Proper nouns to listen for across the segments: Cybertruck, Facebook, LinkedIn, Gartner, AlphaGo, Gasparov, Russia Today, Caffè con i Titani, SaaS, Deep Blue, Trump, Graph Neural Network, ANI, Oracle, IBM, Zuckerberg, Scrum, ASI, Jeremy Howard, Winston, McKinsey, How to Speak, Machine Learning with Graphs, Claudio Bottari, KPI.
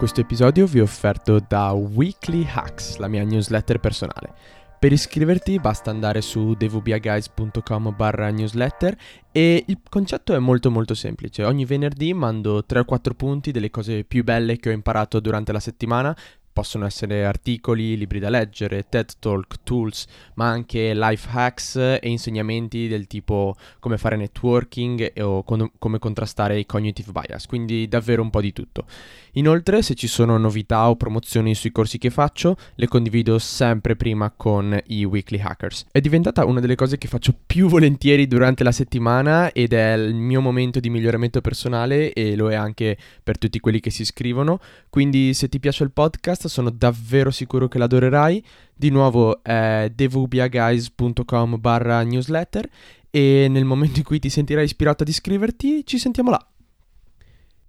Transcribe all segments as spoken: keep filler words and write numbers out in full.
Questo episodio vi è offerto da Weekly Hacks, la mia newsletter personale. Per iscriverti basta andare su devbiaguys.com barra newsletter e il concetto è molto molto semplice. Ogni venerdì mando tre o quattro punti delle cose più belle che ho imparato durante la settimana. Possono essere articoli, libri da leggere, TED Talk, tools, ma anche life hacks e insegnamenti del tipo come fare networking e o con- come contrastare i cognitive bias, quindi davvero un po' di tutto. Inoltre, se ci sono novità o promozioni sui corsi che faccio, le condivido sempre prima con i Weekly Hackers. È diventata una delle cose che faccio più volentieri durante la settimana ed è il mio momento di miglioramento personale e lo è anche per tutti quelli che si iscrivono, quindi se ti piace il podcast sono davvero sicuro che l'adorerai. Di nuovo è devbiaguys.com barra newsletter e nel momento in cui ti sentirai ispirato ad iscriverti ci sentiamo là.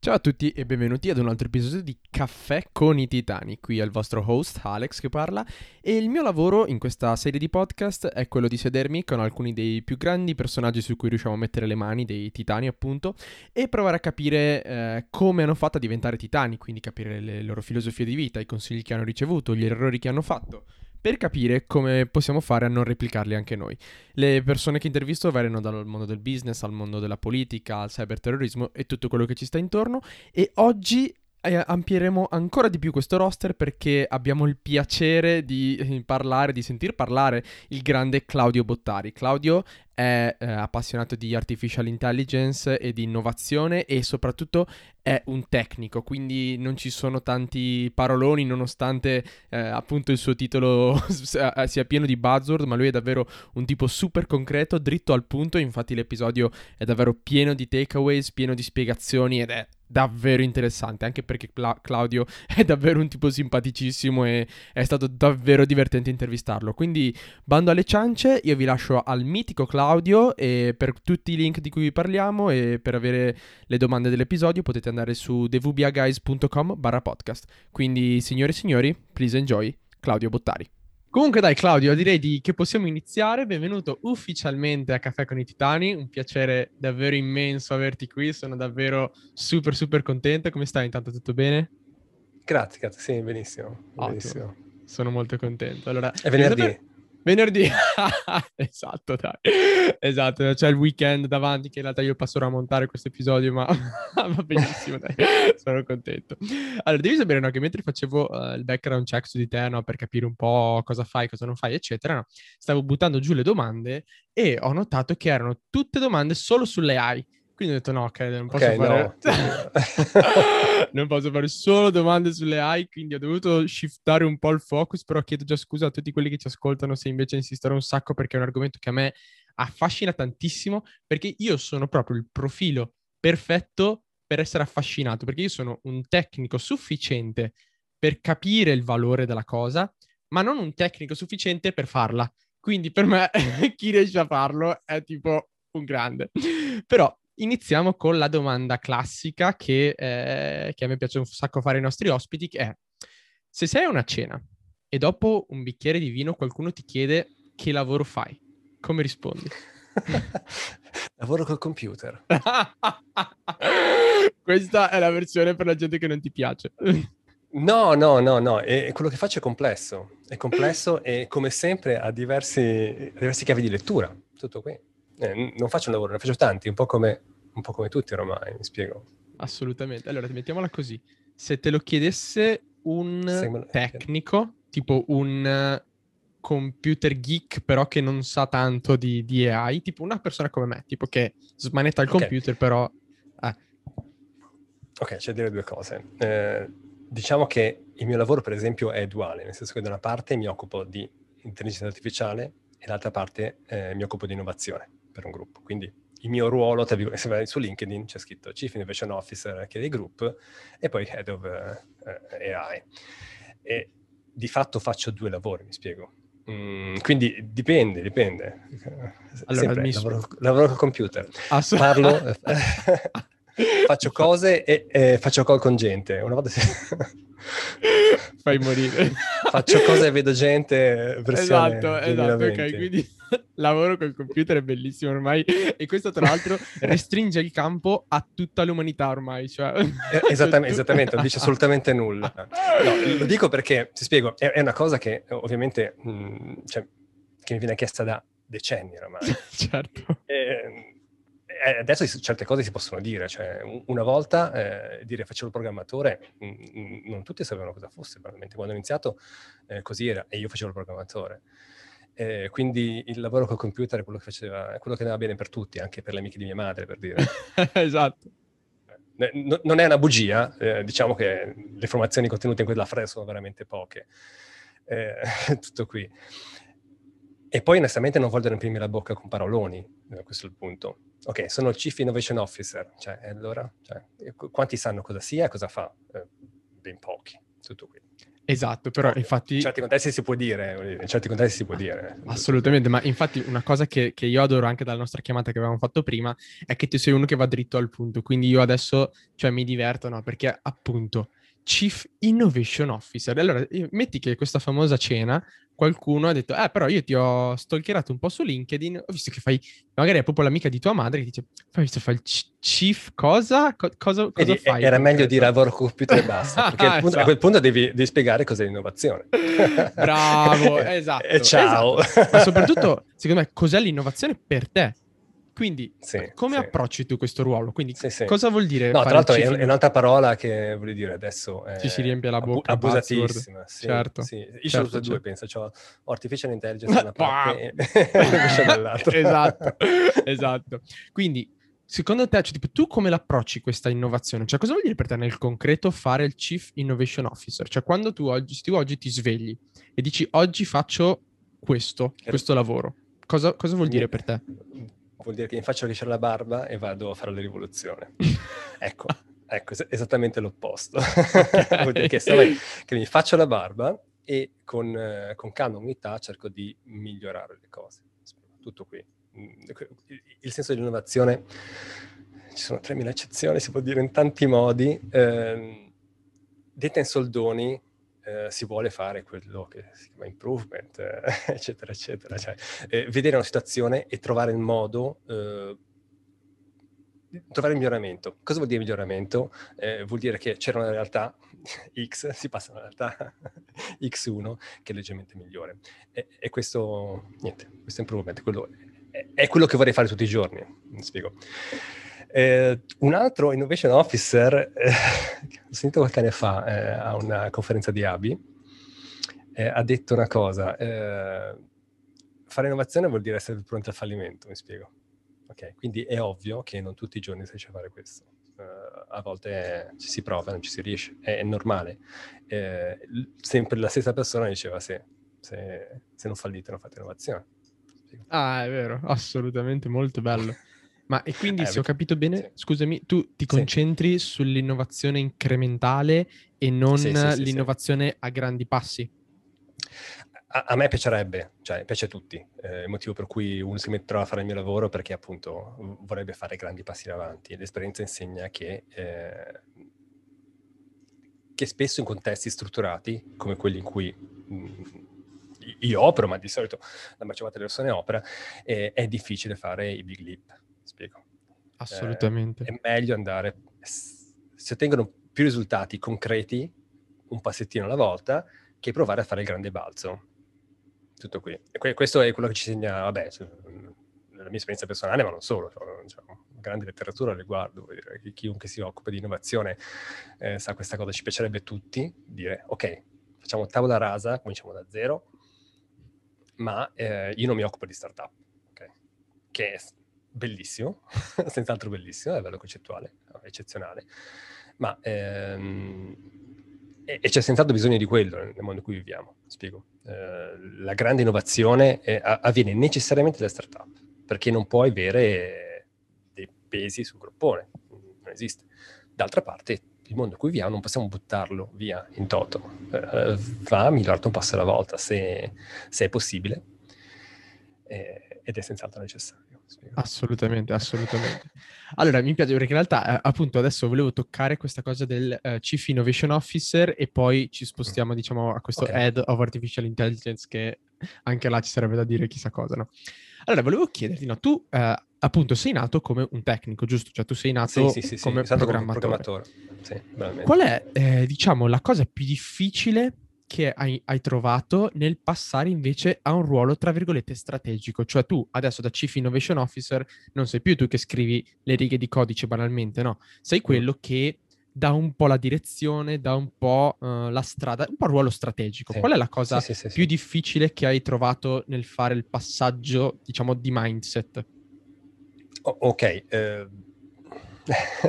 Ciao a tutti e benvenuti ad un altro episodio di Caffè con i Titani, qui è il vostro host Alex che parla e il mio lavoro in questa serie di podcast è quello di sedermi con alcuni dei più grandi personaggi su cui riusciamo a mettere le mani, dei titani appunto, e provare a capire eh, come hanno fatto a diventare titani, quindi capire le loro filosofie di vita, i consigli che hanno ricevuto, gli errori che hanno fatto, per capire come possiamo fare a non replicarli anche noi. Le persone che intervisto variano dal mondo del business al mondo della politica, al cyberterrorismo e tutto quello che ci sta intorno e oggi eh, amplieremo ancora di più questo roster perché abbiamo il piacere di parlare, di sentir parlare il grande Claudio Bottari. Claudio è eh, appassionato di artificial intelligence e di innovazione e soprattutto è un tecnico, quindi non ci sono tanti paroloni nonostante eh, appunto il suo titolo sia pieno di buzzword, ma lui è davvero un tipo super concreto, dritto al punto, infatti l'episodio è davvero pieno di takeaways, pieno di spiegazioni ed è davvero interessante, anche perché Cla- Claudio è davvero un tipo simpaticissimo e è stato davvero divertente intervistarlo, quindi bando alle ciance, io vi lascio al mitico Claudio Audio e per tutti i link di cui vi parliamo e per avere le domande dell'episodio potete andare su devbiaguys.com barra podcast. Quindi signore e signori, please enjoy Claudio Bottari. Comunque dai Claudio, direi di, che possiamo iniziare. Benvenuto ufficialmente a Caffè con i Titani, un piacere davvero immenso averti qui, sono davvero super super contento. Come stai intanto, tutto bene? Grazie, grazie, sì, benissimo, benissimo. Sono molto contento. Allora, è venerdì. È Venerdì, esatto, dai, esatto, c'è cioè il weekend davanti che in realtà io passerò a montare questo episodio, ma va benissimo, dai, sono contento. Allora, devi sapere, no, che mentre facevo uh, il background check su di te, no, per capire un po' cosa fai, cosa non fai, eccetera, no, stavo buttando giù le domande e ho notato che erano tutte domande solo sulle A I. Quindi ho detto no, ok, non posso okay, fare no. non posso fare solo domande sulle A I, quindi ho dovuto shiftare un po' il focus, però chiedo già scusa a tutti quelli che ci ascoltano se invece insisterò un sacco perché è un argomento che a me affascina tantissimo, perché io sono proprio il profilo perfetto per essere affascinato, perché io sono un tecnico sufficiente per capire il valore della cosa, ma non un tecnico sufficiente per farla. Quindi per me chi riesce a farlo è tipo un grande. Però iniziamo con la domanda classica che, eh, che a me piace un sacco fare ai nostri ospiti, che è: se sei a una cena e dopo un bicchiere di vino qualcuno ti chiede che lavoro fai, come rispondi? Lavoro col computer. Questa è la versione per la gente che non ti piace. No, no, no, no, e quello che faccio è complesso, è complesso e come sempre ha diversi, diversi chiavi di lettura, tutto qui. Eh, non faccio un lavoro, ne faccio tanti, un po' come, un po' come tutti ormai, mi spiego. Assolutamente. Allora, mettiamola così. Se te lo chiedesse un Segment... tecnico, tipo un computer geek, però che non sa tanto di, di A I, tipo una persona come me, tipo che smanetta il okay. computer, però... Eh. Ok, c'è da dire due cose. Eh, diciamo che il mio lavoro, per esempio, è duale, nel senso che da una parte mi occupo di intelligenza artificiale e dall'altra parte eh, mi occupo di innovazione per un gruppo. Quindi il mio ruolo, su LinkedIn c'è scritto Chief Innovation Officer che è dei group e poi Head of uh, A I. E di fatto faccio due lavori, mi spiego. Mm, quindi dipende, dipende. Allora, sempre, mi... lavoro, lavoro col computer, Ass- parlo, faccio cose e eh, faccio call con gente. Una volta si... Fai morire. Faccio cose e vedo gente versione esatto, esatto, ok, quindi lavoro col computer, è bellissimo ormai, e questo tra l'altro restringe il campo a tutta l'umanità ormai, cioè... Esattamente, esattamente, non dice assolutamente nulla. No, lo dico perché, ti spiego, è, è una cosa che ovviamente mh, cioè, che mi viene chiesta da decenni ormai. Certo. E, adesso certe cose si possono dire, cioè una volta eh, dire facevo il programmatore, mh, non tutti sapevano cosa fosse, probabilmente quando ho iniziato eh, così era, e io facevo il programmatore. Eh, quindi il lavoro col computer è quello che faceva, è quello che andava bene per tutti, anche per le amiche di mia madre, per dire. Esatto. No, non è una bugia, eh, diciamo che le informazioni contenute in quella frase sono veramente poche. Eh, tutto qui. E poi onestamente non voglio riempirmi la bocca con paroloni, questo è il punto. Ok, sono il Chief Innovation Officer, cioè, e allora? Cioè, quanti sanno cosa sia e cosa fa? Eh, ben pochi, tutto qui. Esatto, però infatti... In certi contesti si può dire, in certi contesti si può dire. Assolutamente, ma infatti una cosa che, che io adoro anche dalla nostra chiamata che avevamo fatto prima è che tu sei uno che va dritto al punto, quindi io adesso, cioè, mi diverto, no? Perché appunto... Chief Innovation Officer. Allora, metti che questa famosa cena qualcuno ha detto, eh però io ti ho stalkerato un po' su LinkedIn, ho visto che fai, magari è proprio l'amica di tua madre che dice, fai visto fai il chief cosa? Co- cosa, cosa fai? Era meglio dire lavoro computer e basta, perché ah, esatto. A quel punto devi, devi spiegare cos'è l'innovazione. Bravo, esatto. E ciao. Esatto. Ma soprattutto, secondo me, cos'è l'innovazione per te? Quindi, sì, come sì. approcci tu questo ruolo? Quindi, sì, sì. cosa vuol dire? No, tra l'altro cifre... è un'altra parola che voglio dire adesso. È... Ci si riempie la bocca. Abu- abusatissima, sì, certo. Sì. Io certo, sono due, penso. Cioè, artificial intelligence da una parte e dall'altra. Esatto, esatto. Quindi, secondo te, cioè, tipo, tu come l'approcci questa innovazione? Cioè, cosa vuol dire per te nel concreto fare il Chief Innovation Officer? Cioè, quando tu oggi, tu oggi ti svegli e dici, oggi faccio questo, questo lavoro. Cosa, cosa vuol dire per te? Vuol dire che mi faccio crescere la barba e vado a fare la rivoluzione. Ecco, ecco, es- esattamente l'opposto. Okay. Vuol dire che, stai, che mi faccio la barba e con, eh, con calma e umiltà cerco di migliorare le cose. Tutto qui. Il senso dell'innovazione, ci sono tremila eccezioni, si può dire in tanti modi. Eh, detta in soldoni, Eh, si vuole fare quello che si chiama improvement, eh, eccetera, eccetera. Cioè, eh, vedere una situazione e trovare il modo, eh, trovare il miglioramento. Cosa vuol dire miglioramento? Eh, vuol dire che c'era una realtà X, si passa a una realtà X uno che è leggermente migliore. E, e questo, niente, questo improvement quello, è, è quello che vorrei fare tutti i giorni, mi spiego. Eh, un altro innovation officer, eh, ho sentito qualche anno fa eh, a una conferenza di A B I, eh, ha detto una cosa, eh, fare innovazione vuol dire essere pronti al fallimento, mi spiego. Ok, quindi è ovvio che non tutti i giorni si riesce a fare questo, eh, a volte eh, ci si prova, non ci si riesce, è, è normale. Eh, sempre la stessa persona diceva se, se, se non fallite non fate innovazione. Ah, è vero, assolutamente, molto bello. Ma e quindi, eh, se ho capito bene, sì. scusami, tu ti concentri sì. sull'innovazione incrementale e non sì, sì, l'innovazione sì, sì. a grandi passi? A, a me piacerebbe, cioè piace a tutti. Eh, il motivo per cui uno si metterà a fare il mio lavoro è perché appunto vorrebbe fare grandi passi in avanti. L'esperienza insegna che, eh, che spesso in contesti strutturati, come quelli in cui... Mh, io opero, ma di solito la maggior parte delle persone opera, eh, è difficile fare i big leap. Spiego. Assolutamente. Eh, è meglio andare, si ottengono più risultati concreti, un passettino alla volta, che provare a fare il grande balzo. Tutto qui. E que- questo è quello che ci insegna, vabbè, cioè, la mia esperienza personale, ma non solo, cioè, cioè, grande letteratura al riguardo, vuol dire, che chiunque si occupa di innovazione eh, sa questa cosa, ci piacerebbe tutti dire, ok, facciamo tavola rasa, cominciamo da zero, ma eh, io non mi occupo di startup, ok? Che è bellissimo, senz'altro bellissimo, a livello concettuale, eccezionale, ma ehm, e, e c'è senz'altro bisogno di quello nel mondo in cui viviamo, spiego. Eh, la grande innovazione è, avviene necessariamente dalle startup, perché non puoi avere dei pesi sul groppone, non esiste. D'altra parte, il mondo in cui viviamo non possiamo buttarlo via in toto, eh, va migliorato un passo alla volta, se, se è possibile, eh, ed è senz'altro necessario. Assolutamente, assolutamente. Allora, mi piace perché in realtà eh, appunto adesso volevo toccare questa cosa del eh, Chief Innovation Officer e poi ci spostiamo, diciamo, a questo okay. Head of Artificial Intelligence, che anche là ci sarebbe da dire chissà cosa, no? Allora, volevo chiederti, no, tu eh, appunto sei nato come un tecnico, giusto? Cioè tu sei nato sì, sì, sì, come sì, programmatore. Sì, qual è, eh, diciamo, la cosa più difficile che hai, hai trovato nel passare invece a un ruolo, tra virgolette, strategico? Cioè tu adesso da Chief Innovation Officer non sei più tu che scrivi le righe di codice banalmente, no? Sei quello che dà un po' la direzione, dà un po' uh, la strada, un po' il ruolo strategico. Sì. Qual è la cosa sì, sì, sì, più sì. difficile che hai trovato nel fare il passaggio, diciamo, di mindset? Oh, ok, eh...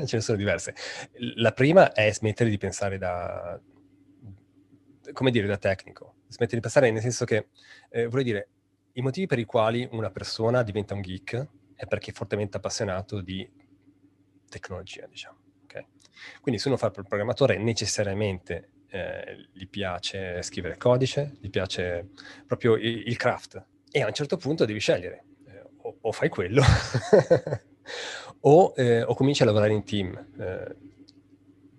ce ne sono diverse. La prima è smettere di pensare da... come dire, da tecnico. Smetti di pensare, nel senso che, eh, voglio dire, i motivi per i quali una persona diventa un geek è perché è fortemente appassionato di tecnologia, diciamo, ok? Quindi se uno fa il programmatore, necessariamente eh, gli piace scrivere codice, gli piace proprio il, il craft. E a un certo punto devi scegliere, eh, o, o fai quello, o, eh, o cominci a lavorare in team, eh,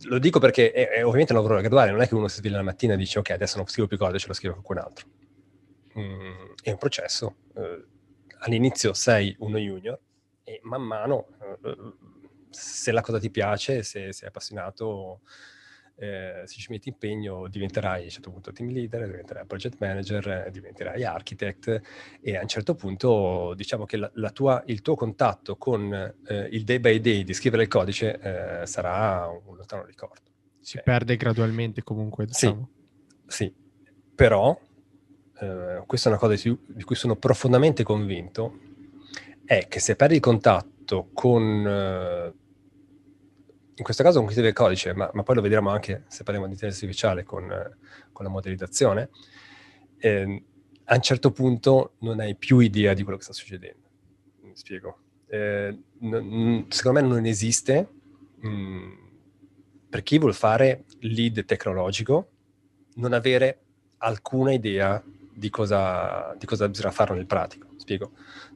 lo dico perché è, è ovviamente un lavoro graduale, non è che uno si sveglia la mattina e dice ok, adesso non scrivo più codice, lo scrivo qualcun altro. Mm, è un processo. Eh, all'inizio sei uno junior e man mano, eh, se la cosa ti piace, se sei appassionato, eh, se ci metti impegno, diventerai a un certo punto team leader, diventerai project manager, diventerai architect, e a un certo punto diciamo che la, la tua, il tuo contatto con eh, il day by day di scrivere il codice eh, sarà un lontano ricordo. Si okay. perde gradualmente comunque, diciamo. Sì, sì. Però eh, questa è una cosa di, di cui sono profondamente convinto, è che se perdi il contatto con... Eh, in questo caso con chi scrive il codice, ma, ma poi lo vedremo anche se parliamo di intelligenza artificiale con, con la modellizzazione, eh, a un certo punto non hai più idea di quello che sta succedendo. Mi spiego. Eh, non, secondo me non esiste, mh, per chi vuol fare lead tecnologico, non avere alcuna idea di cosa, di cosa bisogna fare nel pratico. Spiego.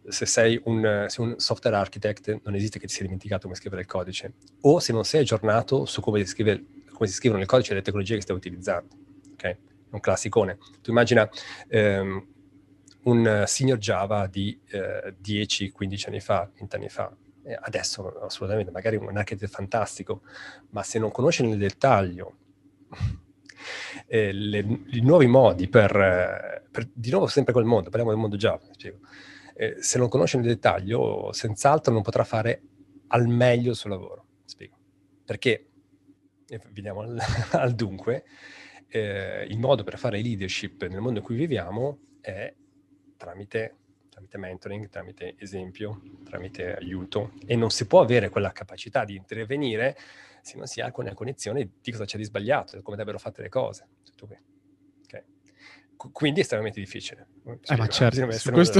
Se sei un, se un software architect, non esiste che ti sia dimenticato come scrivere il codice, o se non sei aggiornato su come si, scrive, come si scrivono il codice e le tecnologie che stai utilizzando. Okay? Un classicone. Tu immagina ehm, un senior Java di eh, dieci quindici anni fa, venti anni fa. Eh, adesso assolutamente, magari un architect fantastico, ma se non conosce nel dettaglio eh, le, i nuovi modi per, per, di nuovo sempre quel mondo, parliamo del mondo Java, spiego. Eh, se non conosce nel dettaglio, senz'altro non potrà fare al meglio il suo lavoro. Spiego. Perché, eh, veniamo al, al dunque, eh, il modo per fare leadership nel mondo in cui viviamo è tramite, tramite mentoring, tramite esempio, tramite aiuto. E non si può avere quella capacità di intervenire se non si ha alcuna connessione di cosa c'è di sbagliato, di come dovrebbero fatte le cose. Tutto qui. Quindi è estremamente difficile. Eh, ma certo, su questo,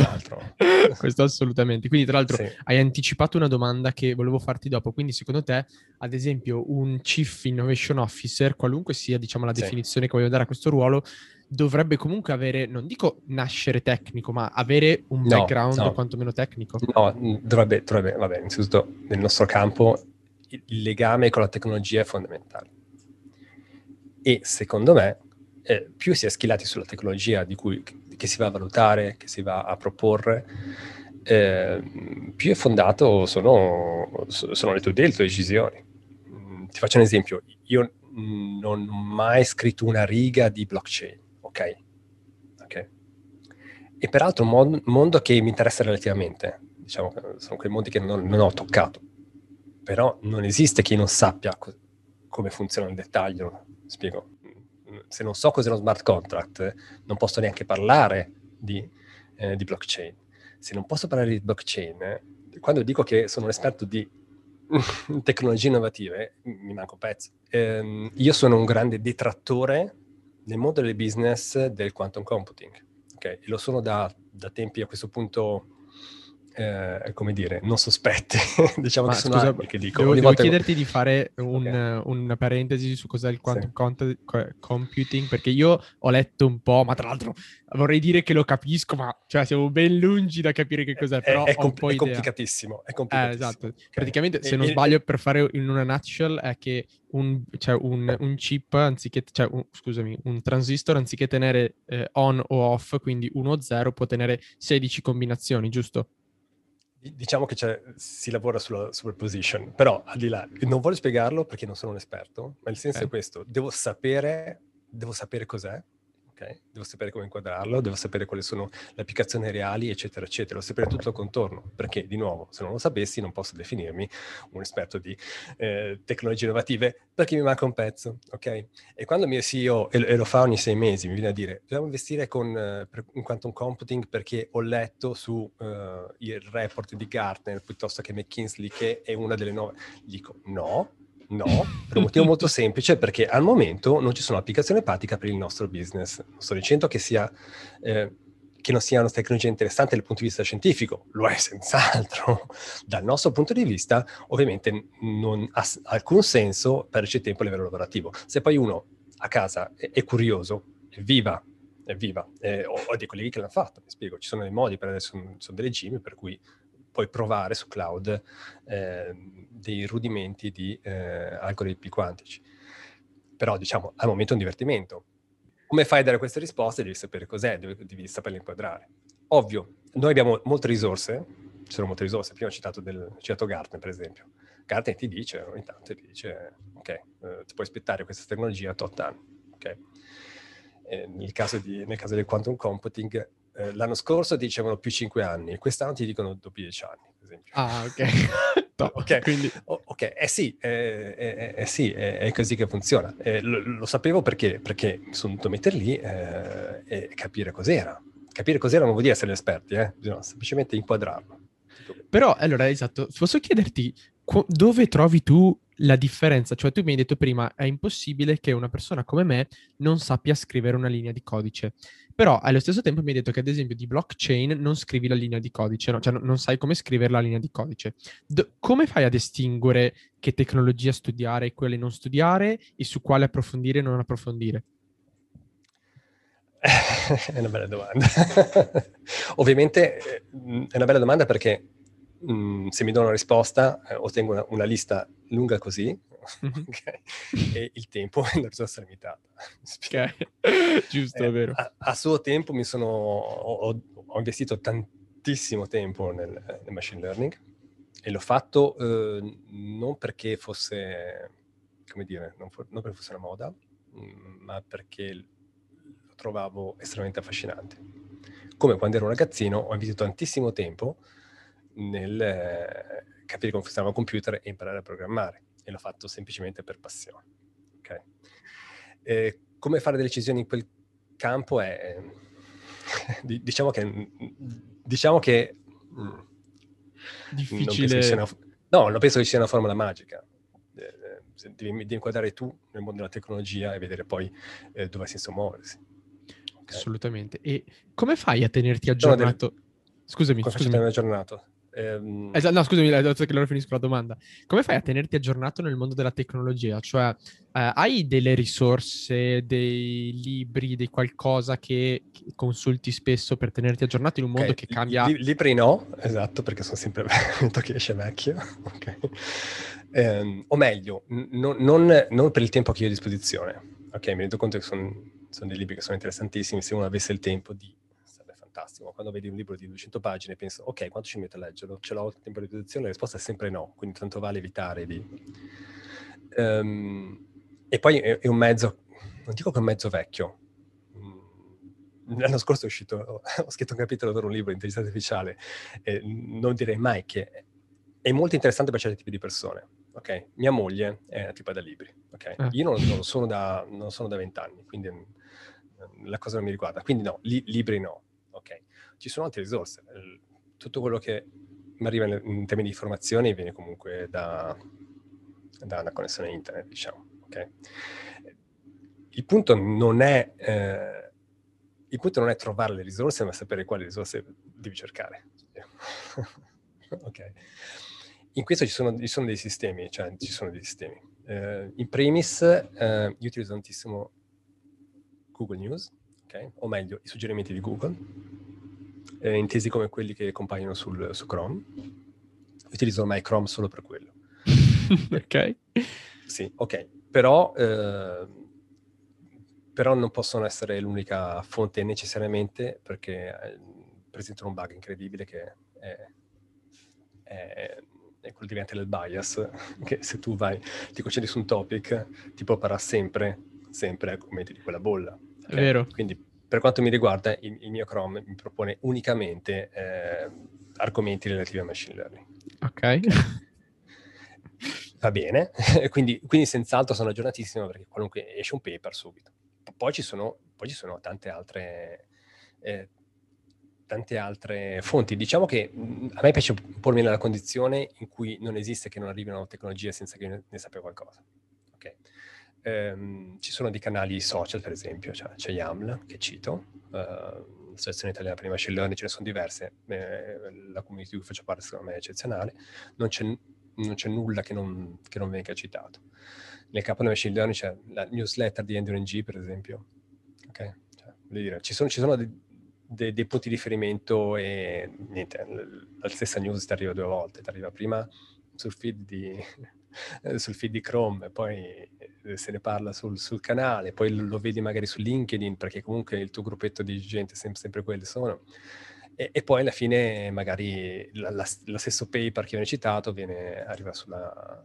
questo assolutamente. Quindi tra l'altro sì. hai anticipato una domanda che volevo farti dopo. Quindi secondo te, ad esempio, un Chief Innovation Officer, qualunque sia diciamo la sì. definizione che voglio dare a questo ruolo, dovrebbe comunque avere, non dico nascere tecnico, ma avere un no, background no. quantomeno tecnico? No, dovrebbe, dovrebbe, vabbè, innanzitutto nel nostro campo il legame con la tecnologia è fondamentale. E secondo me, Eh, più si è schillati sulla tecnologia di cui che si va a valutare, che si va a proporre, eh, più è fondato sono, sono le tue idee, le tue decisioni. Mm, ti faccio un esempio. Io non ho mai scritto una riga di blockchain, ok? okay. E peraltro un mon- mondo che mi interessa relativamente. Diciamo, sono quei mondi che non, non ho toccato. Però non esiste chi non sappia co- come funziona nel dettaglio. Spiego. Se non so cos'è uno smart contract, non posso neanche parlare di, eh, di blockchain. Se non posso parlare di blockchain, eh, quando dico che sono un esperto di tecnologie innovative, mi manco un pezzo. Eh, io sono un grande detrattore nel mondo del business del quantum computing. Okay? E lo sono da, da tempi a questo punto eh, come dire, non sospette. Diciamo, ma che sono scusa, che dico, devo, devo chiederti che... di fare un, okay. una parentesi su cos'è il quantum sì. cont- computing, perché io ho letto un po', ma tra l'altro vorrei dire che lo capisco, ma cioè siamo ben lungi da capire che cos'è, però è, è, compl- ho un po' idea. È complicatissimo, è complicatissimo. Eh, esatto. Okay. Praticamente, se e, non e... sbaglio, per fare in una nutshell, è che un, cioè un, un chip, anziché, cioè un, scusami, un transistor, anziché tenere eh, on o off, quindi uno o zero, può tenere sedici combinazioni, giusto? Diciamo che c'è, si lavora sulla superposition, però al di là, non voglio spiegarlo perché non sono un esperto, ma il senso okay. è questo, devo sapere, devo sapere cos'è, okay? Devo sapere come inquadrarlo, devo sapere quali sono le applicazioni reali, eccetera, eccetera, devo sapere tutto il contorno, perché di nuovo, se non lo sapessi non posso definirmi un esperto di eh, tecnologie innovative, perché mi manca un pezzo, ok? E quando il mio C E O, e, e lo fa ogni sei mesi, mi viene a dire, dobbiamo investire con, eh, per, in quantum computing perché ho letto su eh, il report di Gartner, piuttosto che McKinsey, che è una delle nuove, dico no, no, per un motivo molto semplice, perché al momento non ci sono applicazioni pratiche per il nostro business. Non sto dicendo che sia eh, che non sia una tecnologia interessante dal punto di vista scientifico, lo è senz'altro. Dal nostro punto di vista, ovviamente, non ha alcun senso perdere tempo a livello lavorativo. Se poi uno a casa è, è curioso, è viva, è viva, eh, ho, ho dei colleghi che l'hanno fatto, mi spiego, ci sono dei modi, per adesso sono, sono dei regimi per cui puoi provare su cloud eh, dei rudimenti di eh, algoritmi quantici. Però, diciamo, al momento è un divertimento. Come fai a dare queste risposte? Devi sapere cos'è, devi, devi saperle inquadrare. Ovvio, noi abbiamo molte risorse, ci sono molte risorse, prima ho citato, del, ho citato Gartner, per esempio. Gartner ti dice, ogni tanto ti dice, ok, eh, ti puoi aspettare questa tecnologia a tot anni, ok? Eh, nel, caso di, nel caso del quantum computing, l'anno scorso dicevano più cinque anni, quest'anno ti dicono dopo dieci anni, per esempio. Ah, ok. No, okay. Quindi... Oh, ok, eh sì, eh, eh, eh, sì eh, è così che funziona. Eh, lo, lo sapevo perché, perché mi sono dovuto mettere lì eh, e capire cos'era. Capire cos'era non vuol dire essere esperti, eh? Bisogna semplicemente inquadrarlo. Però, allora, esatto, posso chiederti qu- dove trovi tu la differenza? Cioè, tu mi hai detto prima, è impossibile che una persona come me non sappia scrivere una linea di codice. Però, allo stesso tempo, mi hai detto che, ad esempio, di blockchain non scrivi la linea di codice, no? Cioè, no, non sai come scrivere la linea di codice. D- come fai a distinguere che tecnologia studiare e quelle non studiare e su quale approfondire e non approfondire? È una bella domanda. Ovviamente è una bella domanda perché mh, se mi do una risposta eh, ottengo una, una lista lunga così, okay? E il tempo è una risorsa limitata. Okay. Giusto, eh, è vero. A, a suo tempo mi sono, ho, ho investito tantissimo tempo nel, nel machine learning e l'ho fatto eh, non perché fosse, come dire, non, for, non perché fosse una moda, mh, ma perché trovavo estremamente affascinante. Come quando ero un ragazzino ho investito tantissimo tempo nel eh, capire come funzionava il computer e imparare a programmare, e l'ho fatto semplicemente per passione. Okay? E come fare delle decisioni in quel campo è eh, diciamo che diciamo che mh, difficile. Non penso che sia una, no, non penso che sia una formula magica. Eh, devi, devi inquadrare tu nel mondo della tecnologia e vedere poi eh, dove ha senso muoversi. Okay. Assolutamente. E come fai a tenerti aggiornato? Del... Scusami, come scusami. Come aggiornato? Ehm... Esatto, no, scusami, che allora finisco la domanda. Come fai a tenerti aggiornato nel mondo della tecnologia? Cioè, eh, hai delle risorse, dei libri, dei qualcosa che consulti spesso per tenerti aggiornato in un mondo okay. che cambia? Li- libri no, esatto, perché sono sempre vento che esce vecchio. Okay. Ehm, o meglio, n- non, non per il tempo che io ho a disposizione. Ok, mi rendo conto che sono... sono dei libri che sono interessantissimi, se uno avesse il tempo di, sarebbe fantastico. Quando vedi un libro di duecento pagine penso, ok, quanto ci metto a leggerlo? Ce l'ho il tempo di produzione? La risposta è sempre no, quindi tanto vale evitare di... Um, e poi è, è un mezzo, non dico che è un mezzo vecchio. L'anno scorso è uscito, ho scritto un capitolo per un libro di intelligenza artificiale, eh, non direi mai che è molto interessante per certi tipi di persone. Ok, mia moglie è una tipa da libri, ok? Ah. Io non, non sono da non sono da vent'anni, quindi la cosa non mi riguarda. Quindi no, li, libri no, ok? Ci sono altre risorse. Tutto quello che mi arriva in termini di informazioni viene comunque da, da una connessione internet, diciamo, ok? Il punto non è eh, il punto non è trovare le risorse, ma sapere quali risorse devi cercare. niente. Ok. In questo ci sono, ci sono dei sistemi, cioè ci sono dei sistemi. Eh, in primis, eh, io utilizzo tantissimo Google News, okay? O meglio, i suggerimenti di Google, eh, intesi come quelli che compaiono sul, su Chrome. Utilizzo ormai Chrome solo per quello. Ok. Sì, ok. Però, eh, però non possono essere l'unica fonte necessariamente, perché presentano un bug incredibile che è, è, è quello derivante del bias, che se tu vai, ti concentri su un topic, ti popperà sempre, sempre ai commenti di quella bolla. Okay? È vero. Quindi per quanto mi riguarda, il, il mio Chrome mi propone unicamente eh, argomenti relativi a machine learning. Ok. Okay. Va bene, quindi, quindi senz'altro sono aggiornatissimo, perché qualunque esce un paper subito. Poi ci sono, poi ci sono tante altre eh, tante altre fonti. Diciamo che a me piace pormi nella condizione in cui non esiste che non arrivino tecnologie senza che io ne sappia qualcosa. Okay. Ehm, ci sono dei canali social, per esempio, cioè, c'è YAML, che cito, uh, Associazione Italiana per i Machine Learning, ce ne sono diverse, eh, la community di cui faccio parte secondo me è eccezionale, non c'è non c'è nulla che non, che non venga citato. Nel capo della machine learning c'è la newsletter di Andrew Ng, per esempio. Ok? Cioè, voglio dire, ci sono, ci sono dei de, de punti di riferimento e niente, la stessa news ti arriva due volte, ti arriva prima sul feed di, sul feed di Chrome, poi se ne parla sul, sul canale, poi lo vedi magari su LinkedIn, perché comunque il tuo gruppetto di gente sempre, sempre quelli sono. E, e poi alla fine magari lo stesso paper che viene citato viene, arriva sulla...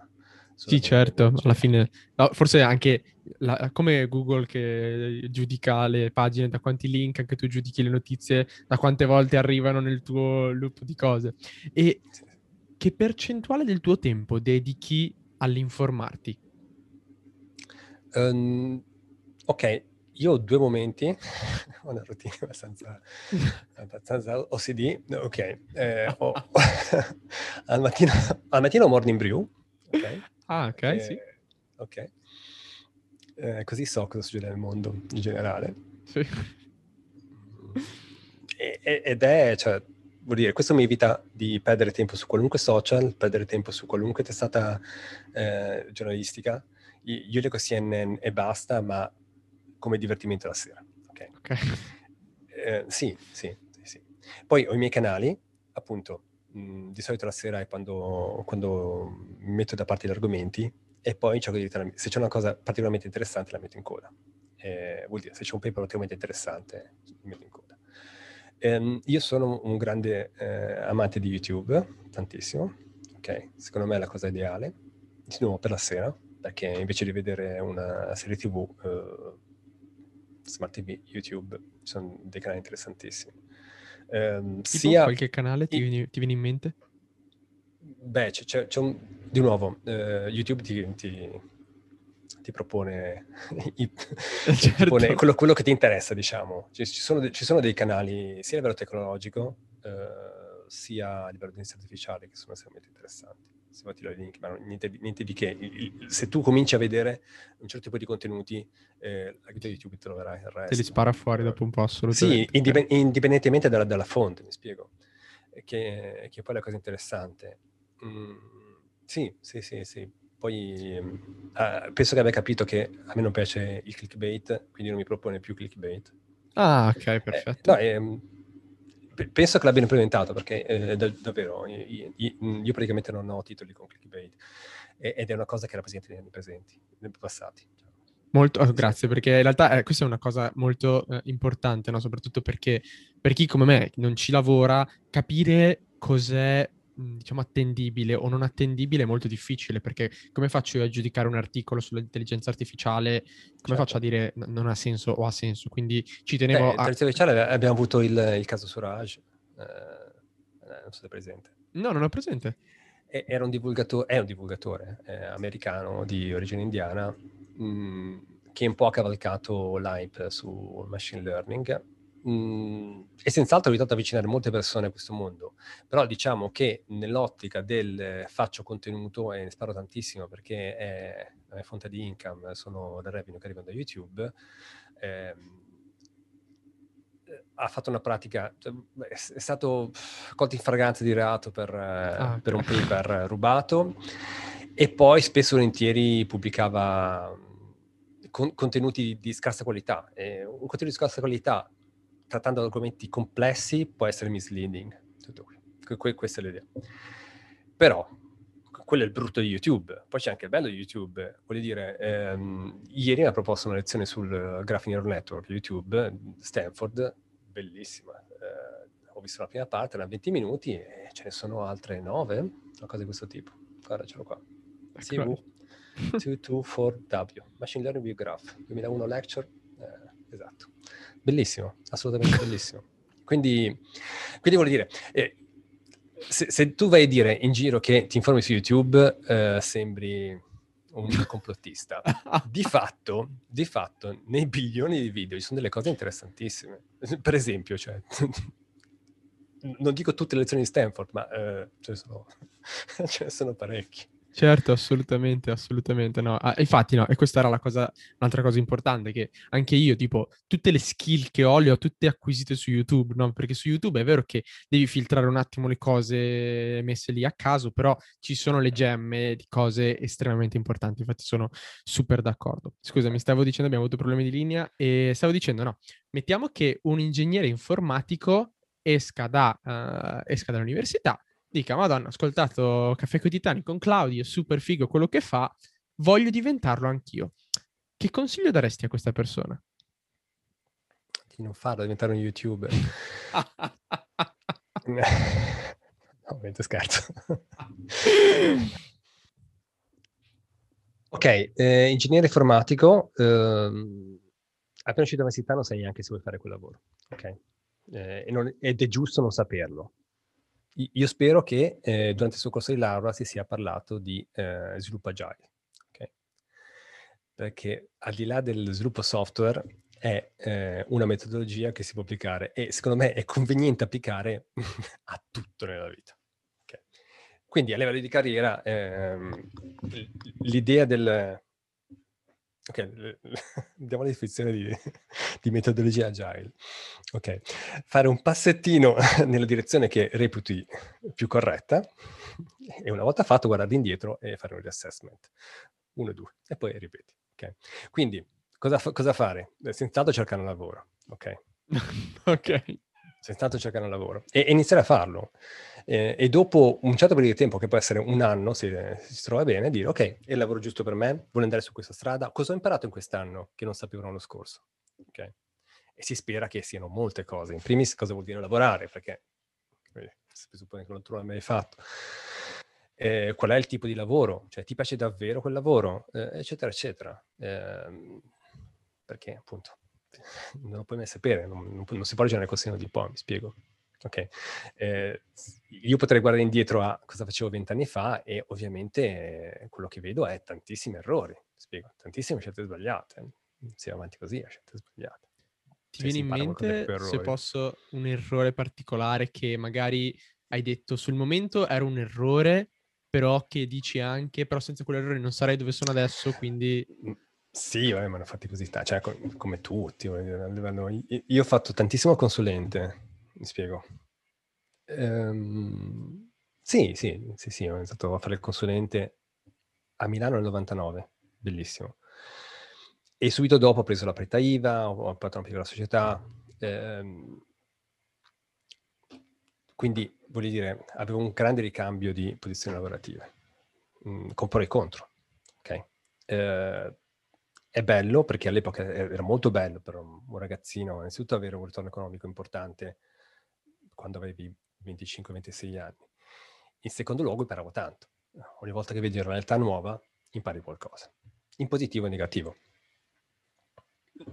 sulla sì, certo, alla fine... No, forse anche la, come Google che giudica le pagine da quanti link, anche tu giudichi le notizie da quante volte arrivano nel tuo loop di cose. E sì. Che percentuale del tuo tempo dedichi all'informarti? Um, ok. Io ho due momenti, ho una routine abbastanza, abbastanza O C D, ok, eh, ho, al, mattino, al mattino Morning Brew, ok? Ah, ok, eh, sì. Ok, eh, così so cosa succede nel mondo in generale. Sì. E, e, ed è, cioè, vuol dire, questo mi evita di perdere tempo su qualunque social, perdere tempo su qualunque testata eh, giornalistica. Io, io leggo C N N e basta, ma... come divertimento la sera, ok? Okay. Eh, sì, sì, sì. Poi ho i miei canali, appunto, mh, di solito la sera è quando, quando metto da parte gli argomenti e poi cerco di evitare, se c'è una cosa particolarmente interessante la metto in coda. Eh, vuol dire, se c'è un paper particolarmente interessante, la metto in coda. Eh, io sono un grande eh, amante di YouTube, tantissimo, ok? Secondo me è la cosa ideale, di nuovo per la sera, perché invece di vedere una serie tv... Eh, Smart T V, YouTube, ci sono dei canali interessantissimi. Um, sia qualche canale ti, i... viene, ti viene in mente? Beh, c'è, c'è, c'è un... di nuovo, eh, YouTube ti, ti, ti propone, i... certo. propone quello, quello che ti interessa, diciamo. Ci, ci, sono, ci sono dei canali sia a livello tecnologico, eh, sia a livello di intelligenza artificiale, che sono estremamente interessanti. Se fatti i link, ma niente, niente di che. Il, il, se tu cominci a vedere un certo tipo di contenuti, eh, la guida di YouTube te lo verrai il resto. Te li spara fuori dopo un po', assolutamente. Sì, indip- indipendentemente dalla, dalla fonte, mi spiego. Che, che poi è la cosa interessante. Mm, sì, sì, sì, sì. Poi uh, penso che abbia capito che a me non piace il clickbait, quindi non mi propone più clickbait. Ah, ok, perfetto. Eh, no, eh, penso che l'abbiano implementato, perché eh, da- davvero io, io, io praticamente non ho titoli con clickbait, e- ed è una cosa che era presente negli anni presenti, nei passati. Molto, oh, grazie, perché in realtà eh, questa è una cosa molto eh, importante, no? Soprattutto perché per chi come me non ci lavora, capire cos'è, diciamo, attendibile o non attendibile è molto difficile, perché come faccio io a giudicare un articolo sull'intelligenza artificiale? Come certo. faccio a dire n- non ha senso o ha senso? Quindi ci tenevo Beh, a... artificiale abbiamo avuto il, il caso su Raj, eh, non so se è presente. No, non ho presente. E, era un divulgatore, è un divulgatore eh, americano di origine indiana, mh, che un po' ha cavalcato l'hype sul machine learning. Mm, e senz'altro ho aiutato ad avvicinare molte persone a questo mondo, però diciamo che nell'ottica del eh, faccio contenuto, e ne sparo tantissimo perché è, è fonte di income, sono da revenue che arrivano da YouTube, eh, ha fatto una pratica, cioè, è stato colto in flagranza di reato per, ah, per un paper rubato, e poi spesso e volentieri pubblicava con, contenuti di scarsa qualità. E un contenuto di scarsa qualità, trattando argomenti complessi, può essere misleading. Tutto qui. Que- questa è l'idea. Però quello è il brutto di YouTube. Poi c'è anche il bello di YouTube. Voglio dire, ehm, ieri ha proposto una lezione sul Graph Neural Network, YouTube, Stanford, bellissima. Eh, ho visto la prima parte, era venti minuti, e ce ne sono altre nove, una cosa di questo tipo. Guarda, ce l'ho qua. C V due due quattro W, Machine Learning with Graphs, duemilauno lecture, eh, esatto. Bellissimo, assolutamente bellissimo. Quindi, quindi vuol dire, eh, se, se tu vai a dire in giro che ti informi su YouTube, eh, sembri un complottista. Di fatto, di fatto, nei bilioni di video ci sono delle cose interessantissime. Per esempio, cioè, non dico tutte le lezioni di Stanford, ma eh, ce ne sono, ce ne sono parecchi. Certo, assolutamente, assolutamente no. Ah, infatti no, e questa era la cosa, un'altra cosa importante, che anche io, tipo, tutte le skill che ho le ho tutte acquisite su YouTube, no? Perché su YouTube è vero che devi filtrare un attimo le cose messe lì a caso, però ci sono le gemme di cose estremamente importanti, infatti sono super d'accordo. Scusa, mi stavo dicendo, abbiamo avuto problemi di linea, e stavo dicendo, no, mettiamo che un ingegnere informatico esca da, uh, esca dall'università, dica, madonna, ho ascoltato Caffè con i Titani con Claudio, super figo quello che fa, voglio diventarlo anch'io. Che consiglio daresti a questa persona? Di non farlo, diventare un YouTuber. No, ovviamente scherzo. Ok, eh, ingegnere informatico, eh, appena uscito dall'università non sai neanche se vuoi fare quel lavoro, ok? Eh, e non, ed è giusto non saperlo. Io spero che eh, durante il suo corso di laurea si sia parlato di eh, sviluppo agile, okay? Perché al di là del sviluppo software è eh, una metodologia che si può applicare, e secondo me è conveniente applicare a tutto nella vita. Okay? Quindi a livello di carriera ehm, l'idea del... Ok, diamo la definizione di, di metodologia agile. Ok, fare un passettino nella direzione che reputi più corretta, e una volta fatto guardare indietro e fare un reassessment. Uno e due, e poi ripeti. Okay. Quindi, cosa, fa- cosa fare? Senz'altro cercare un lavoro, ok? Ok. Senz'altro cercare un lavoro e, e iniziare a farlo. Eh, e dopo un certo periodo di tempo, che può essere un anno se si trova bene, dire ok, è il lavoro giusto per me, voglio andare su questa strada, cosa ho imparato in quest'anno che non sapevo l'anno scorso, ok? E si spera che siano molte cose, in primis cosa vuol dire lavorare, perché eh, si presuppone che non tu non l'hai mai fatto, eh, qual è il tipo di lavoro, cioè ti piace davvero quel lavoro, eh, eccetera eccetera, eh, perché appunto non lo puoi mai sapere, non, non, non si può ragionare col senno di poi, mi spiego. Ok, eh, io potrei guardare indietro a cosa facevo vent'anni fa, e ovviamente eh, quello che vedo è tantissimi errori, spiego, tantissime scelte sbagliate, si va avanti così, scelte sbagliate. Ti cioè, viene in mente, se posso, un errore particolare che magari hai detto sul momento era un errore, però che dici anche, però senza quell'errore non sarei dove sono adesso, quindi... Sì, eh, ma hanno fatti così, cioè, come tutti, io ho fatto tantissimo consulente. Mi spiego. Um, sì, sì, sì, sì, ho iniziato a fare il consulente a Milano nel novantanove, bellissimo. E subito dopo ho preso la partita I V A, ho fatto una piccola società. Ehm, quindi, voglio dire, avevo un grande ricambio di posizioni lavorative, mh, con pro e contro. Ok? Eh, è bello, perché all'epoca era molto bello per un, un ragazzino, innanzitutto avere un ritorno economico importante, quando avevi venticinque ventisei anni. In secondo luogo imparavo tanto. Ogni volta che vedi una realtà nuova impari qualcosa, in positivo e in negativo.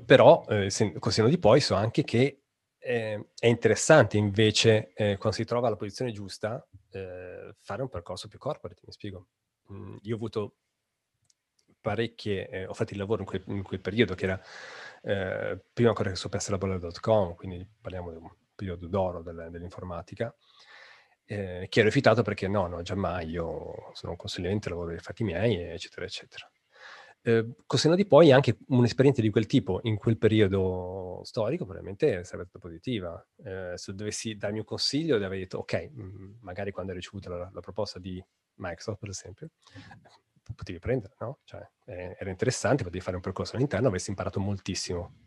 Però, eh, se, col senno di poi, so anche che eh, è interessante invece, eh, quando si trova alla posizione giusta, eh, fare un percorso più corporate, mi spiego. Mm, io ho avuto parecchie eh, offerte di lavoro in quel, in quel periodo, che era eh, prima ancora che soppressa la bolla punto com, quindi parliamo di un periodo d'oro delle, dell'informatica, eh, che ho rifiutato perché no, no, già mai, io sono un consulente, lavoro dei fatti miei, eccetera, eccetera. Eh, col senno di poi anche un'esperienza di quel tipo in quel periodo storico probabilmente sarebbe stata positiva. Eh, se dovessi darmi un consiglio, di aver detto ok, mh, magari quando hai ricevuto la, la proposta di Microsoft, per esempio, potevi prendere, no? Cioè, eh, era interessante, potevi fare un percorso all'interno, avresti imparato moltissimo.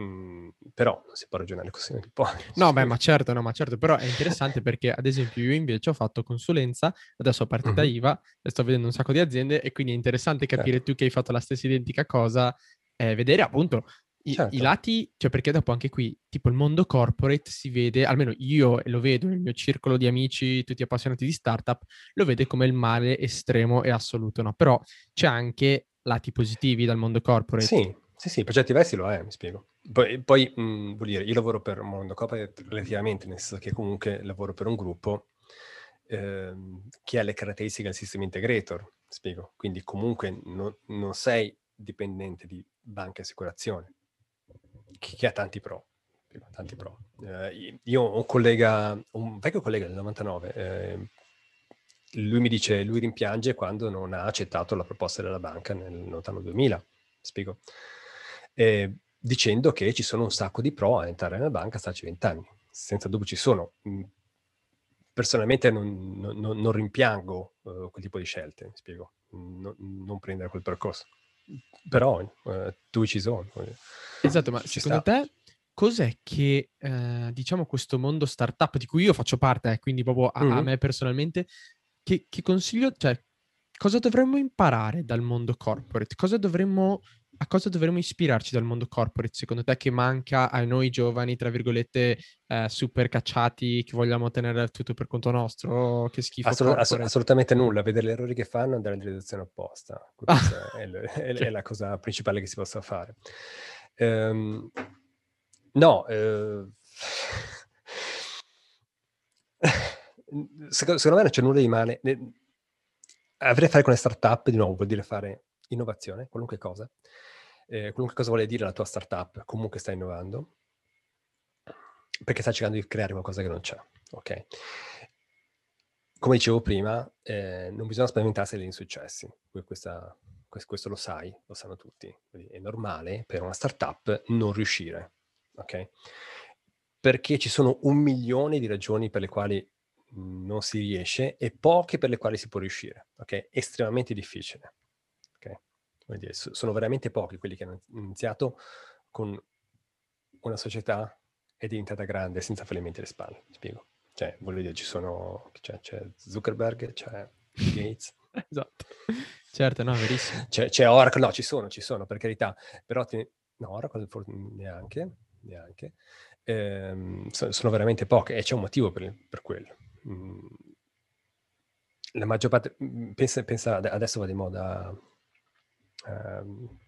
Mm, però non si può ragionare così un po'. No, beh, ma certo, no, ma certo, però è interessante perché ad esempio io invece ho fatto consulenza, adesso ho partita mm-hmm. I V A e sto vedendo un sacco di aziende e quindi è interessante capire certo. Tu che hai fatto la stessa identica cosa, eh, vedere appunto i, certo. i lati, cioè perché dopo anche qui tipo il mondo corporate si vede, almeno io lo vedo nel mio circolo di amici, tutti appassionati di startup, lo vede come il male estremo e assoluto, no? Però c'è anche lati positivi dal mondo corporate. Sì. Sì, sì, per certi versi lo è, mi spiego. Poi, poi mh, vuol dire, io lavoro per Mondo Corporate relativamente, nel senso che comunque lavoro per un gruppo eh, che ha le caratteristiche del sistema integrator, mi spiego. Quindi comunque non, non sei dipendente di banca e assicurazione, che, che ha tanti pro. Tanti pro. Eh, io ho un collega, un vecchio collega del novantanove, eh, lui mi dice, lui rimpiange quando non ha accettato la proposta della banca nel lontano duemila, spiego. Eh, dicendo che ci sono un sacco di pro a entrare nella banca, starci vent'anni. Senza dubbio ci sono. Personalmente non, non, non rimpiango uh, quel tipo di scelte, mi spiego. No, non prendere quel percorso. Però uh, tu ci sono. Esatto, ma ci secondo sta. Te cos'è che, eh, diciamo, questo mondo startup di cui io faccio parte, eh, quindi proprio a, mm-hmm. a me personalmente, che, che consiglio, cioè, cosa dovremmo imparare dal mondo corporate? Cosa dovremmo... A cosa dovremmo ispirarci dal mondo corporate, secondo te, che manca a noi giovani, tra virgolette, eh, super cacciati, che vogliamo tenere tutto per conto nostro, che schifo? Assolut- ass- assolutamente nulla, vedere gli errori che fanno e andare in direzione opposta. Questa ah. è, l- è, l- è la cosa principale che si possa fare. Um, no, uh... secondo, secondo me non c'è nulla di male. Avrei a fare con le startup, di nuovo, vuol dire fare... innovazione, qualunque cosa, eh, qualunque cosa vuole dire la tua startup, comunque sta innovando, perché sta cercando di creare qualcosa che non c'è, ok? Come dicevo prima, eh, non bisogna spaventarsi degli insuccessi, Questa, questo lo sai, lo sanno tutti, quindi è normale per una startup non riuscire, ok? Perché ci sono un milione di ragioni per le quali non si riesce e poche per le quali si può riuscire, ok? Estremamente difficile. Dire, sono veramente pochi quelli che hanno iniziato con una società è diventata grande senza fallimenti alle spalle, spiego. Cioè, voglio dire, ci sono, c'è, c'è Zuckerberg, c'è Gates. Esatto. Certo, no, verissimo. C'è, c'è Oracle, no, ci sono, ci sono, per carità. Però, te, no, Oracle neanche, neanche. Ehm, so, sono veramente pochi e c'è un motivo per, per quello. Mm. La maggior parte, pensa, pensa adesso va di moda... Uh,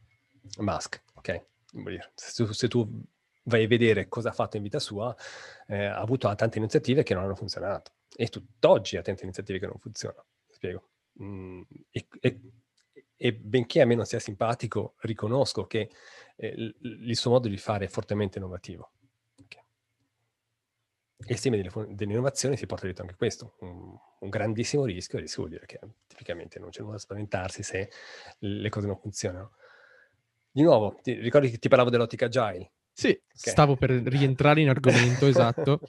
Musk, ok? Vuol dire, se, tu, se tu vai a vedere cosa ha fatto in vita sua, eh, ha avuto tante iniziative che non hanno funzionato e tutt'oggi ha tante iniziative che non funzionano, spiego. Mm, e, e, e benché a me non sia simpatico, riconosco che eh, l, il suo modo di fare è fortemente innovativo. Okay. E insieme delle, dell'innovazione si porta dietro anche questo, un, un grandissimo rischio, e rischio vuol dire che tipicamente non c'è nulla da spaventarsi se le cose non funzionano. Di nuovo, ti, ricordi che ti parlavo dell'ottica agile? Sì, okay. Stavo per rientrare in argomento, esatto,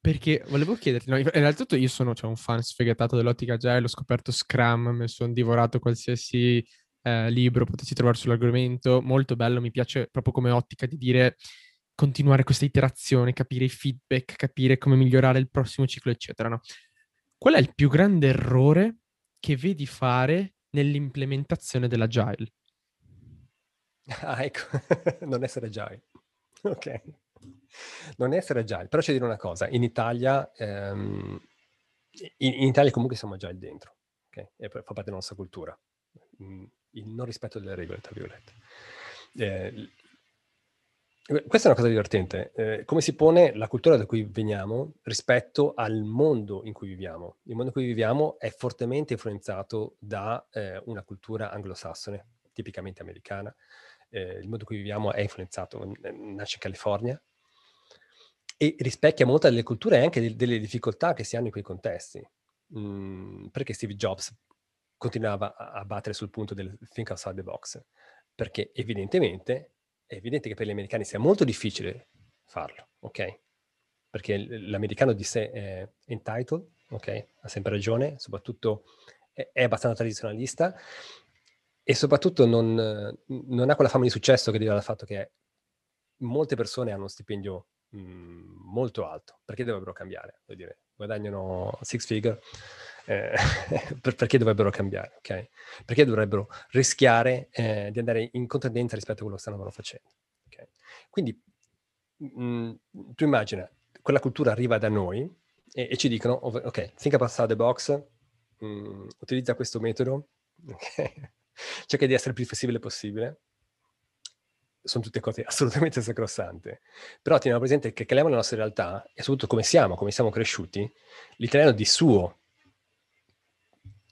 perché volevo chiederti, no, in realtà io sono cioè, un fan sfegatato dell'ottica agile, ho scoperto Scrum, mi sono divorato qualsiasi eh, libro potessi trovare sull'argomento, molto bello, mi piace proprio come ottica di dire... continuare questa iterazione, capire i feedback, capire come migliorare il prossimo ciclo, eccetera, no? Qual è il più grande errore che vedi fare nell'implementazione dell'agile? Ah, ecco, non essere agile. Ok. Non essere agile, però c'è da dire una cosa, in Italia, ehm, in, in Italia comunque siamo agile dentro, ok? E fa parte della nostra cultura, il non rispetto delle regole, tra virgolette. Eh, Questa è una cosa divertente, eh, come si pone la cultura da cui veniamo rispetto al mondo in cui viviamo. Il mondo in cui viviamo è fortemente influenzato da eh, una cultura anglosassone, tipicamente americana. Eh, il mondo in cui viviamo è influenzato, nasce in California e rispecchia molte delle culture e anche de- delle difficoltà che si hanno in quei contesti. Mm, perché Steve Jobs continuava a battere sul punto del think outside the box, perché evidentemente è evidente che per gli americani sia molto difficile farlo, ok? Perché l'americano di sé è entitled, ok? Ha sempre ragione, soprattutto è abbastanza tradizionalista e soprattutto non, non ha quella fama di successo che deriva dal fatto che molte persone hanno uno stipendio mh, molto alto. Perché dovrebbero cambiare? Vuol dire, guadagnano six figure, eh, perché dovrebbero cambiare, ok? Perché dovrebbero rischiare eh, di andare in controtendenza rispetto a quello che stavano facendo, ok? Quindi mh, tu immagina, quella cultura arriva da noi e, e ci dicono, ok, think outside the box, mh, utilizza questo metodo, okay? Cerca di essere il più flessibile possibile. Sono tutte cose assolutamente sacrosante, però teniamo presente che creiamo la nostra realtà e soprattutto come siamo, come siamo cresciuti. L'italiano di suo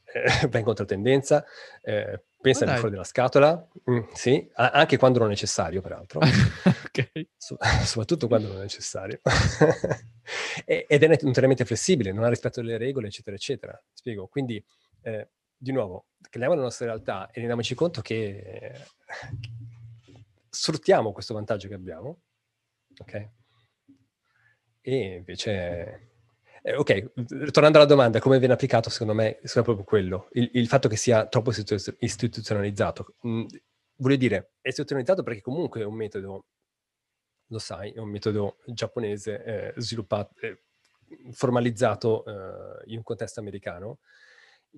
eh, va in controtendenza, eh, pensa oh, fuori della scatola, mm, sì, a- anche quando non è necessario, peraltro, okay. so- soprattutto quando non è necessario, e- ed è net- naturalmente flessibile, non ha rispetto delle regole, eccetera, eccetera. Spiego, quindi... Eh, di nuovo, creiamo la nostra realtà e rendiamoci conto che eh, sfruttiamo questo vantaggio che abbiamo, ok? E invece, eh, ok, tornando alla domanda, come viene applicato, secondo me, è proprio quello, il, il fatto che sia troppo istituz- istituzionalizzato. Mm, voglio dire, è istituzionalizzato perché comunque è un metodo, lo sai, è un metodo giapponese eh, sviluppato, eh, formalizzato eh, in un contesto americano,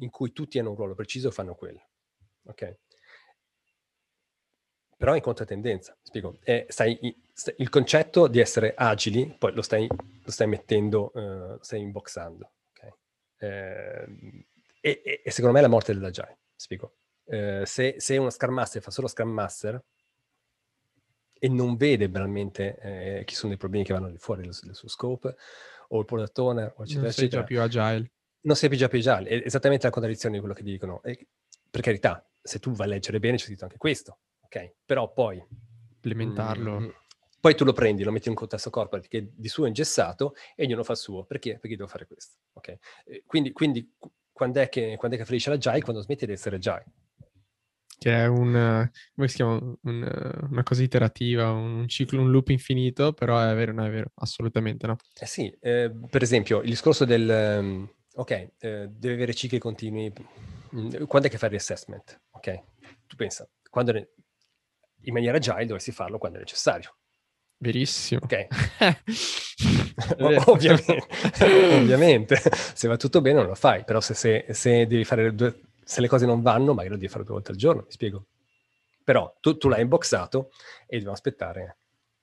in cui tutti hanno un ruolo preciso e fanno quello, ok? Però in controtendenza, spiego. Eh, stai, stai, il concetto di essere agili, poi lo stai, lo stai mettendo, uh, lo stai inboxando, ok? Eh, e, e, e secondo me è la morte dell'agile, spiego. Eh, se, se uno Scrum Master fa solo Scrum Master e non vede veramente eh, chi sono i problemi che vanno fuori del suo scope, o il product owner, o eccetera, non sei eccetera. Già più agile. Non sei più già più già, è esattamente la contraddizione di quello che dicono. E, per carità, se tu vai a leggere bene c'è scritto anche questo, ok? Però poi... implementarlo. Mh, poi tu lo prendi, lo metti in un contesto corporate che di suo è ingessato e ognuno fa il suo. Perché? Perché devo fare questo, ok? E quindi, quindi quando è che, quando è che fiorisce l'agile? Quando smetti di essere agile. Che è un... come si chiama? Un, una cosa iterativa, un ciclo, un loop infinito, però è vero, non è vero, assolutamente no. Eh sì, eh, per esempio, il discorso del... Um, ok, eh, deve avere cicli continui. Quando è che fai il reassessment? Ok, tu pensa, quando ne... in maniera agile dovresti farlo quando è necessario. Verissimo. Ok. Ovviamente, ovviamente, se va tutto bene non lo fai, però se, se, se devi fare due, se le cose non vanno, magari lo devi fare due volte al giorno, mi spiego. Però tu, tu l'hai inboxato e dobbiamo aspettare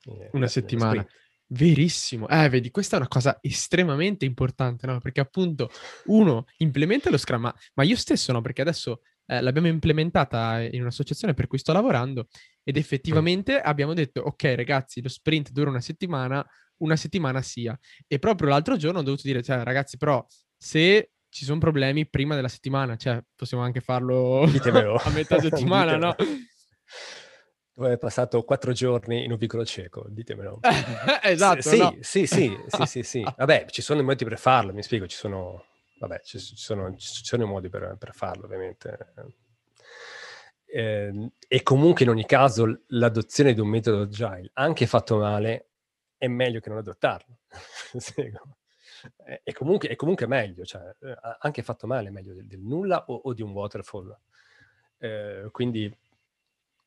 eh, una settimana. Verissimo, eh vedi, questa è una cosa estremamente importante, no? Perché appunto uno implementa lo Scrum, ma, ma io stesso no, perché adesso eh, l'abbiamo implementata in un'associazione per cui sto lavorando ed effettivamente mm. abbiamo detto, ok ragazzi, lo sprint dura una settimana, una settimana sia. E proprio l'altro giorno ho dovuto dire, cioè ragazzi, però se ci sono problemi prima della settimana, cioè possiamo anche farlo a metà settimana, no? Tu hai passato quattro giorni in un vicolo cieco, ditemelo. Esatto, S- sì, no? sì, sì, sì, sì, sì. Vabbè, ci sono i modi per farlo, mi spiego, ci sono, vabbè, ci, ci sono, ci sono i modi per, per farlo, ovviamente. Eh, e comunque in ogni caso l'adozione di un metodo agile, anche fatto male, è meglio che non adottarlo. E comunque è comunque meglio, cioè, anche fatto male è meglio del, del nulla o, o di un waterfall. Eh, quindi...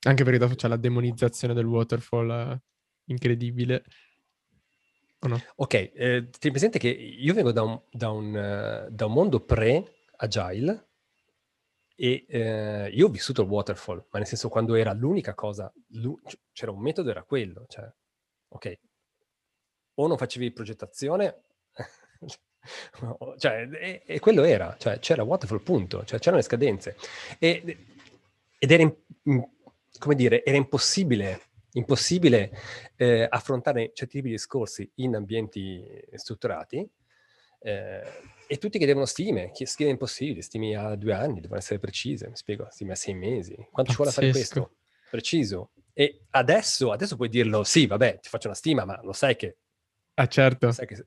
Anche perché dopo c'è la demonizzazione del waterfall eh, incredibile, o no? Ok, eh, ti presente che io vengo da un, da un, uh, da un mondo pre-agile e eh, io ho vissuto il waterfall, ma nel senso quando era l'unica cosa, l'u- c'era un metodo, era quello, cioè, ok, o non facevi progettazione, cioè, e, e quello era, cioè c'era waterfall punto, cioè c'erano le scadenze, e, ed era in, in, come dire, era impossibile, impossibile eh, affrontare certi tipi di discorsi in ambienti strutturati eh, e tutti chiedevano stime, stime impossibili, stime a due anni, devono essere precise, mi spiego, stime a sei mesi, quanto ci vuole fare questo? Preciso. E adesso, adesso puoi dirlo, sì, vabbè, ti faccio una stima, ma lo sai che... Ah, certo. Lo sai che,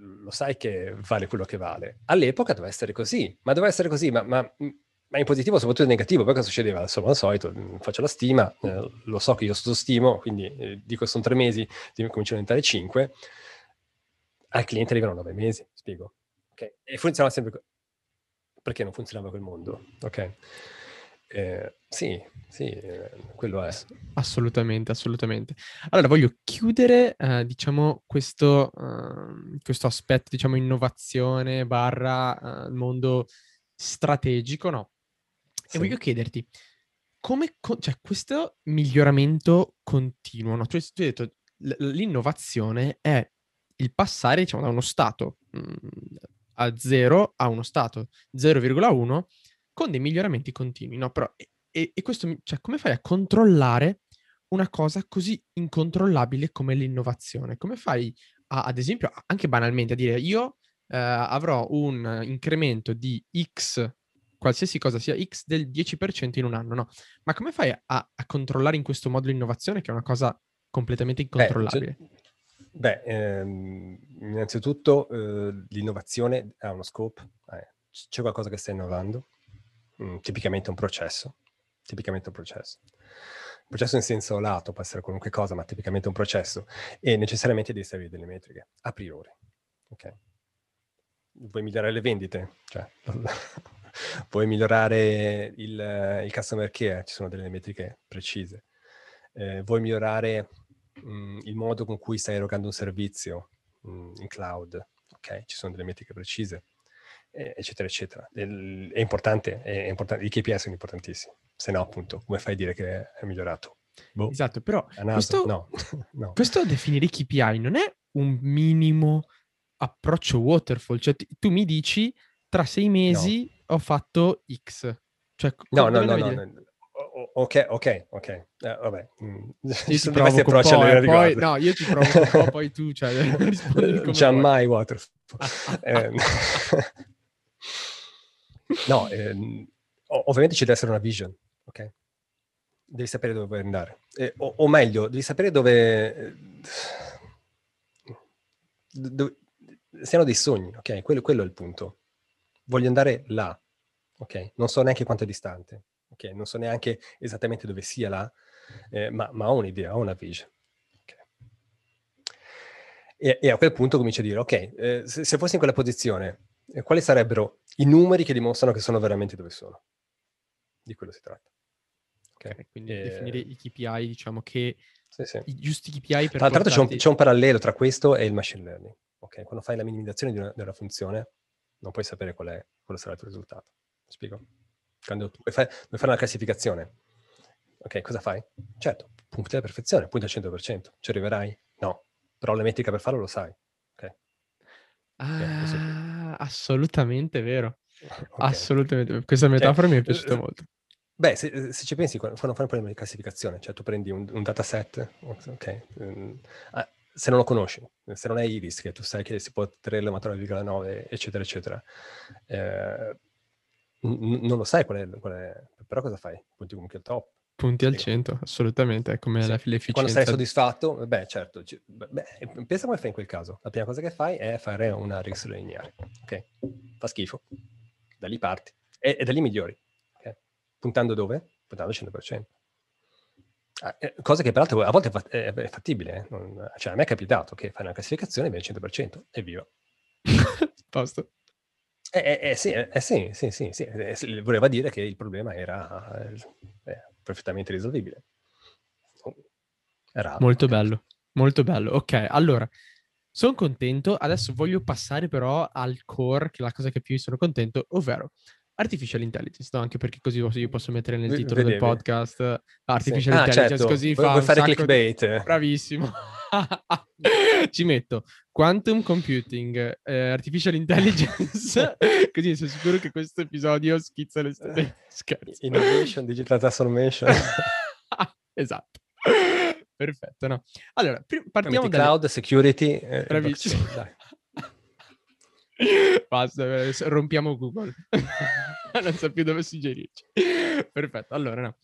lo sai che vale quello che vale. All'epoca doveva essere così, ma doveva essere così, ma... ma ma in positivo soprattutto in negativo, perché succedeva? Insomma, al solito, faccio la stima, eh, lo so che io sottostimo, quindi eh, dico sono tre mesi, comincio a diventare cinque, al cliente arrivano nove mesi, spiego. Okay. E funzionava sempre, perché non funzionava quel mondo, ok? Eh, sì, sì, eh, quello è. Assolutamente, assolutamente. Allora voglio chiudere, eh, diciamo, questo, eh, questo aspetto, diciamo, innovazione barra eh, mondo strategico, no? Sì. E voglio chiederti, come, co- cioè, questo miglioramento continuo, no? Cioè, tu hai detto, l- l'innovazione è il passare, diciamo, da uno stato mh, a zero a uno stato zero virgola uno con dei miglioramenti continui, no? Però, e, e questo, cioè, come fai a controllare una cosa così incontrollabile come l'innovazione? Come fai, a, ad esempio, anche banalmente, a dire io eh, avrò un incremento di X, qualsiasi cosa sia X, del dieci per cento in un anno, no? Ma come fai a, a controllare in questo modo l'innovazione, che è una cosa completamente incontrollabile? Beh, cioè... Beh, ehm, innanzitutto eh, l'innovazione ha uno scope, eh, c'è qualcosa che sta innovando, mm, tipicamente un processo, tipicamente un processo. Un processo in senso lato, può essere qualunque cosa, ma tipicamente un processo, e necessariamente devi stabilire delle metriche, a priori, ok? Vuoi migliorare le vendite, cioè, vuoi migliorare il, il customer care, ci sono delle metriche precise, eh, vuoi migliorare... il modo con cui stai erogando un servizio in cloud, ok? Ci sono delle metriche precise, eccetera, eccetera. È importante, è importante, i K P I sono importantissimi, se no appunto come fai a dire che è migliorato? Boh. Esatto, però questo, no. No. Questo definire i K P I non è un minimo approccio waterfall, cioè tu mi dici tra sei mesi no. ho fatto X. Cioè, no, no, no, no, no. Ok, ok, ok. Eh, vabbè. Mm. Ci sono diversi approcci a poi, no, io ti provo un po', poi tu, cioè, rispondi come mai waterfall. eh, no, eh, ovviamente ci deve essere una vision, ok? Devi sapere dove vuoi andare. Eh, o, o meglio, devi sapere dove... dove... siano dei sogni, ok? Quello, quello è il punto. Voglio andare là, ok? Non so neanche quanto è distante. Okay, non so neanche esattamente dove sia là, eh, ma, ma ho un'idea, ho una vision. Okay. E, e a quel punto comincio a dire, ok, eh, se, se fossi in quella posizione, eh, quali sarebbero i numeri che dimostrano che sono veramente dove sono? Di quello si tratta. Okay. Okay, quindi e... definire i K P I, diciamo che sì, sì. i giusti K P I per... Tra l'altro portarti... c'è, c'è un parallelo tra questo e il machine learning. Okay? Quando fai la minimizzazione di una, di una funzione, non puoi sapere qual è, qual sarà il tuo risultato. Spiego? Quando tu vuoi fare, vuoi fare una classificazione, ok, cosa fai? Certo, punti alla perfezione, punti al cento per cento. Ci arriverai? No. Però la metrica per farlo lo sai, ok? Ah, eh, assolutamente vero. Okay. Assolutamente. Questa metafora cioè, mi è piaciuta eh, molto. Beh, se, se ci pensi, quando fai un problema di classificazione, cioè tu prendi un, un dataset, ok? Um, ah, se non lo conosci, se non hai i rischi, tu sai che si può ottenere la tre virgola nove, eccetera, eccetera. Eh, non lo sai qual è, qual è, però cosa fai? Punti comunque al top. Punti al cento, assolutamente, è come sì. l'efficienza. Quando sei soddisfatto, beh certo, c- beh, pensa come fai in quel caso. La prima cosa che fai è fare una regressione lineare, ok? Fa schifo, da lì parti, e, e da lì migliori, okay? Puntando dove? Puntando al cento per cento. Ah, eh, cosa che peraltro a volte è, fat- è fattibile, eh? Non, cioè a me è capitato che fai una classificazione e viene al cento per cento, evviva. Posto. Eh, eh, sì, eh, sì, sì, sì, sì. Eh, voleva dire che il problema era eh, perfettamente risolvibile. Era molto okay. bello, molto bello. Ok, allora, sono contento. Adesso voglio passare però al core, che è la cosa che più sono contento, ovvero Artificial Intelligence, no? Anche perché così io posso mettere nel titolo Vedevi. del podcast Artificial sì. ah, Intelligence, certo. così Vu- fa vuoi fare clickbait. Di... Bravissimo. Ci metto Quantum Computing, eh, Artificial Intelligence, così sono sicuro che questo episodio schizza le stelle. Scherzo. Innovation, Digital Transformation. Esatto. Perfetto, no? Allora, pr- partiamo da... Cloud, security... Eh, Bravissimo. Dai. Basta, rompiamo Google. Non so più dove suggerirci. Perfetto, allora no.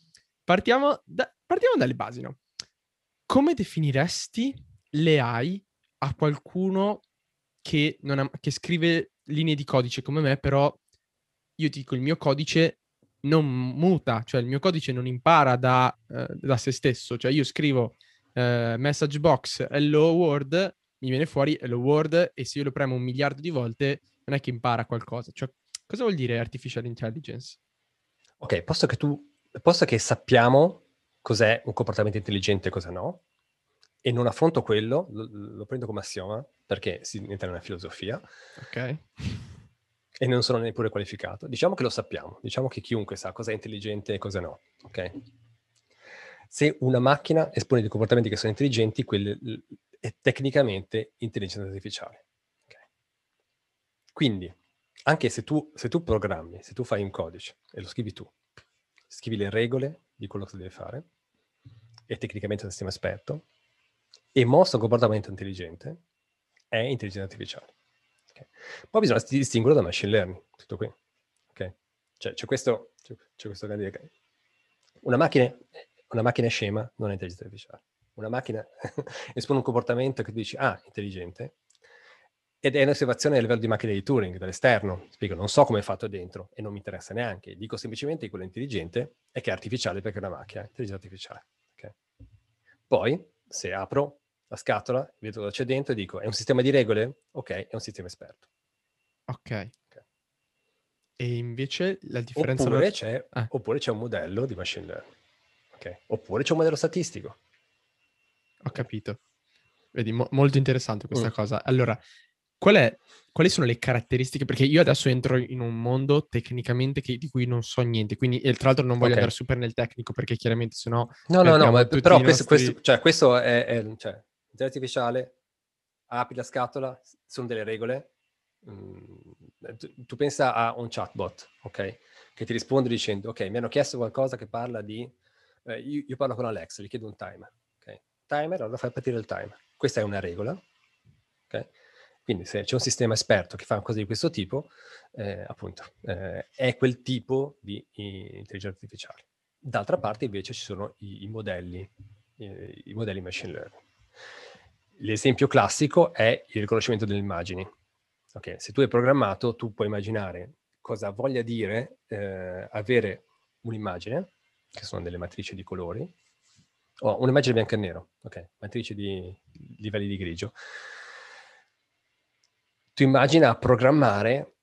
Partiamo, da, partiamo dalle basi, no? Come definiresti le A I a qualcuno che, non ha, che scrive linee di codice come me, però io ti dico il mio codice non muta, cioè il mio codice non impara da, eh, da se stesso. Cioè io scrivo eh, message box hello world, mi viene fuori hello world, e se io lo premo un miliardo di volte non è che impara qualcosa. Cioè, cosa vuol dire artificial intelligence? Ok, posto che tu posto che sappiamo cos'è un comportamento intelligente e cosa no, e non affronto quello, lo, lo prendo come assioma, perché si entra nella filosofia. Ok. E non sono neppure qualificato. Diciamo che lo sappiamo, diciamo che chiunque sa cosa è intelligente e cosa no, ok? Se una macchina espone dei comportamenti che sono intelligenti, quel è tecnicamente intelligenza artificiale. Okay. Quindi, anche se tu, se tu programmi, se tu fai un codice e lo scrivi tu, scrivi le regole di quello che si deve fare, è tecnicamente un sistema esperto, e mostra un comportamento intelligente, è intelligenza artificiale. Okay. Poi bisogna distinguerlo da machine learning, tutto qui. Okay. Cioè, c'è questo, c'è, c'è questo grande... Okay. Una macchina, una macchina scema non è intelligenza artificiale. Una macchina espone un comportamento che tu dici, ah, intelligente, ed è un'osservazione a livello di macchina di Turing, dall'esterno. Spiego, non so come è fatto dentro e non mi interessa neanche. Dico semplicemente che quello intelligente è che è artificiale perché è una macchina, è intelligenza artificiale. Okay. Poi, se apro la scatola, vedo cosa c'è dentro e dico, è un sistema di regole? Ok, è un sistema esperto. Ok. Okay. E invece la differenza... Oppure, lo... c'è, ah. oppure c'è un modello di machine learning. Okay. Oppure c'è un modello statistico. Ho capito. Vedi, mo- molto interessante questa mm. cosa. Allora, qual è, quali sono le caratteristiche? Perché io adesso entro in un mondo tecnicamente che, di cui non so niente, quindi e tra l'altro non voglio okay. andare super nel tecnico, perché chiaramente sennò... No, no, no, ma, però questo, nostri... questo, cioè, questo è... è cioè... Intelligenza artificiale, apri la scatola, sono delle regole. Tu pensa a un chatbot, ok? Che ti risponde dicendo, ok, mi hanno chiesto qualcosa che parla di... Eh, io, io parlo con Alexa, gli chiedo un timer, ok? Timer, allora fai partire il timer. Questa è una regola, ok? Quindi se c'è un sistema esperto che fa cose di questo tipo, eh, appunto, eh, è quel tipo di intelligenza artificiale. D'altra parte invece ci sono i, i modelli, i, i modelli machine learning. L'esempio classico è il riconoscimento delle immagini. Ok, se tu hai programmato, tu puoi immaginare cosa voglia dire eh, avere un'immagine, che sono delle matrici di colori, o oh, un'immagine bianco e nero, ok, matrici di livelli di grigio. Tu immagina a programmare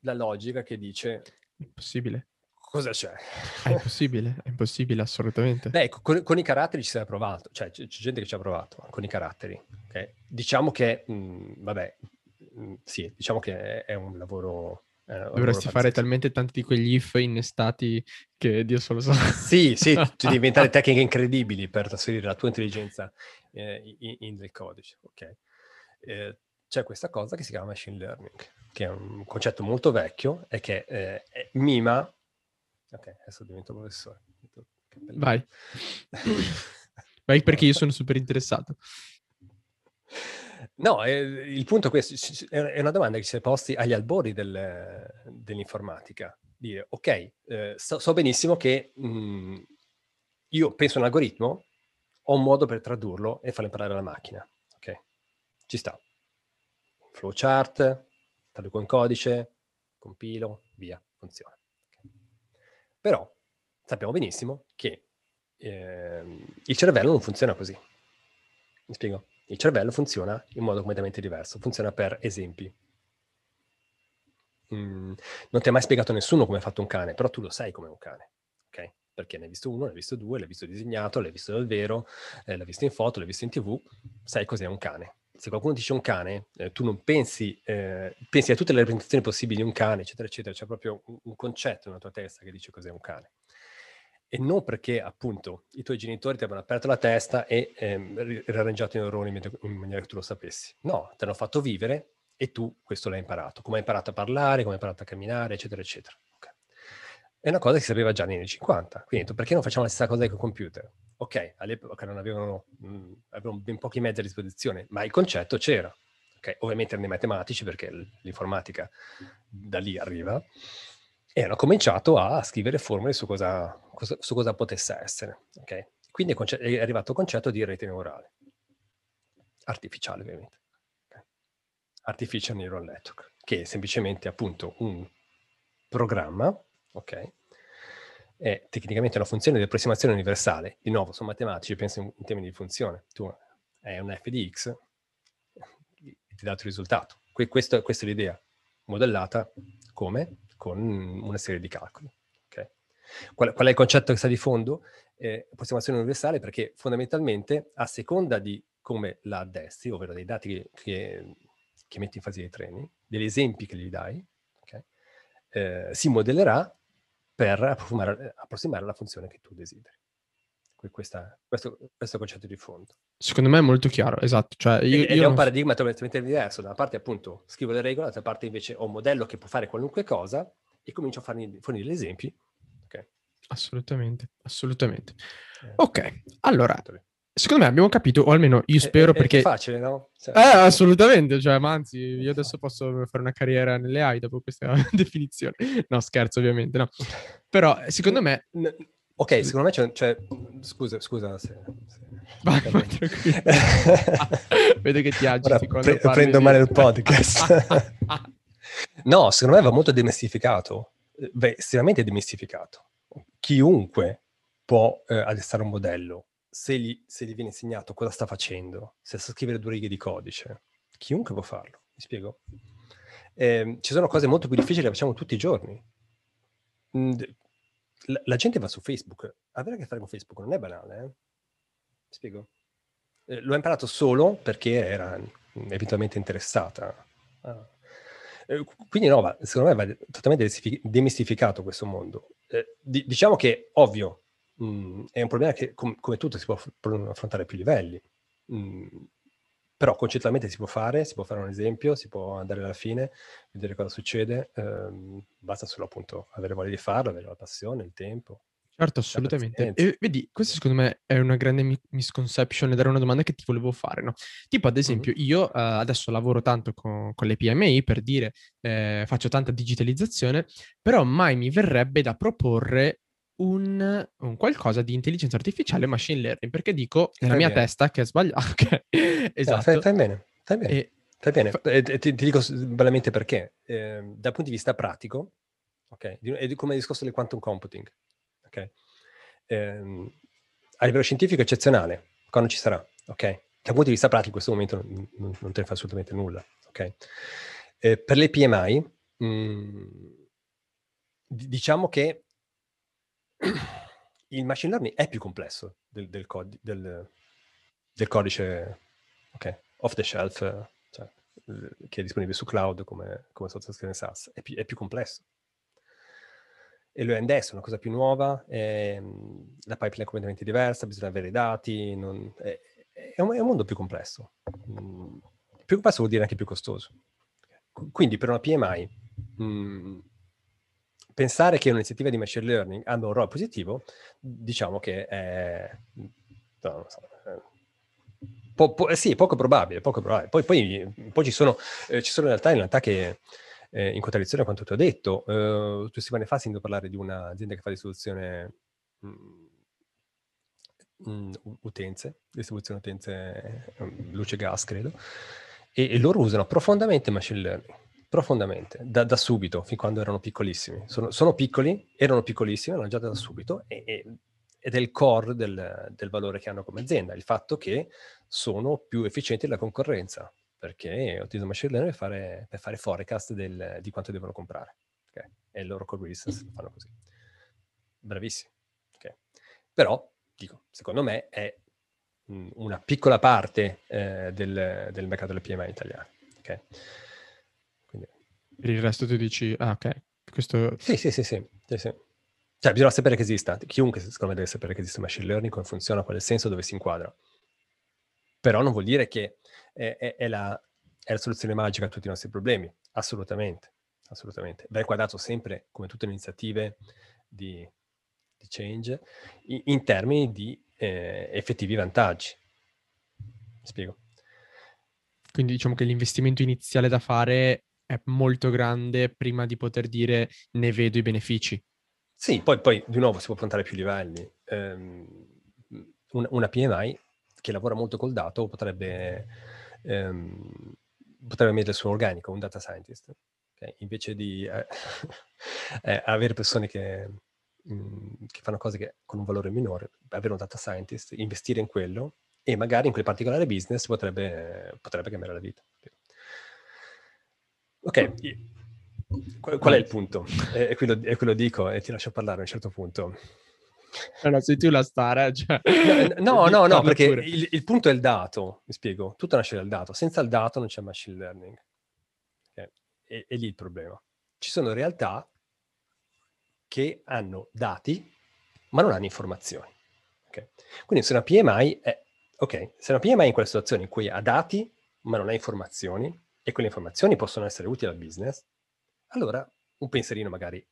la logica che dice... Impossibile. Cosa c'è? È impossibile, è impossibile assolutamente. Beh, con, con i caratteri ci si è provato, cioè c'è, c'è gente che ci ha provato con i caratteri. Okay? Diciamo che, mh, vabbè, mh, sì, diciamo che è, è un lavoro... È un Dovresti lavoro fare talmente tanti di quegli if innestati che Dio solo sa. Sì, sì, devi inventare tecniche incredibili per trasferire la tua intelligenza eh, in, in del codice. Okay? Eh, c'è questa cosa che si chiama machine learning, che è un concetto molto vecchio e che eh, è, mima... Ok, adesso divento professore. Vai. Vai, perché io sono super interessato. No, eh, il punto è questo. È una domanda che ci si è posti agli albori del, dell'informatica. Dire, ok, eh, so, so benissimo che mh, io penso a un algoritmo, ho un modo per tradurlo e farlo imparare alla macchina. Ok, ci sta. Flowchart, traduco in codice, compilo, via, funziona. Però sappiamo benissimo che eh, il cervello non funziona così. Mi spiego? Il cervello funziona in modo completamente diverso, funziona per esempi. Mm, non ti ha mai spiegato nessuno come è fatto un cane, però tu lo sai come è un cane, ok? Perché ne hai visto uno, ne hai visto due, l'hai visto disegnato, l'hai visto dal vero, eh, l'hai visto in foto, l'hai visto in TV, sai cos'è un cane. Se qualcuno dice un cane, eh, tu non pensi, eh, pensi a tutte le rappresentazioni possibili di un cane, eccetera, eccetera. C'è proprio un, un concetto nella tua testa che dice cos'è un cane. E non perché, appunto, i tuoi genitori ti abbiano aperto la testa e eh, riarrangiato i neuroni in maniera che tu lo sapessi. No, te l'hanno fatto vivere e tu questo l'hai imparato. Come hai imparato a parlare, come hai imparato a camminare, eccetera, eccetera. Okay. È una cosa che si sapeva già negli anni cinquanta. Quindi perché non facciamo la stessa cosa con i computer? Ok, all'epoca non avevano, mh, avevano ben pochi mezzi a disposizione, ma il concetto c'era. Okay, ovviamente erano i matematici, perché l'informatica da lì arriva, e hanno cominciato a scrivere formule su cosa, cosa, su cosa potesse essere. Okay? Quindi è, conce- è arrivato il concetto di rete neurale. Artificiale, ovviamente. Okay? Artificial Neural Network, che è semplicemente, appunto, un programma, ok, è tecnicamente una funzione di approssimazione universale. Di nuovo, sono matematici, penso in, in termini di funzione. Tu hai un f di x e ti dà il risultato. Que, questo, questa è l'idea, modellata come? Con una serie di calcoli. Okay? Qual, qual è il concetto che sta di fondo? Eh, approssimazione universale, perché fondamentalmente, a seconda di come la addesti, ovvero dei dati che, che, che metti in fase di training, degli esempi che gli dai, okay, eh, si modellerà per approssimare, approssimare la funzione che tu desideri. Questa, questo, questo concetto di fondo. Secondo me è molto chiaro, esatto. Cioè, io, ed io è non... un paradigma totalmente diverso. Da una parte appunto scrivo le regole, dall'altra parte invece ho un modello che può fare qualunque cosa e comincio a farne, fornire gli esempi. Okay. Assolutamente, assolutamente. Eh, ok, allora, secondo me abbiamo capito, o almeno io spero, è, è, perché... È facile, no? Cioè, eh, assolutamente, cioè, ma anzi, io adesso posso fare una carriera nelle A I dopo questa definizione. No, scherzo ovviamente, no. Però, secondo me... Ok, secondo me c'è... c'è... Scusa, scusa se... se... Vai, ah, vedo che ti agiti quando pre- parli. Prendo di... male il podcast. No, secondo me va molto demistificato. Beh, estremamente demistificato. Chiunque può eh, addestrare un modello. Se gli, se gli viene insegnato cosa sta facendo, se sa scrivere due righe di codice, chiunque può farlo. Mi spiego? Eh, ci sono cose molto più difficili che facciamo tutti i giorni. Mm, La gente va su Facebook. Avere a che fare con Facebook non è banale, eh? Mi spiego? Eh, l'ho imparato solo perché era eventualmente interessata. Ah. Eh, quindi no, va, secondo me va totalmente demistificato questo mondo. Eh, di, diciamo che, ovvio, mh, è un problema che, com- come tutto, si può affrontare a più livelli. Mh, però concettualmente si può fare, si può fare un esempio, si può andare alla fine, vedere cosa succede, ehm, basta solo appunto avere voglia di farlo, avere la passione, il tempo. Certo, assolutamente. E vedi, questa secondo me è una grande misconception ed era una domanda che ti volevo fare, no? Tipo ad esempio mm-hmm. io uh, adesso lavoro tanto con, con le P M I, per dire, eh, faccio tanta digitalizzazione, però mai mi verrebbe da proporre Un, un qualcosa di intelligenza artificiale e machine learning, perché dico nella mia bene. Testa che è sbagliato. Okay. Esatto. No, fai, fai bene, fai bene. E, fai bene. Fa... E, ti, ti dico veramente perché. Eh, dal punto di vista pratico, okay, è come il discorso del quantum computing. Okay? Eh, a livello scientifico è eccezionale, quando ci sarà. Okay? Dal punto di vista pratico in questo momento non, non, non te ne fa assolutamente nulla. Okay? Eh, per le P M I, mh, diciamo che il machine learning è più complesso del, del, codi, del, del codice okay, off the shelf, cioè, che è disponibile su cloud come, come sottoscrizione SaaS, è più, è più complesso. E lo è adesso, è una cosa più nuova, è, la pipeline è completamente diversa, bisogna avere i dati, non, è, è, un, è un mondo più complesso. Più complesso vuol dire anche più costoso. Quindi per una P M I... Mh, pensare che un'iniziativa di machine learning abbia un ruolo positivo, diciamo che è, no, non so, è po- po- sì, poco probabile, poco probabile. Poi, poi, poi ci sono, eh, ci sono in realtà, in realtà che eh, in contraddizione a quanto ti ho detto, eh, due settimane fa sento parlare di un'azienda che fa distribuzione mh, mh, utenze, distribuzione utenze mh, luce gas, credo, e, e loro usano profondamente machine learning. Profondamente, da, da subito, fin quando erano piccolissimi. Sono, sono piccoli, erano piccolissimi, erano già da subito, e, e, ed è il core del, del valore che hanno come azienda, il fatto che sono più efficienti della concorrenza, perché utilizzano machine learning per fare, per fare forecast del, di quanto devono comprare. Okay? E il loro core business lo fanno così. Bravissimi. Okay? Però, dico, secondo me è una piccola parte eh, del, del mercato delle P M I italiane. Okay? Per il resto tu dici, ah ok, questo... Sì, sì, sì, sì, sì, sì. Cioè bisogna sapere che esista, chiunque secondo me deve sapere che esiste machine learning, come funziona, qual è il senso, dove si inquadra. Però non vuol dire che è, è, è, la, è la soluzione magica a tutti i nostri problemi, assolutamente, assolutamente. Va inquadrato sempre, come tutte le iniziative di, di change, in, in termini di eh, effettivi vantaggi. Mi spiego. Quindi diciamo che l'investimento iniziale da fare... è molto grande prima di poter dire ne vedo i benefici. Sì, poi, poi di nuovo si può affrontare più livelli. Um, una, una P M I che lavora molto col dato potrebbe, um, potrebbe mettere sul organico un data scientist, okay? Invece di eh, eh, avere persone che mh, che fanno cose che con un valore minore, avere un data scientist, investire in quello e magari in quel particolare business potrebbe, potrebbe cambiare la vita. Ok, qual, qual è il punto? E quello, e quello dico, e ti lascio parlare a un certo punto. Allora, sei tu la star, eh? Cioè... No, no, no, no, perché il, il punto è il dato, mi spiego. Tutto nasce dal dato. Senza il dato non c'è machine learning. Okay. E, è lì il problema. Ci sono realtà che hanno dati, ma non hanno informazioni. Okay. Quindi se una P M I è... Ok, se una P M I è in quella situazione in cui ha dati, ma non ha informazioni, e quelle informazioni possono essere utili al business, allora un pensierino magari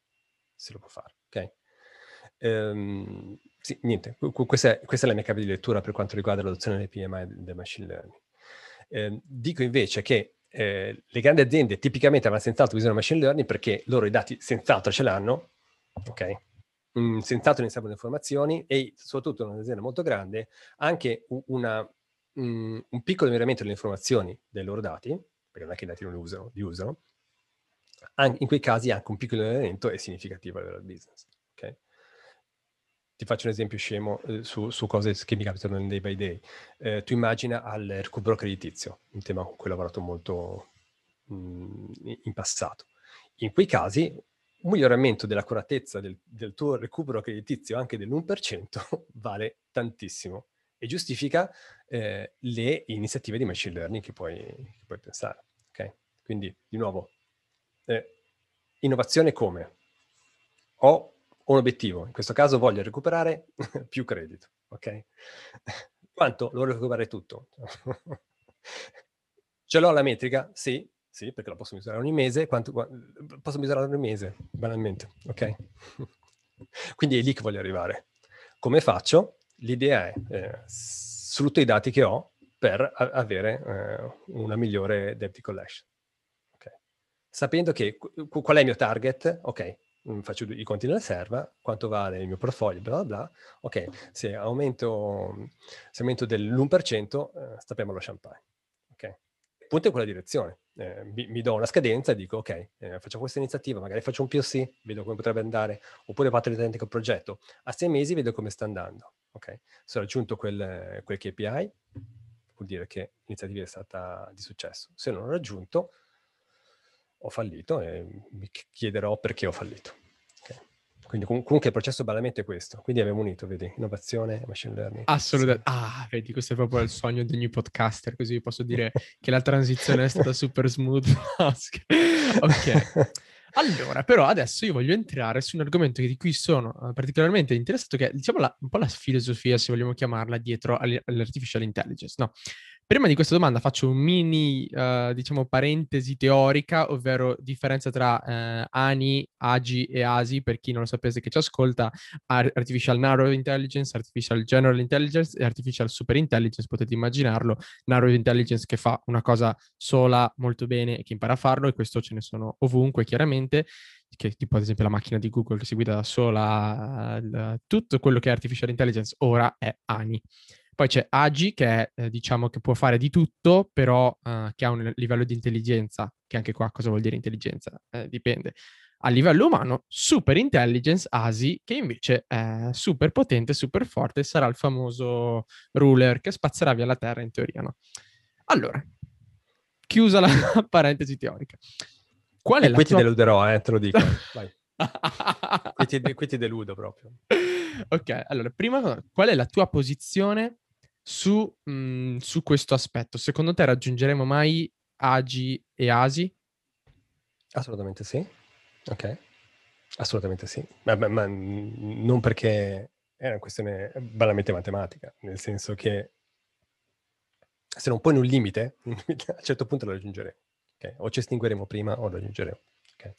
se lo può fare, ok? Um, sì, niente, questa è, questa è la mia chiave di lettura per quanto riguarda l'adozione dei P M I del machine learning. Um, dico invece che eh, le grandi aziende tipicamente avranno senz'altro bisogno di machine learning perché loro i dati senz'altro ce l'hanno, ok? Mm, senz'altro ne servono informazioni e soprattutto in un'azienda molto grande anche una, mm, un piccolo miglioramento delle informazioni dei loro dati, perché non è che i dati non li usano, li usano, An- in quei casi anche un piccolo miglioramento è significativo al business, ok? Ti faccio un esempio scemo eh, su, su cose che mi capitano nel day by day. Eh, tu immagina al recupero creditizio, un tema con cui ho lavorato molto mh, in passato. In quei casi, un miglioramento dell'accuratezza del, del tuo recupero creditizio anche dell'uno per cento vale tantissimo e giustifica eh, le iniziative di machine learning che puoi, che puoi pensare. Okay? Quindi, di nuovo, eh, innovazione come? Ho un obiettivo, in questo caso voglio recuperare più credito, ok? Quanto? Lo voglio recuperare tutto. Ce l'ho la metrica? Sì, sì, perché la posso misurare ogni mese. Quanto, posso misurare ogni mese, banalmente, ok? Quindi è lì che voglio arrivare. Come faccio? L'idea è eh, sfrutto i dati che ho per a- avere eh, una migliore debt collection, ok? Sapendo che qu- qual è il mio target, ok? Faccio i conti nella serva, quanto vale il mio portfolio, bla bla bla, ok, se aumento, se aumento dell'uno per cento eh, stappiamo lo champagne, ok? Il punto è quella direzione, eh, mi, mi do una scadenza e dico, ok, eh, faccio questa iniziativa, magari faccio un P O C, vedo come potrebbe andare, oppure faccio l'identico progetto, a sei mesi vedo come sta andando, ok? Se ho raggiunto quel, quel K P I, vuol dire che l'iniziativa è stata di successo, se non l'ho raggiunto, ho fallito e mi chiederò perché ho fallito. Okay. Quindi com- comunque il processo banalmente è questo. Quindi abbiamo unito, vedi, innovazione e machine learning. Assolutamente. Sì. Ah, vedi, questo è proprio il sogno di ogni podcaster, così posso dire che la transizione è stata super smooth. Ok. Allora, però adesso io voglio entrare su un argomento di cui sono particolarmente interessato, che è, diciamo, la, un po' la filosofia, se vogliamo chiamarla, dietro all'artificial intelligence, no? Prima di questa domanda faccio un mini, uh, diciamo, parentesi teorica, ovvero differenza tra uh, A N I, A G I e A S I, per chi non lo sapesse che ci ascolta, Artificial Narrow Intelligence, Artificial General Intelligence e Artificial Super Intelligence, potete immaginarlo, Narrow Intelligence che fa una cosa sola molto bene e che impara a farlo, e questo ce ne sono ovunque, chiaramente, che tipo ad esempio la macchina di Google che si guida da sola, la, tutto quello che è artificial intelligence ora è A N I. Poi c'è A G I che è, eh, diciamo che può fare di tutto, però eh, che ha un livello di intelligenza, che anche qua cosa vuol dire intelligenza? Eh, dipende. A livello umano, super intelligence, A S I, che invece è super potente, super forte, sarà il famoso ruler che spazzerà via la terra in teoria, no? Allora, chiusa la parentesi teorica. Qual è e la qui tua... ti deluderò, eh, te lo dico. Vai. qui, ti, qui ti deludo proprio. Ok, allora, prima, qual è la tua posizione su, mh, su questo aspetto? Secondo te raggiungeremo mai A G I e A S I? Assolutamente sì. Ok, assolutamente sì. Ma, ma, ma non perché è una questione banalmente matematica, nel senso che se non poni un limite, a un certo punto lo raggiungeremo. Okay. O ci estingueremo prima o lo aggiungeremo. Okay.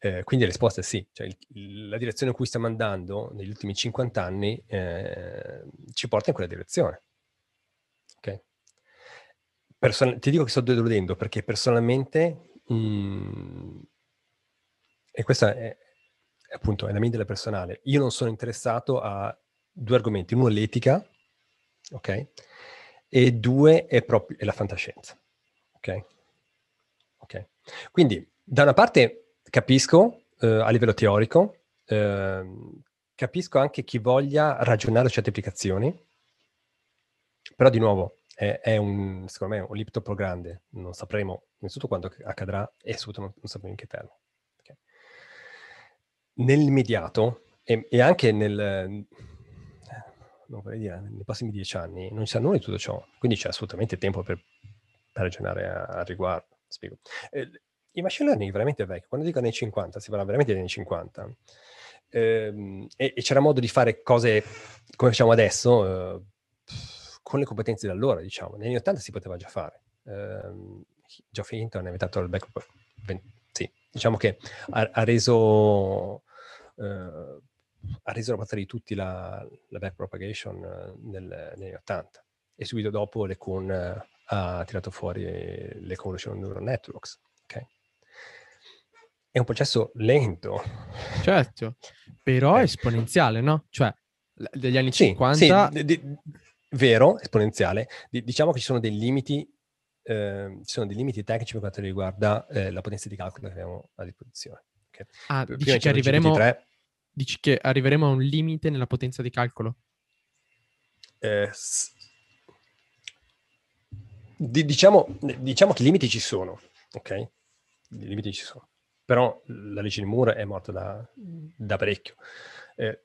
Eh, quindi la risposta è sì. Cioè, il, la direzione in cui stiamo andando negli ultimi cinquanta anni eh, ci porta in quella direzione. Okay. Person- ti dico che sto deludendo perché personalmente, mh, e questa è appunto è la mia idea personale, io non sono interessato a due argomenti. Uno è l'etica, ok? E due è proprio è la fantascienza. Ok, ok. Quindi da una parte capisco eh, a livello teorico eh, capisco anche chi voglia ragionare su certe applicazioni, però di nuovo è, è un, secondo me, un lipto pro grande, non sapremo innanzitutto quando accadrà e soprattutto non, non sapremo in che termini. Okay. Nell'immediato e, e anche nel... non vorrei dire, nei prossimi dieci anni non ci sarà nulla di tutto ciò, quindi c'è assolutamente tempo per, per ragionare al riguardo. Spiego. Eh, il machine learning è veramente vecchio, quando dico anni cinquanta, si parla veramente degli anni cinquanta, eh, e, e c'era modo di fare cose come facciamo adesso, eh, con le competenze di allora, diciamo. Negli anni ottanta si poteva già fare. Eh, Geoff Hinton ha inventato il backup, sì, diciamo che ha, ha reso... Eh, ha reso la battaglia di tutti la, la backpropagation nel, negli ottanta, e subito dopo le Kuhn uh, ha tirato fuori le convolutional neural networks. Okay? È un processo lento. Certo, però eh. esponenziale, no? Cioè, degli anni sì, cinquanta... Sì, d- d- vero, esponenziale. D- diciamo che ci sono dei limiti, eh, ci sono dei limiti tecnici per quanto riguarda eh, la potenza di calcolo che abbiamo a disposizione. Okay? Ah, Prima dici che arriveremo... G P T tre, Dici che arriveremo a un limite nella potenza di calcolo? Eh, s- di- diciamo, diciamo che i limiti ci sono, ok? I limiti ci sono. Però la legge di Moore è morta da, da parecchio. Eh,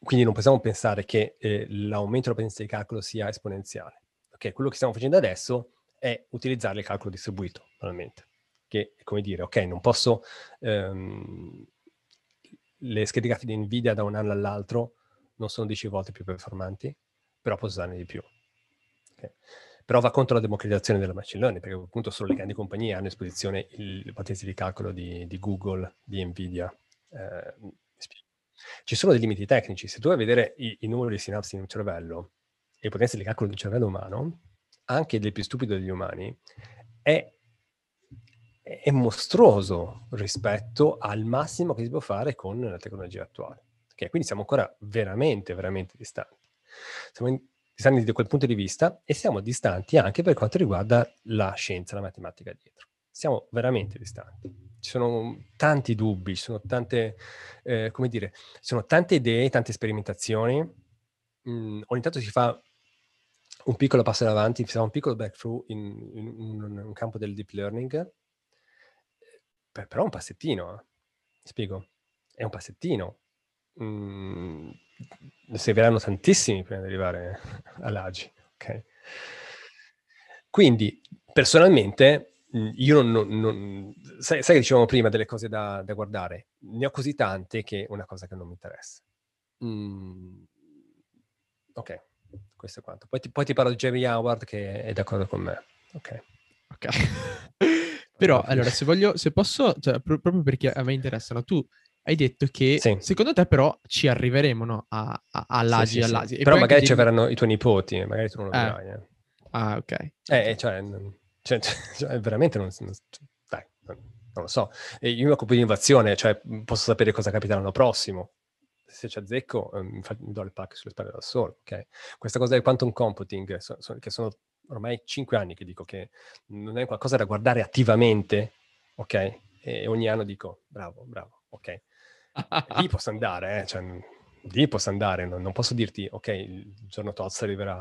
quindi non possiamo pensare che eh, l'aumento della potenza di calcolo sia esponenziale. Ok, quello che stiamo facendo adesso è utilizzare il calcolo distribuito, normalmente. Che, come dire, ok, non posso... Ehm, le schede grafiche di Nvidia da un anno all'altro non sono dieci volte più performanti, però posso usarne di più. Okay. Però va contro la democratizzazione della machine learning, perché appunto solo le grandi compagnie hanno a disposizione le potenze di calcolo di, di Google, di Nvidia. Eh, ci sono dei limiti tecnici. Se tu vai a vedere i, i numeri di sinapsi in un cervello e le potenze di calcolo di un cervello umano, anche del più stupido degli umani, è è mostruoso rispetto al massimo che si può fare con la tecnologia attuale. Okay, quindi siamo ancora veramente, veramente distanti. Siamo in, distanti da quel punto di vista e siamo distanti anche per quanto riguarda la scienza, la matematica dietro. Siamo veramente distanti. Ci sono tanti dubbi, ci sono tante, eh, come dire, ci sono tante idee, tante sperimentazioni. Mm, ogni tanto si fa un piccolo passo in avanti, si fa un piccolo breakthrough in, in, in, in un campo del deep learning, però un passettino, eh. Spiego, è un passettino. Mm, ne serviranno tantissimi prima di arrivare all'AGI, ok? Quindi, personalmente, io non... non sai, sai che dicevamo prima delle cose da, da guardare? Ne ho così tante che è una cosa che non mi interessa. Mm, ok, questo è quanto. Poi ti, poi ti parlo di Jeremy Howard che è d'accordo con me, ok? Ok. Però, allora, se voglio, se posso, cioè, pro- proprio perché a me interessano, tu hai detto che, sì. Secondo te però, ci arriveremo, no? A, a, all'A G I, sì, sì, all'A G I. Sì. Però magari ci devi... avranno i tuoi nipoti, magari tu non lo eh. vedrai. Eh. Ah, ok. Eh, cioè, cioè, cioè veramente non, non, dai, non lo so. Io mi occupo di innovazione, cioè, posso sapere cosa capiterà l'anno prossimo. Se ci azzecco, mi, fa, mi do le pacche sulle spalle da solo, ok? Questa cosa del quantum computing, so, so, che sono... ormai cinque anni che dico che non è qualcosa da guardare attivamente, ok? E ogni anno dico, bravo, bravo, ok. Lì posso andare, eh? Cioè, lì posso andare, non, non posso dirti, ok, il giorno tozzo arriverà,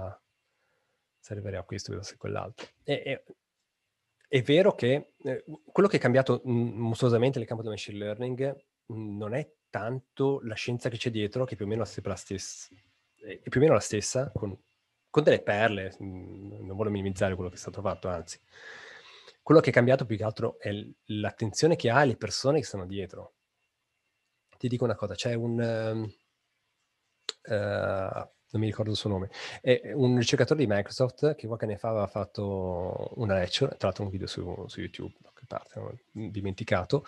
arriverà a questo, vedo se quell'altro. E, è, è vero che eh, quello che è cambiato mostruosamente nel campo del machine learning non è tanto la scienza che c'è dietro, che più o meno è la stessa, è più o meno la stessa, con... con delle perle, non voglio minimizzare quello che è stato fatto, anzi. Quello che è cambiato più che altro è l'attenzione che ha alle persone che sono dietro. Ti dico una cosa, c'è un... Uh, non mi ricordo il suo nome, è un ricercatore di Microsoft che qualche anno fa aveva fatto una lecture, tra l'altro un video su, su YouTube, da qualche parte, non ho dimenticato,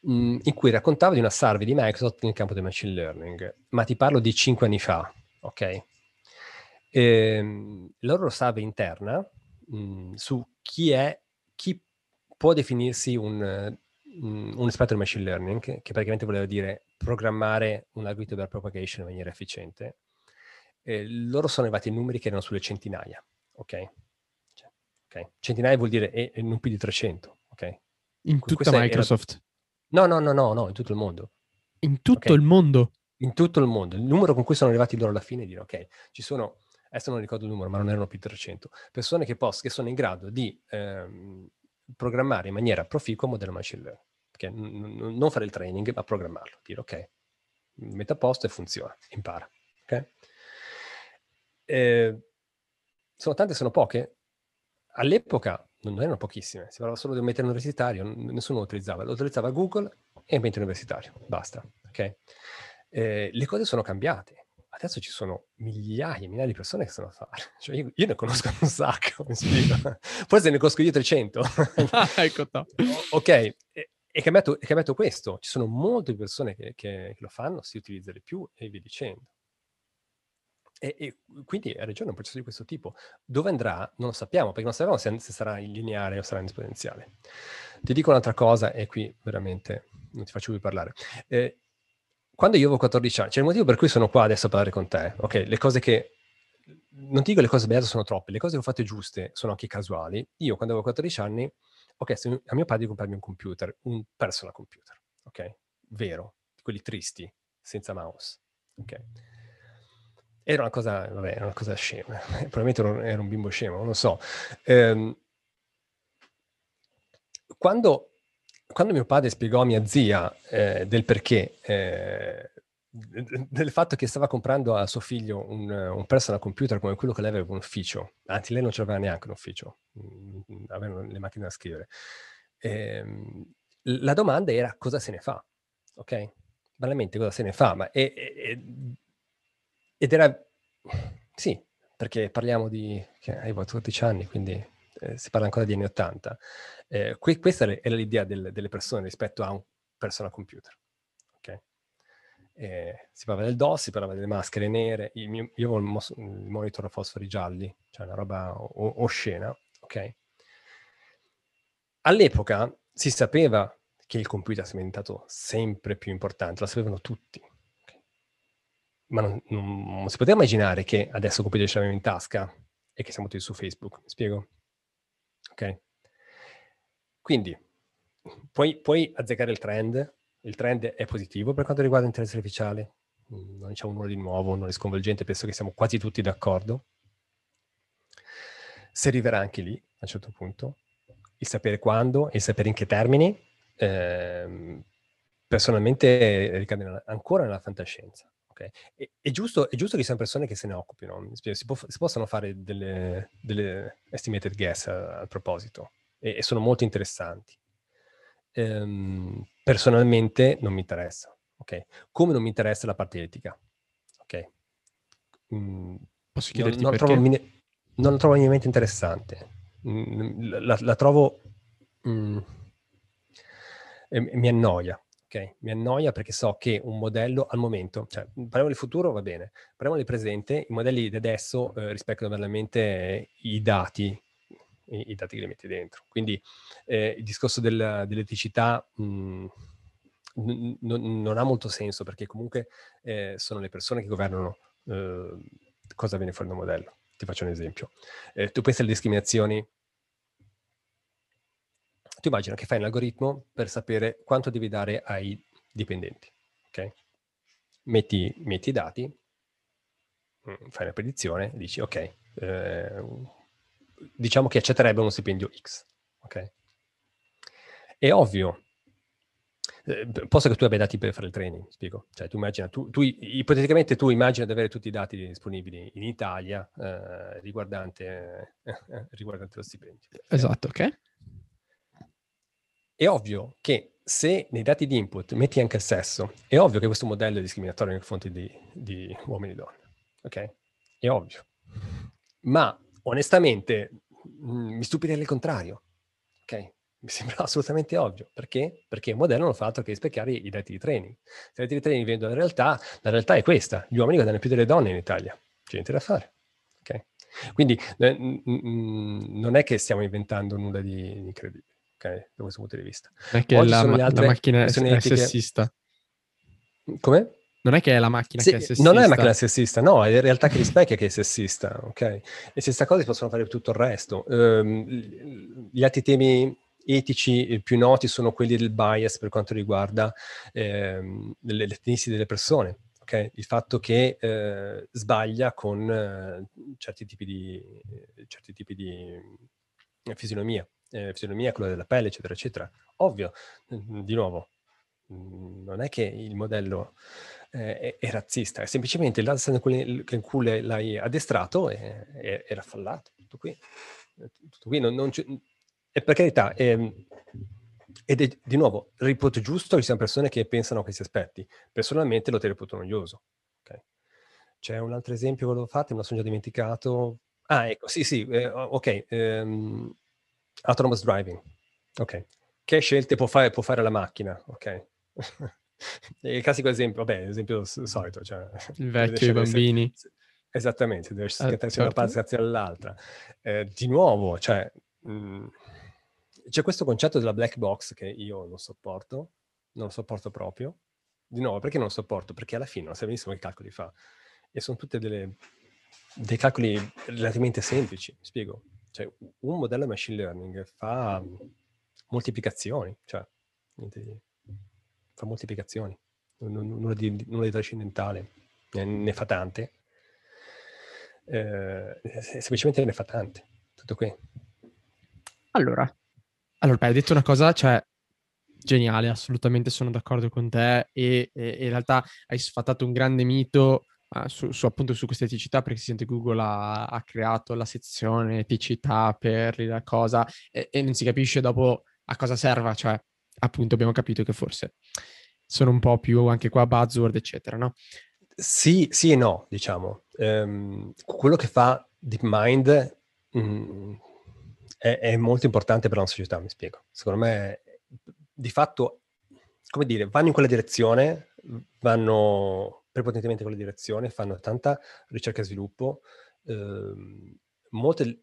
mh, in cui raccontava di una survey di Microsoft nel campo del machine learning, ma ti parlo di cinque anni fa, ok? Eh, la loro survey interna mh, su chi è chi può definirsi un, mh, un esperto di machine learning, che, che praticamente voleva dire programmare un algoritmo di propagation in maniera efficiente. Eh, loro sono arrivati a numeri che erano sulle centinaia, ok? Cioè, okay. Centinaia vuol dire e, e non più di trecento, ok? In tutta Questa Microsoft? Era... No, no, no, no, no, in tutto il mondo. In tutto okay. il mondo? In tutto il mondo. Il numero con cui sono arrivati loro alla fine è dire, ok, ci sono, adesso non ricordo il numero, ma non erano più trecento, persone che, post, che sono in grado di ehm, programmare in maniera proficua modello machine learning. Perché n- n- non fare il training, ma programmarlo. Dire, ok, metta a posto e funziona, impara. Okay? Eh, sono tante, sono poche? All'epoca non erano pochissime, si parlava solo di un meta universitario, nessuno lo utilizzava, lo utilizzava Google e un meta universitario, basta, ok? Eh, le cose sono cambiate, adesso ci sono migliaia e migliaia di persone che sanno fare, cioè io, io ne conosco un sacco, mi spiego, forse ne conosco io trecento. Ah, ecco to. Ok, è, è, cambiato, è cambiato questo, ci sono molte persone che, che, che lo fanno, si utilizza di più e via dicendo. E, e quindi ha ragione, un processo di questo tipo dove andrà non lo sappiamo, perché non sappiamo se, se sarà in lineare o sarà in esponenziale. Ti dico un'altra cosa e qui veramente non ti faccio più parlare. Eh, quando io avevo quattordici anni, c'è il motivo per cui sono qua adesso a parlare con te, ok? Le cose che non ti dico, le cose sbagliate sono troppe, le cose che ho fatto giuste sono anche casuali. Io quando avevo quattordici anni, ok, se a mio padre di comprarmi un computer, un personal computer, ok? Vero, quelli tristi, senza mouse, ok? Era una cosa, vabbè, era una cosa scema, probabilmente ero, ero un bimbo scemo, non lo so. Ehm, quando, quando mio padre spiegò a mia zia eh, del perché, eh, del fatto che stava comprando a suo figlio un, un personal computer come quello che lei aveva in ufficio, anzi lei non ce l'aveva neanche in ufficio, avevano le macchine da scrivere, ehm, la domanda era cosa se ne fa, ok? Banalmente cosa se ne fa, ma è, è, è ed era, sì, perché parliamo di, che avevo quattordici anni, quindi eh, si parla ancora di anni ottanta. Eh, que- questa era l'idea del, delle persone rispetto a un personal computer, ok? Eh, si parlava del DOS, si parlava delle maschere nere, il mio, io avevo il, mos- il monitor a fosfori gialli, cioè una roba o- oscena, ok? All'epoca si sapeva che il computer sarebbe diventato sempre più importante, lo sapevano tutti. Ma non, non, non si poteva immaginare che adesso il computer ce l'abbiamo in tasca e che siamo tutti su Facebook, mi spiego? Ok? Quindi, puoi, puoi azzeccare il trend, il trend è positivo per quanto riguarda l'intelligenza artificiale, non diciamo nulla di nuovo, non è sconvolgente, penso che siamo quasi tutti d'accordo. Se arriverà anche lì, a un certo punto, il sapere quando e il sapere in che termini, ehm, personalmente ricade ancora nella fantascienza. Okay. È, è, giusto, è giusto che siano persone che se ne occupino, si, può, si possono fare delle, delle estimated guess a, a proposito e, e sono molto interessanti. Ehm, personalmente non mi interessa, okay? Come non mi interessa la parte etica, ok? Mm, Posso chiederti non, non perché? Trovo, non la trovo minimamente interessante, mm, la, la trovo mm, e, e mi annoia. Okay. Mi annoia perché so che un modello al momento, cioè parliamo del futuro va bene, parliamo del presente, i modelli di adesso eh, rispecchiano veramente eh, i dati, i, i dati che li metti dentro. Quindi eh, il discorso del, dell'eticità mh, n- n- non ha molto senso perché comunque eh, sono le persone che governano eh, cosa viene fuori da un modello. Ti faccio un esempio. Eh, tu pensi alle discriminazioni? Tu immagina che fai un algoritmo per sapere quanto devi dare ai dipendenti, ok? Metti, metti i dati, fai una predizione, dici, ok, eh, diciamo che accetterebbe uno stipendio X, ok? È ovvio, eh, posso che tu abbia dati per fare il training, spiego. Cioè, tu immagina, tu, tu, ipoteticamente tu immagina di avere tutti i dati disponibili in Italia eh, riguardante, eh, riguardante lo stipendio. Esatto, ok? È ovvio che se nei dati di input metti anche il sesso, è ovvio che questo modello è discriminatorio nei confronti di, di uomini e donne, ok? È ovvio. Ma onestamente mh, mi stupirei il contrario, ok? Mi sembra assolutamente ovvio. Perché? Perché il modello non fa altro che rispecchiare i dati di training. Se i dati di training vengono in realtà, la realtà è questa. Gli uomini guadagnano più delle donne in Italia. C'è niente da fare, ok? Quindi n- n- non è che stiamo inventando nulla di incredibile. Ok, da questo punto di vista. Non è che la, ma- la macchina è sessista. Come? Non è che è la macchina sì, che è sessista. Non è la macchina sessista, no, è in realtà che rispecchia che è sessista, ok? E stessa cosa si possono fare tutto il resto. Um, gli altri temi, etici più noti sono quelli del bias per quanto riguarda ehm, le, le tendenze delle persone. Okay? Il fatto che eh, sbaglia con eh, certi tipi di, certi tipi di fisionomia, eh, fisionomia, quella della pelle, eccetera, eccetera. Ovvio, di nuovo, non è che il modello eh, è, è razzista, è semplicemente l'altro in cui l'hai addestrato e era fallato. Tutto qui. Tutto qui non, non c'è, e per carità, è, ed è di nuovo, riputo giusto che ci siano persone che pensano a questi aspetti. Personalmente lo reputo noioso. Okay. C'è un altro esempio che volevo fare, me lo sono già dimenticato. Ah, ecco, sì, sì, eh, ok. Ehm, autonomous driving. Ok. Che scelte può fare, può fare la macchina? Ok. Il classico esempio, vabbè, esempio solito. Cioè, il vecchio, i bambini. Essere, esattamente, deve schiantarsi da una parte grazie all'altra. Eh, di nuovo, cioè... Mh, c'è questo concetto della black box che io non sopporto, non lo sopporto proprio. Di nuovo, perché non lo sopporto? Perché alla fine non sa benissimo che calcoli fa. E sono tutte delle, dei calcoli relativamente semplici, mi spiego. Cioè, un modello di machine learning fa moltiplicazioni, cioè, niente di, fa moltiplicazioni, nulla di, nulla di trascendentale, ne, ne fa tante. Eh, semplicemente ne fa tante, tutto qui. Allora... Allora, beh, hai detto una cosa, cioè, geniale, assolutamente sono d'accordo con te e, e in realtà hai sfatato un grande mito eh, su, su appunto su questa eticità, perché si sente Google ha, ha creato la sezione eticità per la cosa e, e non si capisce dopo a cosa serva, cioè, appunto abbiamo capito che forse sono un po' più anche qua buzzword, eccetera, no? Sì, sì e no, diciamo. Ehm, quello che fa DeepMind... Mh, È, è molto importante per la società, mi spiego. Secondo me, di fatto, come dire, vanno in quella direzione, vanno prepotentemente in quella direzione, fanno tanta ricerca e sviluppo. Eh, molte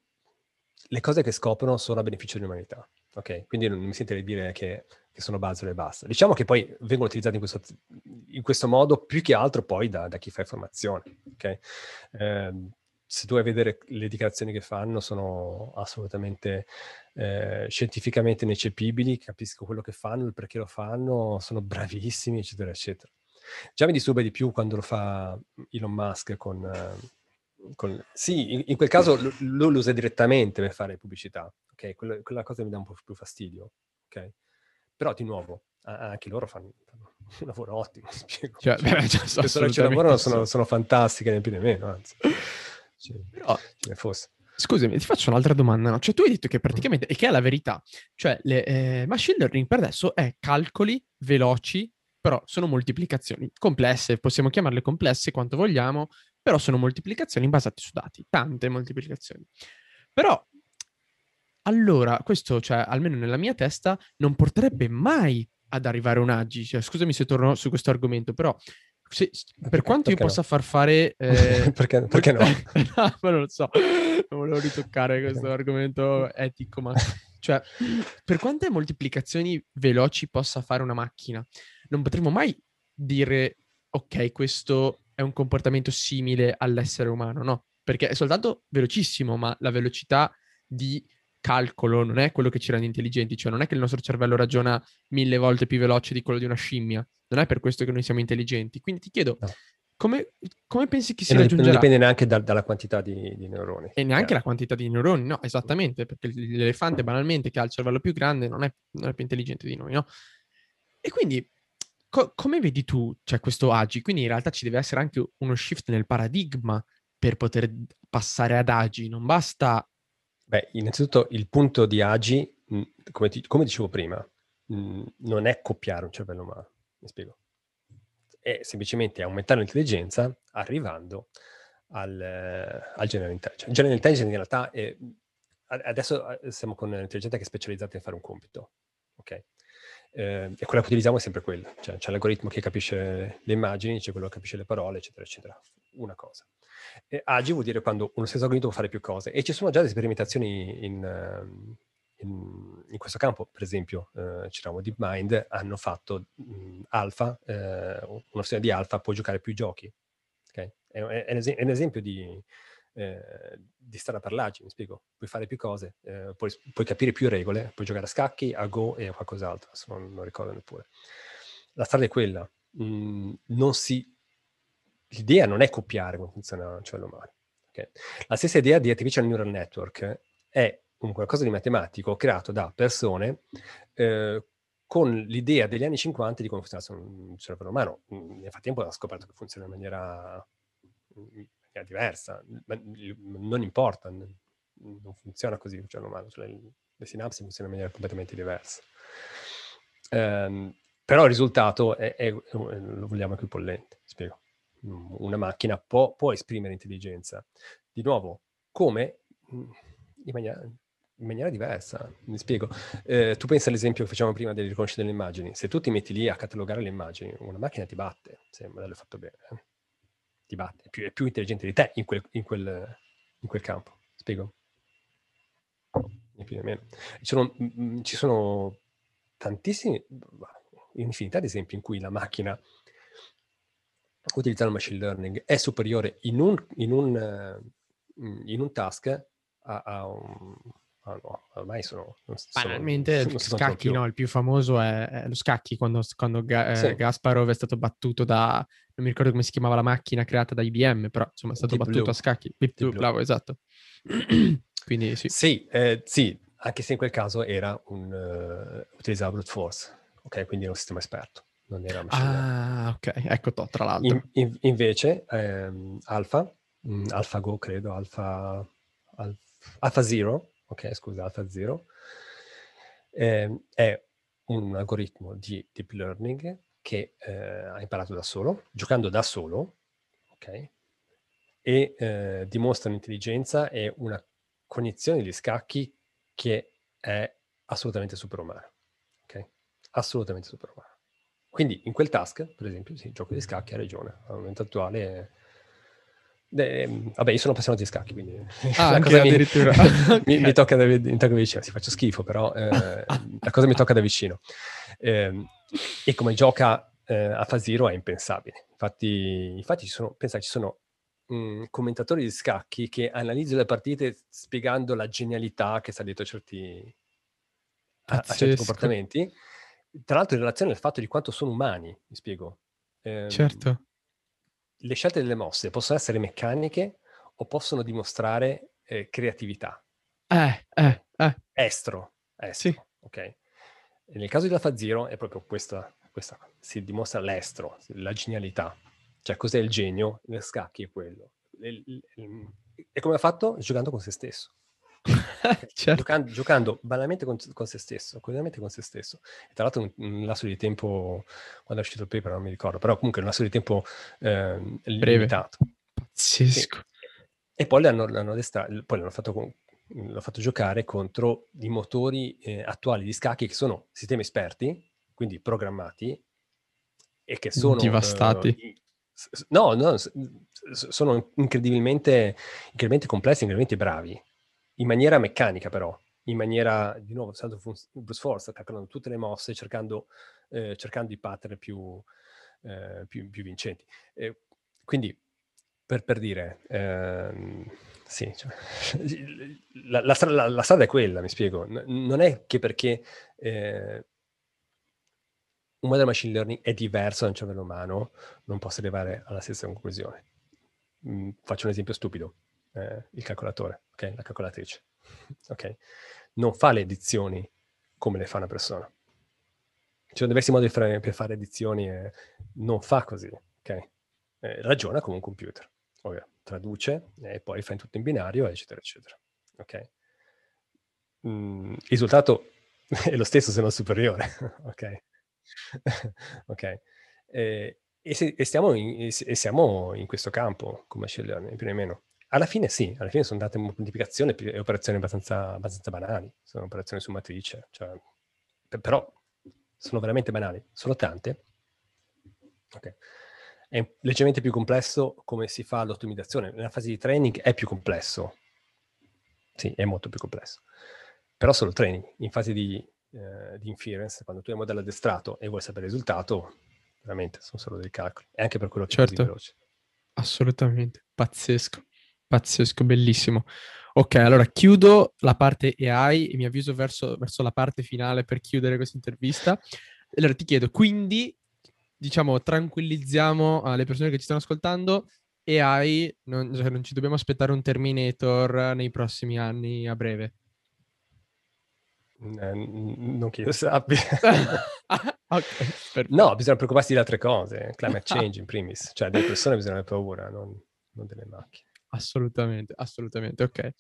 le cose che scoprono sono a beneficio dell'umanità, ok? Quindi non mi sentire di dire che, che sono bazzole e basta. Diciamo che poi vengono utilizzate in questo, in questo modo più che altro poi da, da chi fa informazione, ok? Eh, se tu vai a vedere le dichiarazioni che fanno sono assolutamente eh, scientificamente ineccepibili, capisco quello che fanno, il perché lo fanno, sono bravissimi, eccetera, eccetera. Già mi disturba di più quando lo fa Elon Musk con... con sì, in, in quel caso lo, lo usa direttamente per fare pubblicità, ok? Quella, quella cosa mi dà un po' più fastidio, ok? Però di nuovo, anche loro fanno un lavoro ottimo, spiego. Cioè, cioè, beh, cioè, persone che lavorano sono, sono fantastiche, né più né meno, anzi. Cioè, però, ce ne fosse. Scusami, ti faccio un'altra domanda, no? Cioè tu hai detto che praticamente, e che è la verità, cioè le eh, machine learning per adesso è calcoli veloci, però sono moltiplicazioni complesse, possiamo chiamarle complesse quanto vogliamo, però sono moltiplicazioni basate su dati, tante moltiplicazioni. Però, allora, questo, cioè, almeno nella mia testa, non porterebbe mai ad arrivare a un A G I, cioè, scusami se torno su questo argomento, però... Se, per perché, quanto perché io no? possa far fare eh... perché, perché no? No, ma non lo so, non volevo ritoccare questo argomento etico, ma cioè per quante moltiplicazioni veloci possa fare una macchina non potremmo mai dire ok, questo è un comportamento simile all'essere umano, no? Perché è soltanto velocissimo, ma la velocità di calcolo non è quello che ci rende intelligenti, cioè non è che il nostro cervello ragiona mille volte più veloce di quello di una scimmia, non è per questo che noi siamo intelligenti. Quindi ti chiedo, no. come, come pensi che si non raggiungerà? Non dipende neanche da, dalla quantità di, di neuroni. E neanche eh. la quantità di neuroni, no, esattamente, perché l'elefante banalmente che ha il cervello più grande non è, non è più intelligente di noi, no? E quindi, co- come vedi tu, cioè, questo A G I? Quindi in realtà ci deve essere anche uno shift nel paradigma per poter passare ad A G I, non basta... Beh, innanzitutto il punto di A G I, come, ti, come dicevo prima, mh, non è copiare un cervello umano, mi spiego. È semplicemente aumentare l'intelligenza arrivando al, eh, al general intelligence. General intelligence in realtà è, adesso siamo con un'intelligenza che è specializzata in fare un compito, ok? Eh, e quella che utilizziamo è sempre quella. Cioè, c'è l'algoritmo che capisce le immagini, c'è quello che capisce le parole, eccetera, eccetera. Una cosa. E A G I vuol dire quando uno stesso algoritmo può fare più cose, e ci sono già delle sperimentazioni in, in, in questo campo. Per esempio, eh, c'erano DeepMind, hanno fatto mh, Alpha, eh, una versione di Alpha può giocare più giochi, okay? È, è, è un esempio di, eh, di stare a parlarci, mi spiego, puoi fare più cose, eh, puoi, puoi capire più regole, puoi giocare a scacchi, a Go e a qualcos'altro, se non, non ricordo neppure. La strada è quella, mm, non si... l'idea non è copiare come funziona un cervello umano. Okay? La stessa idea di Artificial Neural Network è un qualcosa di matematico creato da persone eh, con l'idea degli anni cinquanta di come funziona un cervello umano. Nel frattempo hanno scoperto che funziona in maniera, in maniera diversa, ma non importa, non funziona così un cervello umano, cioè le sinapsi funzionano in maniera completamente diversa. Um, però il risultato è, è, è, lo vogliamo anche equipollente, spiego. Una macchina può, può esprimere intelligenza. Di nuovo, come? In maniera, in maniera diversa. Mi spiego. Eh, tu pensa all'esempio che facevamo prima del riconoscimento delle immagini. Se tu ti metti lì a catalogare le immagini, una macchina ti batte, se il modello è fatto bene. Eh? Ti batte. È più, è più intelligente di te in quel, in quel, in quel campo. Spiego? Né più né meno. Ci sono, mh, ci sono tantissimi, infinità di esempi in cui la macchina utilizzando machine learning è superiore in un, in un, in un task a, a un... Ah no, ormai sono... Banalmente sono, sono scacchi, no? Il più famoso è, è lo scacchi, quando, quando Ga- sì. Gasparov è stato battuto da... Non mi ricordo come si chiamava la macchina creata da I B M, però insomma è stato Deep battuto Blue. A scacchi. Deep Deep Blue. Blue, bravo, esatto. Quindi sì. Sì, eh, sì, anche se in quel caso era un... Uh, utilizzava brute force, ok? Quindi era un sistema esperto. Non era ah, ok, ecco to, tra l'altro. In, in, invece, ehm, Alpha, mh, AlphaGo credo, Alpha, Alpha, AlphaZero, ok, scusa, AlphaZero, ehm, è un algoritmo di deep learning che eh, ha imparato da solo, giocando da solo, ok, e eh, dimostra un'intelligenza e una cognizione di scacchi che è assolutamente superumana, ok? Assolutamente superumana. Quindi in quel task, per esempio, sì, gioco di scacchi a regione. Al momento attuale... Eh, vabbè, io sono appassionato di scacchi, quindi... Ah, la cosa addirittura. Mi, mi, mi tocca da, mi tocca da vicino, si faccio schifo, però eh, la cosa mi tocca da vicino. Eh, e come gioca eh, AlphaZero è impensabile. Infatti, infatti ci sono, pensa, ci sono mh, commentatori di scacchi che analizzano le partite spiegando la genialità che sta dietro certi, a, a certi comportamenti. Tra l'altro in relazione al fatto di quanto sono umani, mi spiego. Eh, certo. Le scelte delle mosse possono essere meccaniche o possono dimostrare eh, creatività. Eh, eh, eh. Estro. Estro, sì. Ok. E nel caso di AlphaZero è proprio questa, questa. Si dimostra l'estro, la genialità. Cioè cos'è il genio? Nel scacchi è quello. E come ha fatto? Giocando con se stesso. Certo. Giocando, giocando banalmente con, con se stesso, banalmente con se stesso. E tra l'altro un, un lasso di tempo, quando è uscito il paper non mi ricordo, però comunque un lasso di tempo eh, limitato. Pazzesco. E, e poi l'hanno, l'hanno, destra- poi l'hanno fatto, con, l'hanno fatto giocare contro i motori eh, attuali di scacchi che sono sistemi esperti, quindi programmati e che sono devastati. Eh, no, no, sono incredibilmente, incredibilmente complessi, incredibilmente bravi. In maniera meccanica però, in maniera, di nuovo, stato brute force, calcolando tutte le mosse, cercando, eh, cercando i pattern più, eh, più, più vincenti. Eh, quindi, per, per dire, eh, sì, cioè, la, la, la, la strada è quella, mi spiego. N- non è che perché eh, un modello machine learning è diverso da un cervello umano, non posso arrivare alla stessa conclusione. Mm, faccio un esempio stupido. Eh, il calcolatore, ok, la calcolatrice, ok, non fa le edizioni come le fa una persona. Ci sono diversi modi fra- per fare edizioni, eh, non fa così, ok, eh, ragiona come un computer, ovvero traduce e eh, poi fa in tutto in binario, eccetera, eccetera, ok. Mm, il risultato è lo stesso, se non superiore, ok, ok. Eh, e, se, e, siamo in, e, e siamo in questo campo con machine learning, più o meno. Alla fine sì, alla fine sono date moltiplicazioni e operazioni abbastanza, abbastanza banali, sono operazioni su matrice, cioè, però sono veramente banali, sono tante. Okay. È leggermente più complesso come si fa l'ottimizzazione, nella fase di training è più complesso, sì, è molto più complesso, però solo training, in fase di, eh, di inference, quando tu hai un modello addestrato e vuoi sapere il risultato, veramente sono solo dei calcoli, è anche per quello che certo. È così veloce. Assolutamente, pazzesco. Pazzesco, bellissimo. Ok, allora chiudo la parte A I e mi avviso verso, verso la parte finale per chiudere questa intervista. Allora ti chiedo, quindi, diciamo, tranquillizziamo alle persone che ci stanno ascoltando, A I, non, cioè, non ci dobbiamo aspettare un Terminator nei prossimi anni a breve. Eh, non che io sappia. Okay, no, bisogna preoccuparsi di altre cose, climate change in primis, cioè delle persone bisogna avere paura, non, non delle macchine. Assolutamente, assolutamente, ok.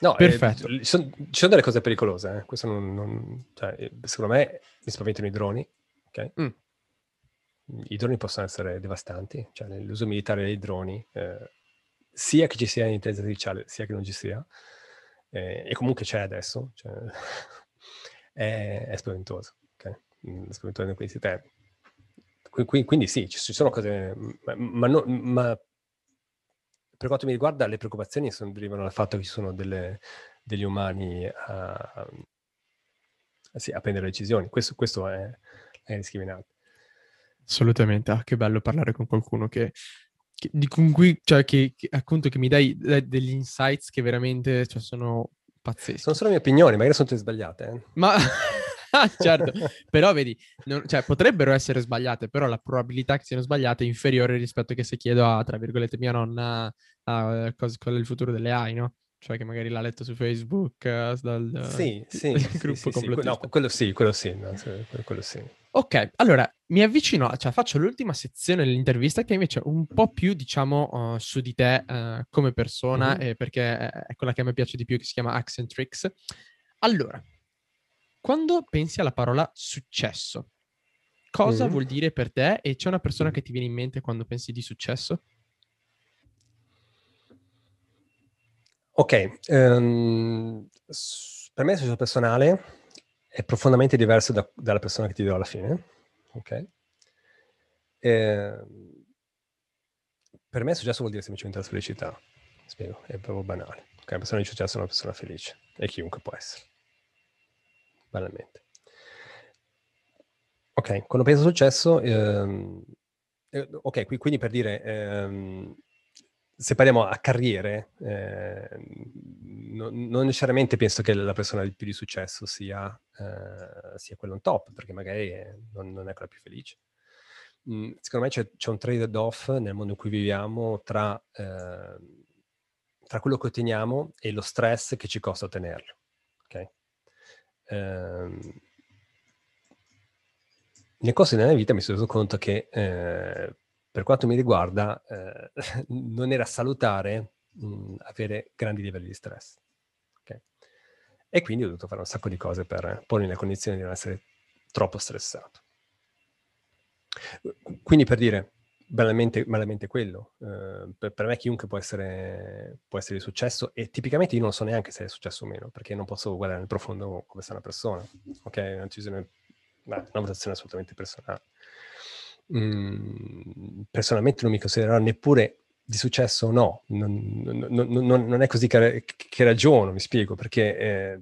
No, perfetto. Eh, ci, sono, ci sono delle cose pericolose, eh. Questo non, non, cioè, secondo me mi spaventano i droni, ok? Mm. I droni possono essere devastanti, cioè l'uso militare dei droni, eh, sia che ci sia l'intelligenza artificiale, sia che non ci sia, eh, e comunque c'è adesso, cioè, è, è spaventoso, ok? È spaventoso in questi termini. Quindi, quindi sì, ci sono cose, ma, ma, no, ma per quanto mi riguarda, le preoccupazioni sono, derivano dal fatto che ci sono delle, degli umani a, a, sì, a prendere decisioni. Questo, questo è, è indiscriminato. Assolutamente. Ah, che bello parlare con qualcuno che, che di con cui, cioè, che, che appunto che mi dai, dai degli insights che veramente, cioè, sono pazzeschi. Sono solo le mie opinioni, magari sono tutte sbagliate. Eh. Ma certo, però vedi, non, cioè, potrebbero essere sbagliate, però la probabilità che siano sbagliate è inferiore rispetto a che se chiedo a, tra virgolette, mia nonna a cosa è il futuro delle A I, no? Cioè che magari l'ha letto su Facebook, uh, dal sì, sì, sì, gruppo sì, completo. Sì, no, quello sì, quello sì, no, quello sì. Ok, allora mi avvicino, a, cioè faccio l'ultima sezione dell'intervista che invece è un po' più, diciamo, uh, su di te uh, come persona, mm-hmm. eh, perché è quella che a me piace di più, che si chiama Hacks and Tricks. Allora, quando pensi alla parola successo, cosa mm-hmm. vuol dire per te? E c'è una persona che ti viene in mente quando pensi di successo? Ok, um, per me il successo personale è profondamente diverso da, dalla persona che ti do alla fine, ok? E, per me successo vuol dire semplicemente la felicità, spiego, è proprio banale. Ok, una persona di successo è una persona felice, e chiunque può essere, banalmente. Ok, quando penso a successo, ehm, ok, qui, quindi per dire... Ehm, se parliamo a carriere, eh, no, non necessariamente penso che la persona più di successo sia, eh, sia quella on top, perché magari è, non, non è quella più felice. Mm, secondo me c'è, c'è un trade-off nel mondo in cui viviamo tra, eh, tra quello che otteniamo e lo stress che ci costa ottenerlo. Okay? Eh, nel corso della mia vita mi sono reso conto che... Eh, per quanto mi riguarda, eh, non era salutare mh, avere grandi livelli di stress. Okay? E quindi ho dovuto fare un sacco di cose per pormi nella condizione di non essere troppo stressato. Quindi per dire, banalmente, banalmente quello, eh, per, per me chiunque può essere, può essere di successo, e tipicamente io non so neanche se è successo o meno, perché non posso guardare nel profondo come sta una persona. Ok, è una decisione, beh, una valutazione assolutamente personale. Mm, personalmente non mi considererò neppure di successo o no, non, non, non, non è così che, che ragiono, mi spiego, perché eh,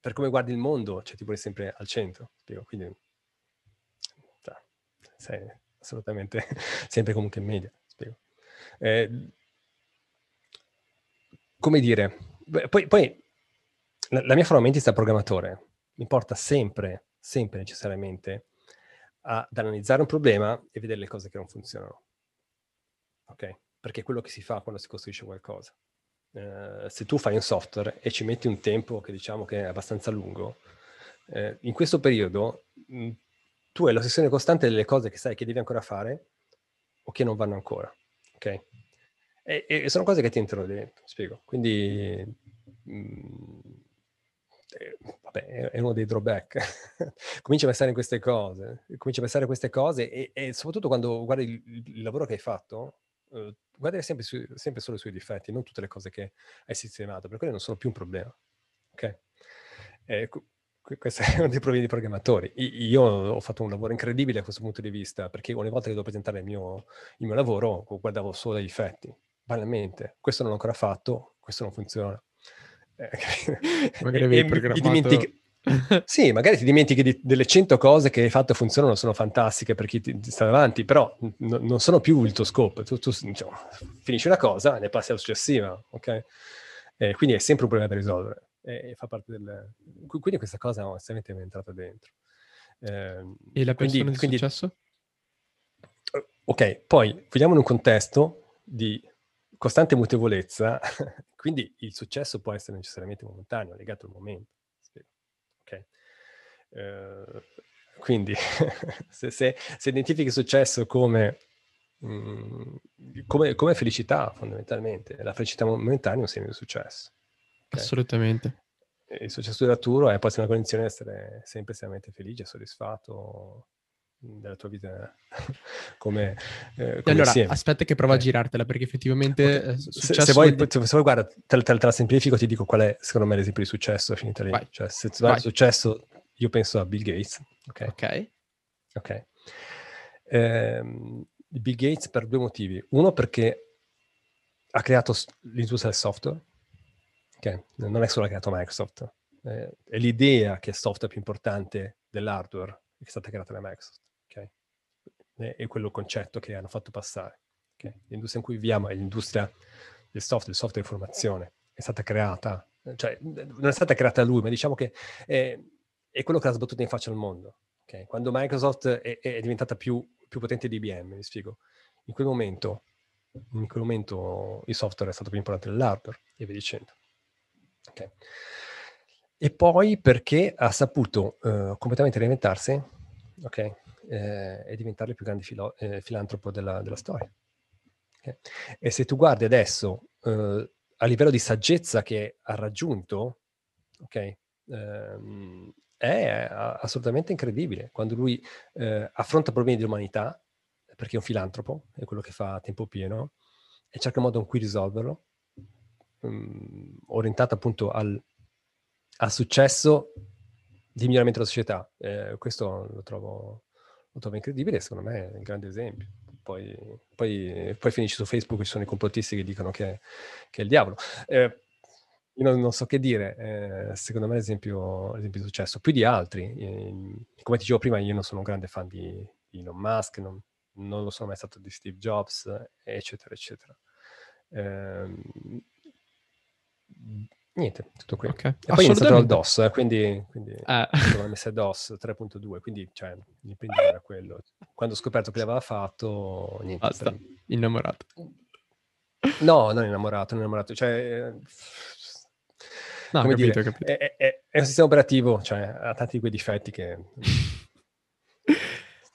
per come guardi il mondo, cioè ti poni sempre al centro, spiego, quindi cioè, sei assolutamente sempre comunque in media, spiego. Eh, come dire, poi, poi la, la mia forma mentista da programmatore mi porta sempre, sempre necessariamente ad analizzare un problema e vedere le cose che non funzionano, ok? Perché è quello che si fa quando si costruisce qualcosa. Eh, se tu fai un software e ci metti un tempo che diciamo che è abbastanza lungo, eh, in questo periodo mh, tu hai l'ossessione costante delle cose che sai che devi ancora fare o che non vanno ancora, ok? E, e sono cose che ti entrano dentro, spiego. Quindi mh, eh, vabbè, è uno dei drawback. Cominci a pensare in queste cose, cominci a pensare a queste cose e, e soprattutto quando guardi il, il lavoro che hai fatto, eh, guardare sempre, su, sempre solo i suoi difetti, non tutte le cose che hai sistemato, perché quelle non sono più un problema, ok? Eh, qu- questo è uno dei problemi dei programmatori. I- io ho fatto un lavoro incredibile da questo punto di vista, perché ogni volta che devo presentare il mio, il mio lavoro guardavo solo i difetti, banalmente. Questo non l'ho ancora fatto, questo non funziona. E, e, mi, e, dimentico, Sì, magari ti dimentichi di, delle cento cose che hai fatto funzionano, sono fantastiche per chi ti, ti sta davanti, però n- non sono più il tuo scope. Tu, tu diciamo, finisci una cosa e ne passi alla successiva, ok? Eh, quindi è sempre un problema da risolvere. E, e fa parte del... Quindi questa cosa onestamente mi è entrata dentro. Eh, e la persona quindi, di quindi... successo? Ok, poi vediamo in un contesto di costante mutevolezza, quindi il successo può essere necessariamente momentaneo, legato al momento. Okay. Uh, quindi se, se, se identifichi il successo come, mh, come, come felicità, fondamentalmente la felicità momentanea è un segno di successo, okay? Assolutamente. Il successo duraturo è poi una condizione di essere sempre estremamente felice e soddisfatto della tua vita come, eh, come allora insieme. Aspetta che provo okay. a girartela, perché effettivamente okay. successo se, se vuoi di... se, se vuoi guarda te, te, te la semplifico, ti dico qual è secondo me l'esempio di successo finita lì. Cioè se tu hai successo, io penso a Bill Gates, ok ok, okay. Ehm, Bill Gates per due motivi: uno perché ha creato l'industria del software, ok, non è solo ha creato Microsoft, eh, è l'idea che il software è più importante dell'hardware che è stata creata da Microsoft. È quello concetto che hanno fatto passare. Okay? L'industria in cui viviamo è l'industria del software, del software di formazione. È stata creata, cioè non è stata creata lui, ma diciamo che è, è quello che l'ha sbattuta in faccia al mondo. Okay? Quando Microsoft è, è diventata più, più potente di I B M, vi spiego, in quel momento in quel momento il software è stato più importante dell'hardware, e via dicendo. Okay. E poi perché ha saputo uh, completamente reinventarsi, ok? Eh, e diventare il più grande filo- eh, filantropo della, della storia, okay? E se tu guardi adesso eh, a livello di saggezza che ha raggiunto, ok, ehm, è assolutamente incredibile quando lui eh, affronta problemi dell'umanità, perché è un filantropo, è quello che fa a tempo pieno e cerca un modo in cui risolverlo, um, orientato appunto al, al successo di miglioramento della società. Eh, questo lo trovo Lo trovo incredibile, secondo me è un grande esempio. Poi, poi, poi finisci su Facebook, ci sono i complottisti che dicono che, che è il diavolo. Eh, io non, non so che dire, eh, secondo me l'esempio, l'esempio di successo, più di altri. Eh, come ti dicevo prima, io non sono un grande fan di, di Elon Musk, non, non lo sono mai stato di Steve Jobs, eccetera, eccetera. Eh, niente, tutto qui. Okay. E poi è iniziato addosso, eh, quindi, quindi eh. sono messo addosso tre punto due, quindi cioè, dipendeva da quello. Quando ho scoperto che l'aveva fatto, niente. Basta, per... innamorato. No, non innamorato, non innamorato. Cioè, no, come capito, dire, capito. È, è, è un sistema operativo, cioè ha tanti di quei difetti che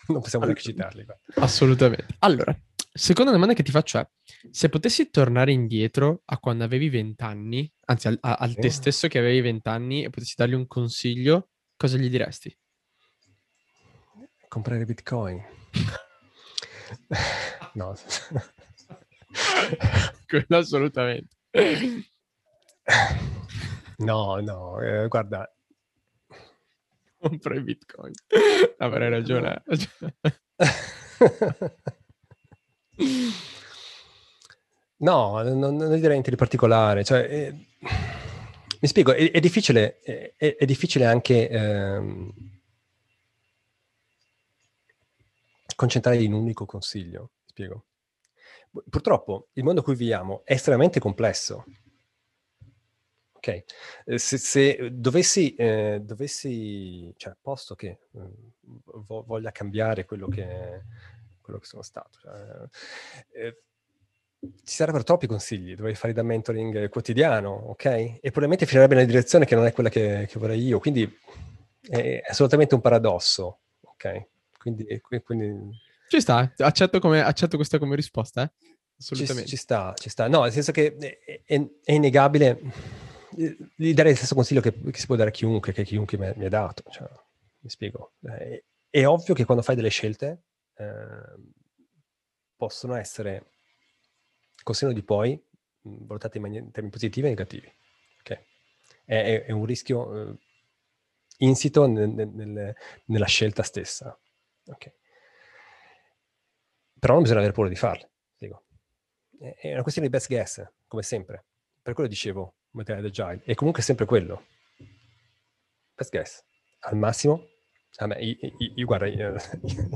non possiamo neanche citarli. Guarda. Assolutamente. Allora, seconda domanda che ti faccio è: se potessi tornare indietro a quando avevi vent'anni, anzi al, a, al te stesso che avevi vent'anni, e potessi dargli un consiglio, cosa gli diresti? Comprare Bitcoin. No. Quello assolutamente. No, no, eh, guarda. Compra i Bitcoin. Avrei ragione. No, non, non direi niente di particolare, cioè, eh, mi spiego, è, è difficile è, è difficile anche ehm, concentrare in un unico consiglio, spiego. Purtroppo il mondo in cui viviamo è estremamente complesso, ok? Se, se dovessi, eh, dovessi cioè, posto che vo- voglia cambiare quello che quello che sono stato. Cioè, eh, ci sarebbero troppi consigli, dovrei fare da mentoring quotidiano, ok? E probabilmente finirebbe nella direzione che non è quella che, che vorrei io, quindi è assolutamente un paradosso, ok? Quindi... quindi... Ci sta, accetto, come, accetto questa come risposta, eh? Assolutamente. Ci, ci sta, ci sta. No, nel senso che è, è, è innegabile, gli darei il stesso consiglio che, che si può dare a chiunque, che chiunque mi ha dato, cioè, mi spiego. È, è ovvio che quando fai delle scelte Eh, possono essere col senno di poi valutate in, mani- in termini positivi e negativi, okay? è, è un rischio eh, insito nel, nel, nella scelta stessa, okay? Però non bisogna avere paura di farle, dico. È, è una questione di best guess, come sempre, per quello dicevo materiale agile, è comunque sempre quello, best guess, al massimo, ah, beh, io, io, io, guarda, io,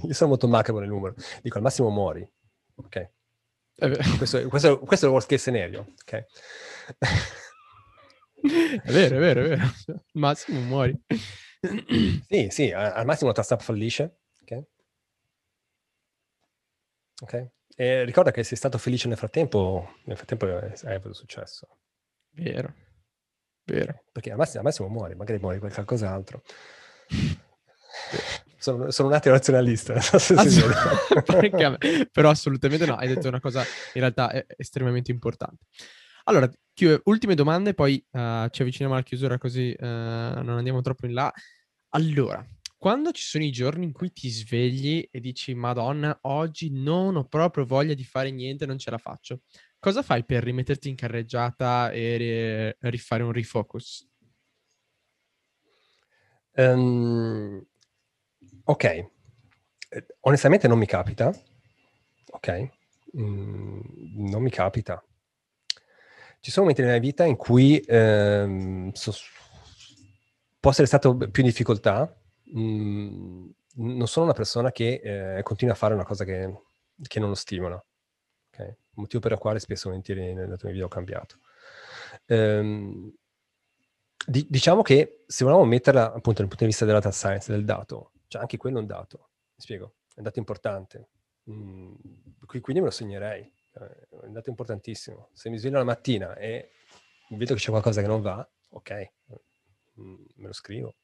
io sono molto macabro nel numero, dico al massimo muori, ok? Questo, questo, questo è il worst case scenario, ok? È vero, è vero, è vero, al massimo muori. Sì, sì, al massimo la startup fallisce, ok? Ok? E ricorda che sei stato felice nel frattempo, nel frattempo hai avuto successo. Vero, vero. Perché al massimo, al massimo muori, magari muori per qualcos'altro. Sono, sono un attimo razionalista. Non so se Assolut- però assolutamente no, hai detto una cosa in realtà estremamente importante. Allora, chi- ultime domande, poi uh, ci avviciniamo alla chiusura così uh, non andiamo troppo in là. Allora, quando ci sono i giorni in cui ti svegli e dici Madonna, oggi non ho proprio voglia di fare niente, non ce la faccio, cosa fai per rimetterti in carreggiata e re- rifare un refocus? Um, ok, eh, onestamente non mi capita, ok, mm, non mi capita. Ci sono momenti nella mia vita in cui ehm, so, può essere stato più in difficoltà. Mm, non sono una persona che eh, continua a fare una cosa che, che non lo stimola. Okay? Motivo per il quale spesso volentieri nella mia vita ho cambiato. Ehm, di, diciamo che se volevamo metterla appunto dal punto di vista della data science, del dato, cioè anche quello è un dato, mi spiego, è un dato importante. Mm, quindi me lo segnerei. È un dato importantissimo. Se mi sveglio la mattina e vedo che c'è qualcosa che non va, ok, me lo scrivo,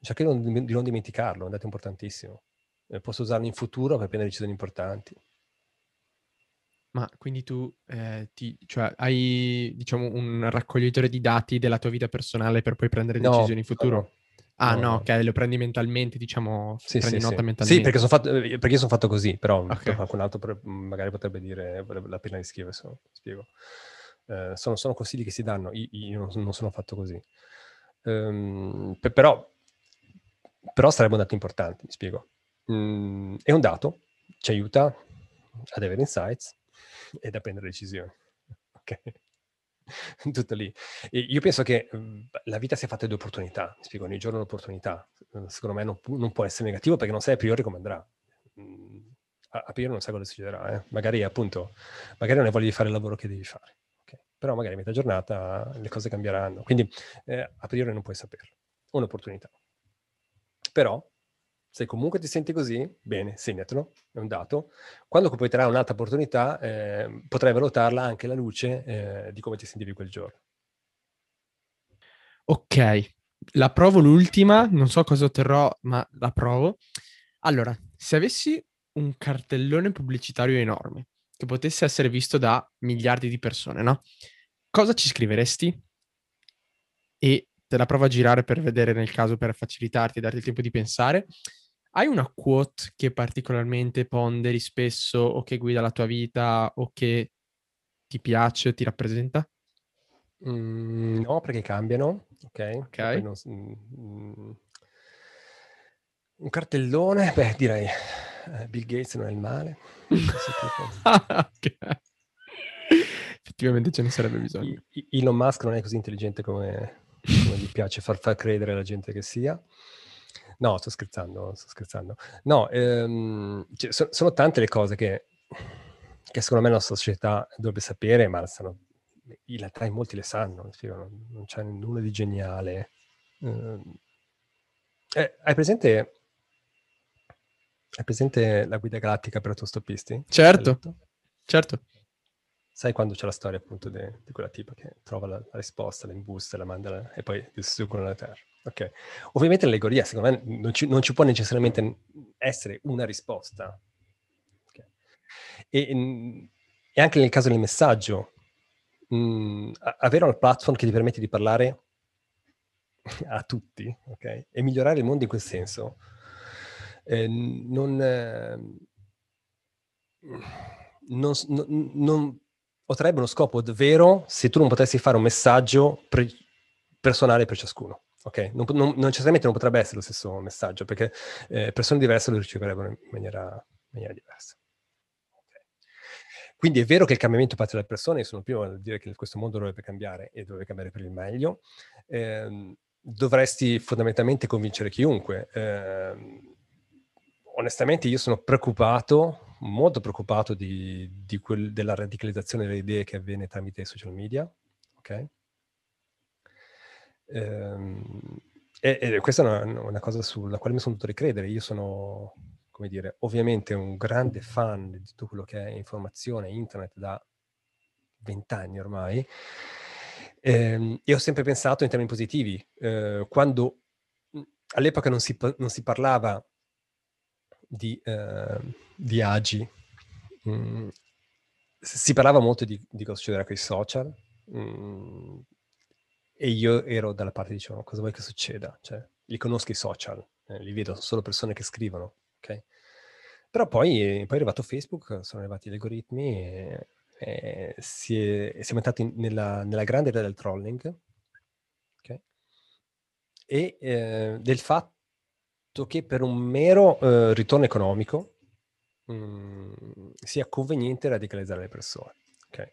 cerco di non dimenticarlo, è un dato importantissimo, posso usarlo in futuro per prendere decisioni importanti. Ma quindi tu eh, ti, cioè, hai diciamo un raccoglitore di dati della tua vita personale per poi prendere no, decisioni in futuro? No, no. Ah no, no, ok, lo prendi mentalmente, diciamo, sì, prendi sì, nota sì. mentalmente. Sì, perché, sono fatto, perché io sono fatto così, però okay. Qualcun altro per, magari potrebbe dire, vale la pena di scrivere, se no, spiego. Uh, sono, sono consigli che si danno, io, io non sono fatto così. Um, per, però, però sarebbe un dato importante, mi spiego. Mm, è un dato, ci aiuta ad avere insights ed a prendere decisioni, ok? Tutto lì. Io penso che la vita sia fatta di opportunità, mi spiego, ogni giorno un'opportunità. Secondo me non, non può essere negativo perché non sai a priori come andrà. A, a priori non sai cosa succederà, eh. Magari appunto, magari non hai voglia di fare il lavoro che devi fare, okay? Però magari a metà giornata le cose cambieranno, quindi eh, a priori non puoi saperlo. Un'opportunità. Però se comunque ti senti così, bene, segnatelo, è un dato. Quando completerà un'altra opportunità, eh, potrai valutarla anche alla luce eh, di come ti sentivi quel giorno. Ok, la provo l'ultima, non so cosa otterrò, ma la provo. Allora, se avessi un cartellone pubblicitario enorme, che potesse essere visto da miliardi di persone, no? Cosa ci scriveresti? E te la provo a girare per vedere nel caso, per facilitarti e darti il tempo di pensare. Hai una quote che particolarmente ponderi spesso o che guida la tua vita o che ti piace o ti rappresenta? Mm, no, perché cambiano. Ok. okay. Non, mm, un cartellone, beh, direi eh, Bill Gates non è il male. Ok. Effettivamente ce ne sarebbe bisogno. I, Elon Musk non è così intelligente come, come gli piace far, far credere alla gente che sia. No, sto scherzando, sto scherzando. No, ehm, cioè, so, sono tante le cose che, che secondo me la nostra società dovrebbe sapere, ma sanno, in realtà in molti le sanno, non, non c'è nulla di geniale. Eh, hai presente hai presente la guida galattica per autostoppisti? Certo, certo. Sai quando c'è la storia appunto di quella tipa che trova la, la risposta, la imbusta, la manda la, e poi distruggono la terra. Ok, ovviamente l'allegoria secondo me non ci, non ci può necessariamente essere una risposta, okay. e, e anche nel caso del messaggio mh, avere una platform che ti permette di parlare a tutti, ok, e migliorare il mondo in quel senso eh, non, eh, non, non, non otterrebbe uno scopo vero se tu non potessi fare un messaggio pre- personale per ciascuno. Ok, non, non, non necessariamente non potrebbe essere lo stesso messaggio, perché eh, persone diverse lo riceverebbero in maniera, in maniera diversa. Okay. Quindi è vero che il cambiamento parte dalle persone, io sono il primo a dire che questo mondo dovrebbe cambiare e dovrebbe cambiare per il meglio, eh, dovresti fondamentalmente convincere chiunque. Eh, onestamente io sono preoccupato, molto preoccupato di, di quel, della radicalizzazione delle idee che avviene tramite i social media, ok? Eh, e, e questa è una, una cosa sulla quale mi sono dovuto ricredere. Io sono, come dire, ovviamente un grande fan di tutto quello che è informazione, internet, da vent'anni ormai, eh, e ho sempre pensato in termini positivi. Eh, quando all'epoca non si, non si parlava di, eh, di agi, mm, si parlava molto di, di cosa succederà con i social, mm, e io ero dalla parte, diciamo, cosa vuoi che succeda? Cioè, li conosco i social, eh, li vedo, sono solo persone che scrivono, ok? Però poi, eh, poi è arrivato Facebook, sono arrivati gli algoritmi e, e si è, siamo entrati in, nella, nella grande idea del trolling, ok? E eh, del fatto che per un mero eh, ritorno economico mh, sia conveniente radicalizzare le persone, ok?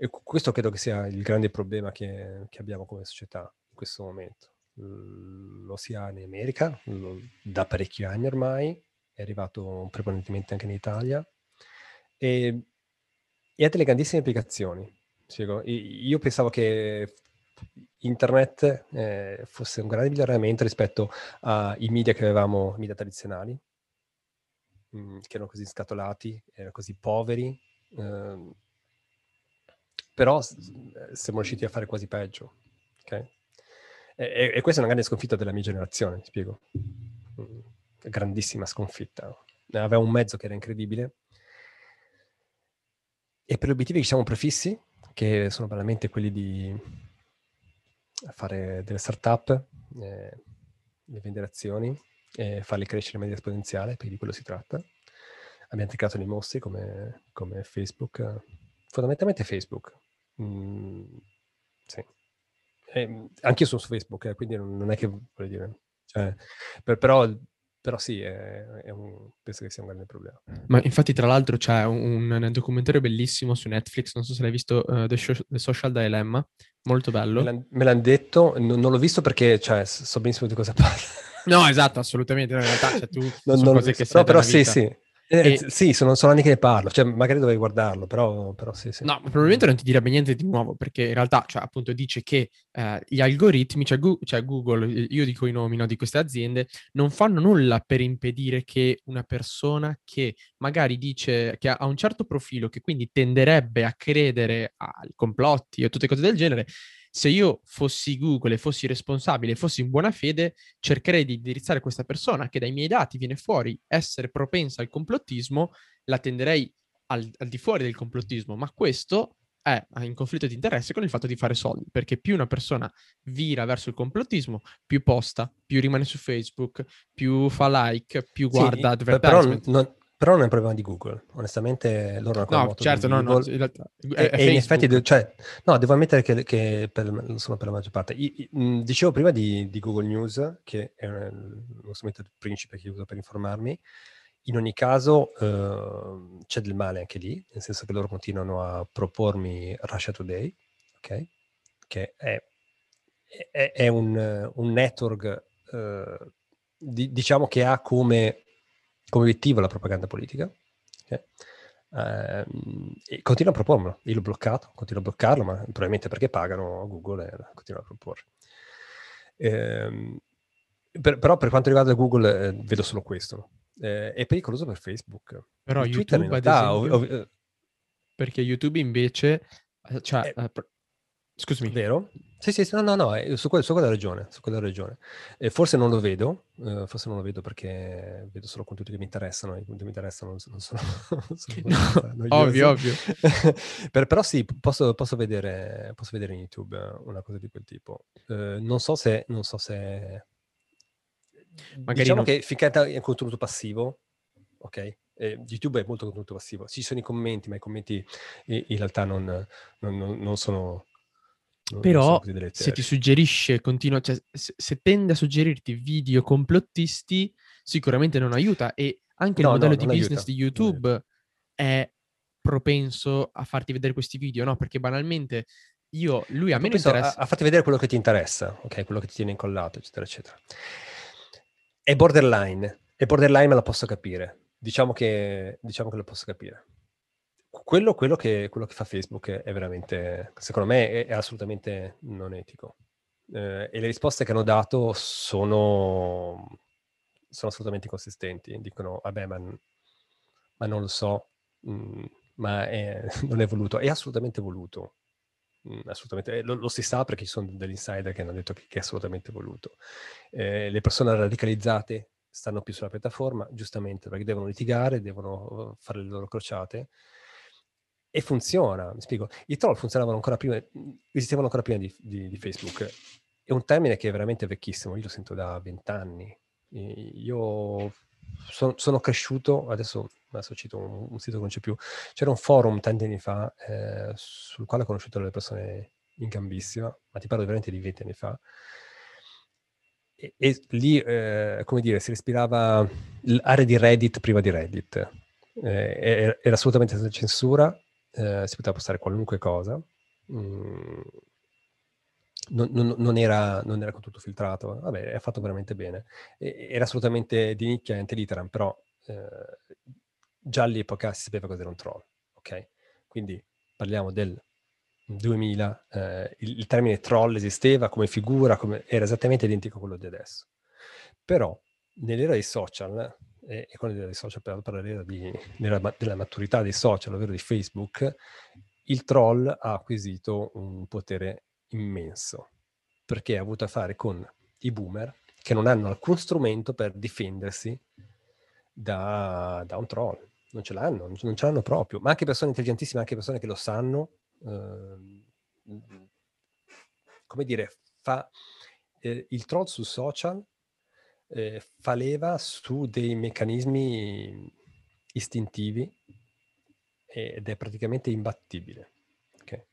E questo credo che sia il grande problema che, che abbiamo come società in questo momento. Lo si ha in America, lo, da parecchi anni ormai, è arrivato prevalentemente anche in Italia, e, e ha delle grandissime implicazioni. Io pensavo che internet eh, fosse un grande miglioramento rispetto ai media che avevamo, media tradizionali, mh, che erano così scatolati, erano così poveri, eh, però siamo riusciti a fare quasi peggio, ok? E, e questa è una grande sconfitta della mia generazione, mi spiego. Grandissima sconfitta. Aveva un mezzo che era incredibile, e per gli obiettivi che siamo prefissi, che sono veramente quelli di fare delle start-up, eh, di vendere azioni, e farle crescere in maniera esponenziale, perché di quello si tratta. Abbiamo attaccato dei mostri come, come Facebook, eh, fondamentalmente Facebook. Mm, sì. Eh, anche io sono su Facebook, eh, quindi non è che voglio dire, cioè, per, però, però sì, è, è un, penso che sia un grande problema. Ma infatti, tra l'altro, c'è un, un documentario bellissimo su Netflix, non so se l'hai visto, uh, The, Show, The Social Dilemma, molto bello. Me l'hanno detto, non, non l'ho visto perché, cioè, so benissimo di cosa parla. No, esatto, assolutamente, in realtà, cioè, tu non, sono non cose che sai, no, però sì, vita. Sì. Eh, e... Sì, sono, sono anni che ne parlo, cioè magari dovevi guardarlo, però, però sì, sì. No, probabilmente non ti direbbe niente di nuovo, perché in realtà, cioè, appunto, dice che eh, gli algoritmi, cioè, Gu- cioè Google, io dico i nomi, no, di queste aziende, non fanno nulla per impedire che una persona che magari dice che ha un certo profilo, che quindi tenderebbe a credere ai complotti o tutte cose del genere, se io fossi Google e fossi responsabile e fossi in buona fede, cercherei di indirizzare questa persona che dai miei dati viene fuori essere propensa al complottismo, la tenderei al, al di fuori del complottismo, ma questo è in conflitto di interesse con il fatto di fare soldi, perché più una persona vira verso il complottismo, più posta, più rimane su Facebook, più fa like, più guarda, sì, advertisement. Però non... Però non è un problema di Google, onestamente loro hanno No, certo, no, no, in realtà, è, e in effetti, cioè, no, devo ammettere che, che per, sono per la maggior parte. I, i, dicevo prima di, di Google News, che è lo strumento principe che uso per informarmi. In ogni caso eh, c'è del male anche lì, nel senso che loro continuano a propormi Russia Today, ok? Che è, è, è un, un network, eh, di, diciamo, che ha come... come obiettivo la propaganda politica, okay? Eh, e continua a proporlo. Io l'ho bloccato, continuo a bloccarlo, ma probabilmente perché pagano a Google e continuano a proporre. Eh, per, però per quanto riguarda Google, eh, vedo solo questo. Eh, è pericoloso per Facebook. Però il YouTube, Twitter, ad esempio, ov- ov- perché YouTube invece... Cioè, eh, pr- scusami. Vero? Sì, sì, no, no, no, su quella, su quella ragione, su quella ragione. Eh, forse non lo vedo, eh, forse non lo vedo perché vedo solo contenuti che mi interessano, i contenuti che mi interessano non, non sono... Non sono no, noiosi. Ovvio, ovvio. per, però sì, posso, posso, vedere, posso vedere in YouTube una cosa di quel tipo. Eh, non so se... Non so se... Magari diciamo non... che finché è contenuto passivo, ok? Eh, YouTube è molto contenuto passivo. Ci sono i commenti, ma i commenti in realtà non, non, non sono... Però se ti suggerisce, continua, cioè, se, se tende a suggerirti video complottisti, sicuramente non aiuta, e anche no, il modello no, di business aiuta. Di YouTube è propenso a farti vedere questi video, no? Perché banalmente Io, lui a me non interessa. A, a fatti vedere quello che ti interessa, ok? Quello che ti tiene incollato, eccetera, eccetera. È borderline. È borderline, ma la posso capire. Diciamo che, diciamo che lo posso capire. Quello, quello, che, quello che fa Facebook è veramente, secondo me, è, è assolutamente non etico. Eh, e le risposte che hanno dato sono, sono assolutamente inconsistenti. Dicono, vabbè, ma, ma non lo so, mh, ma è, non è voluto. È assolutamente voluto. Assolutamente, lo, lo si sa perché ci sono degli insider che hanno detto che, che è assolutamente voluto. Eh, le persone radicalizzate stanno più sulla piattaforma, giustamente, perché devono litigare, devono fare le loro crociate, e funziona. Mi spiego, i troll funzionavano ancora prima, esistevano ancora prima di, di, di Facebook. È un termine che è veramente vecchissimo, io lo sento da vent'anni. Io sono, sono cresciuto, adesso, adesso cito un, un sito che non c'è più, c'era un forum tanti anni fa eh, sul quale ho conosciuto delle persone in gambissima, ma ti parlo veramente di venti anni fa, e, e lì, eh, come dire, si respirava l'area di Reddit prima di Reddit, eh, era assolutamente senza censura, eh, si poteva postare qualunque cosa, mm. Non, non, non, era, non era tutto filtrato, vabbè, è fatto veramente bene. E, era assolutamente di nicchia e anteliteram, però eh, già all'epoca si sapeva cos'era un troll, ok? Quindi parliamo del duemila, eh, il, il termine troll esisteva come figura, come, era esattamente identico a quello di adesso. Però nell'era dei social, eh, e con l'era dei social parlo dell'era di, della, della maturità dei social, ovvero di Facebook, il troll ha acquisito un potere immenso, perché ha avuto a fare con i boomer che non hanno alcun strumento per difendersi da, da un troll, non ce l'hanno, non ce l'hanno proprio, ma anche persone intelligentissime, anche persone che lo sanno, eh, come dire, fa eh, il troll su social, eh, fa leva su dei meccanismi istintivi ed è praticamente imbattibile. Okay.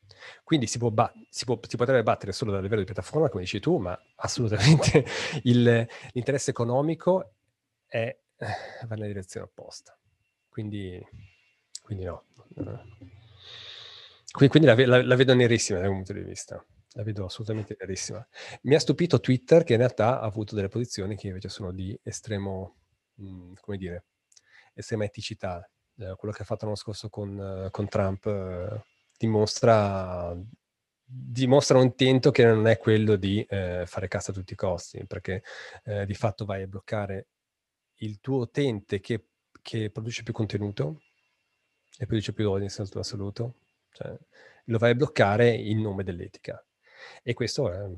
Quindi si, può ba- si, può, si potrebbe battere solo dal livello di piattaforma, come dici tu, ma assolutamente il, l'interesse economico è, va nella direzione opposta. Quindi, quindi no. Quindi, quindi la, la, la vedo nerissima da un punto di vista. La vedo assolutamente nerissima. Mi ha stupito Twitter, che in realtà ha avuto delle posizioni che invece sono di estremo, mh, come dire, estrema eticità. Eh, quello che ha fatto l'anno scorso con, con Trump... Eh, dimostra dimostra un intento che non è quello di eh, fare cassa a tutti i costi, perché eh, di fatto vai a bloccare il tuo utente che, che produce più contenuto e produce più audience nel tuo assoluto, cioè, lo vai a bloccare in nome dell'etica, e questo è,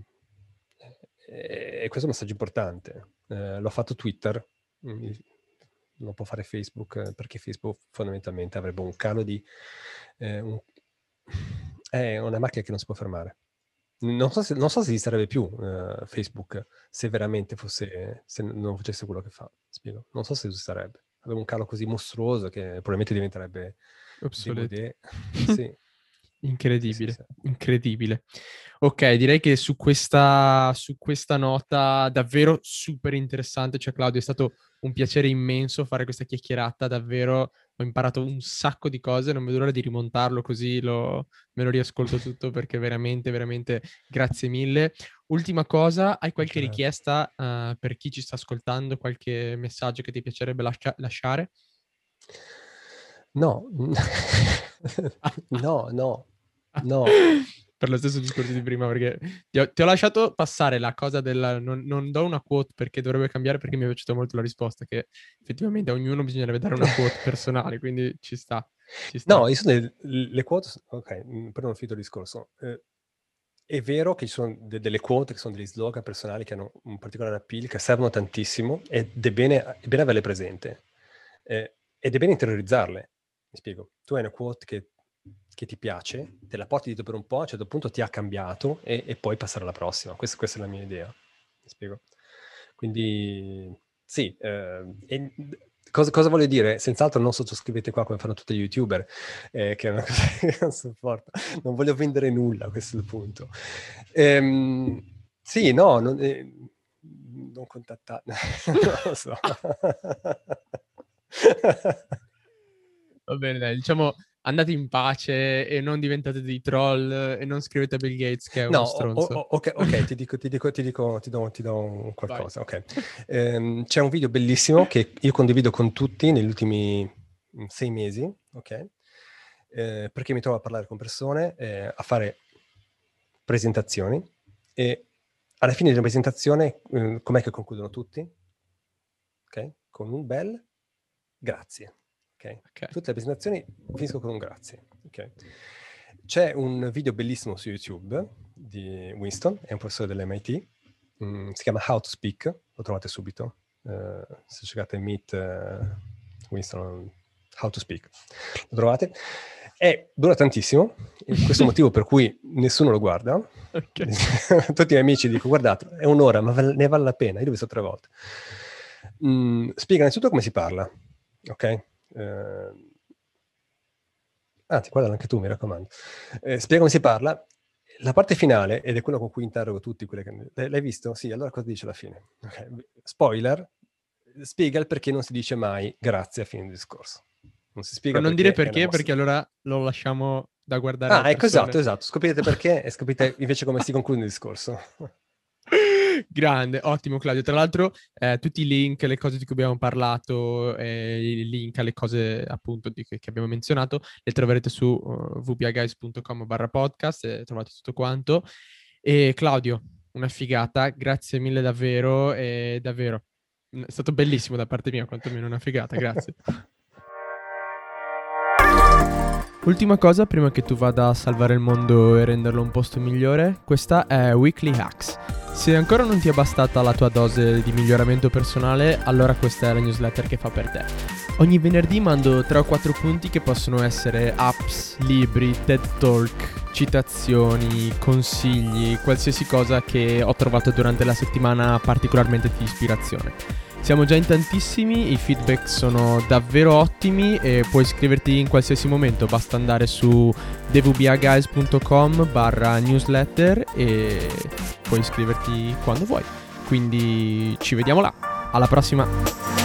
è, è questo un messaggio importante. Eh, l'ho fatto Twitter, mm. non può fare Facebook, perché Facebook fondamentalmente avrebbe un calo di eh, un, è una macchina che non si può fermare. Non so se, non so se ci sarebbe più eh, Facebook se veramente fosse, se non facesse quello che fa. Spiego. Non so se ci sarebbe. Aveva un calo così mostruoso che probabilmente diventerebbe obsoleto. Sì. Incredibile, sì, sì, sì. Incredibile. Ok, direi che su questa, su questa nota davvero super interessante, cioè Claudio, è stato un piacere immenso fare questa chiacchierata, davvero ho imparato un sacco di cose, non vedo l'ora di rimontarlo così lo, me lo riascolto tutto, perché veramente, veramente grazie mille. Ultima cosa, hai qualche certo. richiesta uh, per chi ci sta ascoltando, qualche messaggio che ti piacerebbe lascia- lasciare? No, no, no, no. Per lo stesso discorso di prima, perché ti ho, ti ho lasciato passare la cosa della... Non, non do una quote perché dovrebbe cambiare, perché mi è piaciuta molto la risposta, che effettivamente a ognuno bisognerebbe dare una quote personale, quindi ci sta. Ci sta. No, io sono le, le quote... Ok, però non finito il discorso. Eh, è vero che ci sono de- delle quote, che sono degli slogan personali che hanno un particolare appeal, che servono tantissimo, ed è bene, è bene averle presente. Eh, ed è bene interiorizzarle. Mi spiego. Tu hai una quote che, che ti piace, te la porti dietro per un po', a un certo punto ti ha cambiato e, e poi passare alla prossima. Questa, questa è la mia idea. Mi spiego. Quindi sì, eh, e cosa, cosa voglio dire? Senz'altro non sottoscrivete qua come fanno tutti gli YouTuber, eh, che è una cosa che non sopporto. Non voglio vendere nulla, questo è il punto. Ehm, sì, no, non, eh, non contattare. Non lo so. Va bene, dai, diciamo andate in pace e non diventate dei troll e non scrivete a Bill Gates che è uno no, stronzo. No, ok, ok, ti dico, ti dico, ti dico, ti do, ti do qualcosa. Okay. Ehm, c'è un video bellissimo che io condivido con tutti negli ultimi sei mesi, ok? Eh, perché mi trovo a parlare con persone, eh, a fare presentazioni, e alla fine di una presentazione, eh, com'è che concludono tutti? Ok? Con un bel grazie. Okay. Okay. Tutte le presentazioni finiscono con un grazie. Okay. C'è un video bellissimo su YouTube di Winston, è un professore dell'emme i ti, mm, si chiama How to Speak, lo trovate subito, uh, se cercate Meet uh, Winston, How to Speak, lo trovate. E dura tantissimo, e questo è il motivo per cui nessuno lo guarda. Okay. Tutti i miei amici dicono, guardate, è un'ora, ma ne vale la pena, io l'ho visto tre volte. Mm, spiega innanzitutto come si parla, ok? Uh, anzi, guardalo anche tu, mi raccomando. Eh, spiega come si parla. La parte finale, ed è quella con cui interrogo tutti, quelle che... l'hai visto? Sì, allora cosa dice alla fine? Okay. Spoiler, spiega il perché non si dice mai grazie a fine del discorso. Non si spiega. Non dire perché, perché allora lo lasciamo da guardare. Ah, ecco, esatto, esatto. Scoprite perché e scoprite invece come si conclude il discorso. Grande, ottimo Claudio. Tra l'altro eh, tutti i link, le cose di cui abbiamo parlato, eh, i link alle cose appunto di, che abbiamo menzionato, le troverete su uh, w p h guys punto com barra podcast e trovate tutto quanto. E Claudio, una figata, grazie mille davvero, e davvero è stato bellissimo da parte mia, quantomeno una figata, grazie. Ultima cosa prima che tu vada a salvare il mondo e renderlo un posto migliore, questa è Weekly Hacks. Se ancora non ti è bastata la tua dose di miglioramento personale, allora questa è la newsletter che fa per te. Ogni venerdì mando tre o quattro punti che possono essere apps, libri, TED Talk, citazioni, consigli, qualsiasi cosa che ho trovato durante la settimana particolarmente di ispirazione. Siamo già in tantissimi, i feedback sono davvero ottimi e puoi iscriverti in qualsiasi momento, basta andare su w w w punto d v b a guys punto com barra newsletter e puoi iscriverti quando vuoi. Quindi ci vediamo là, alla prossima!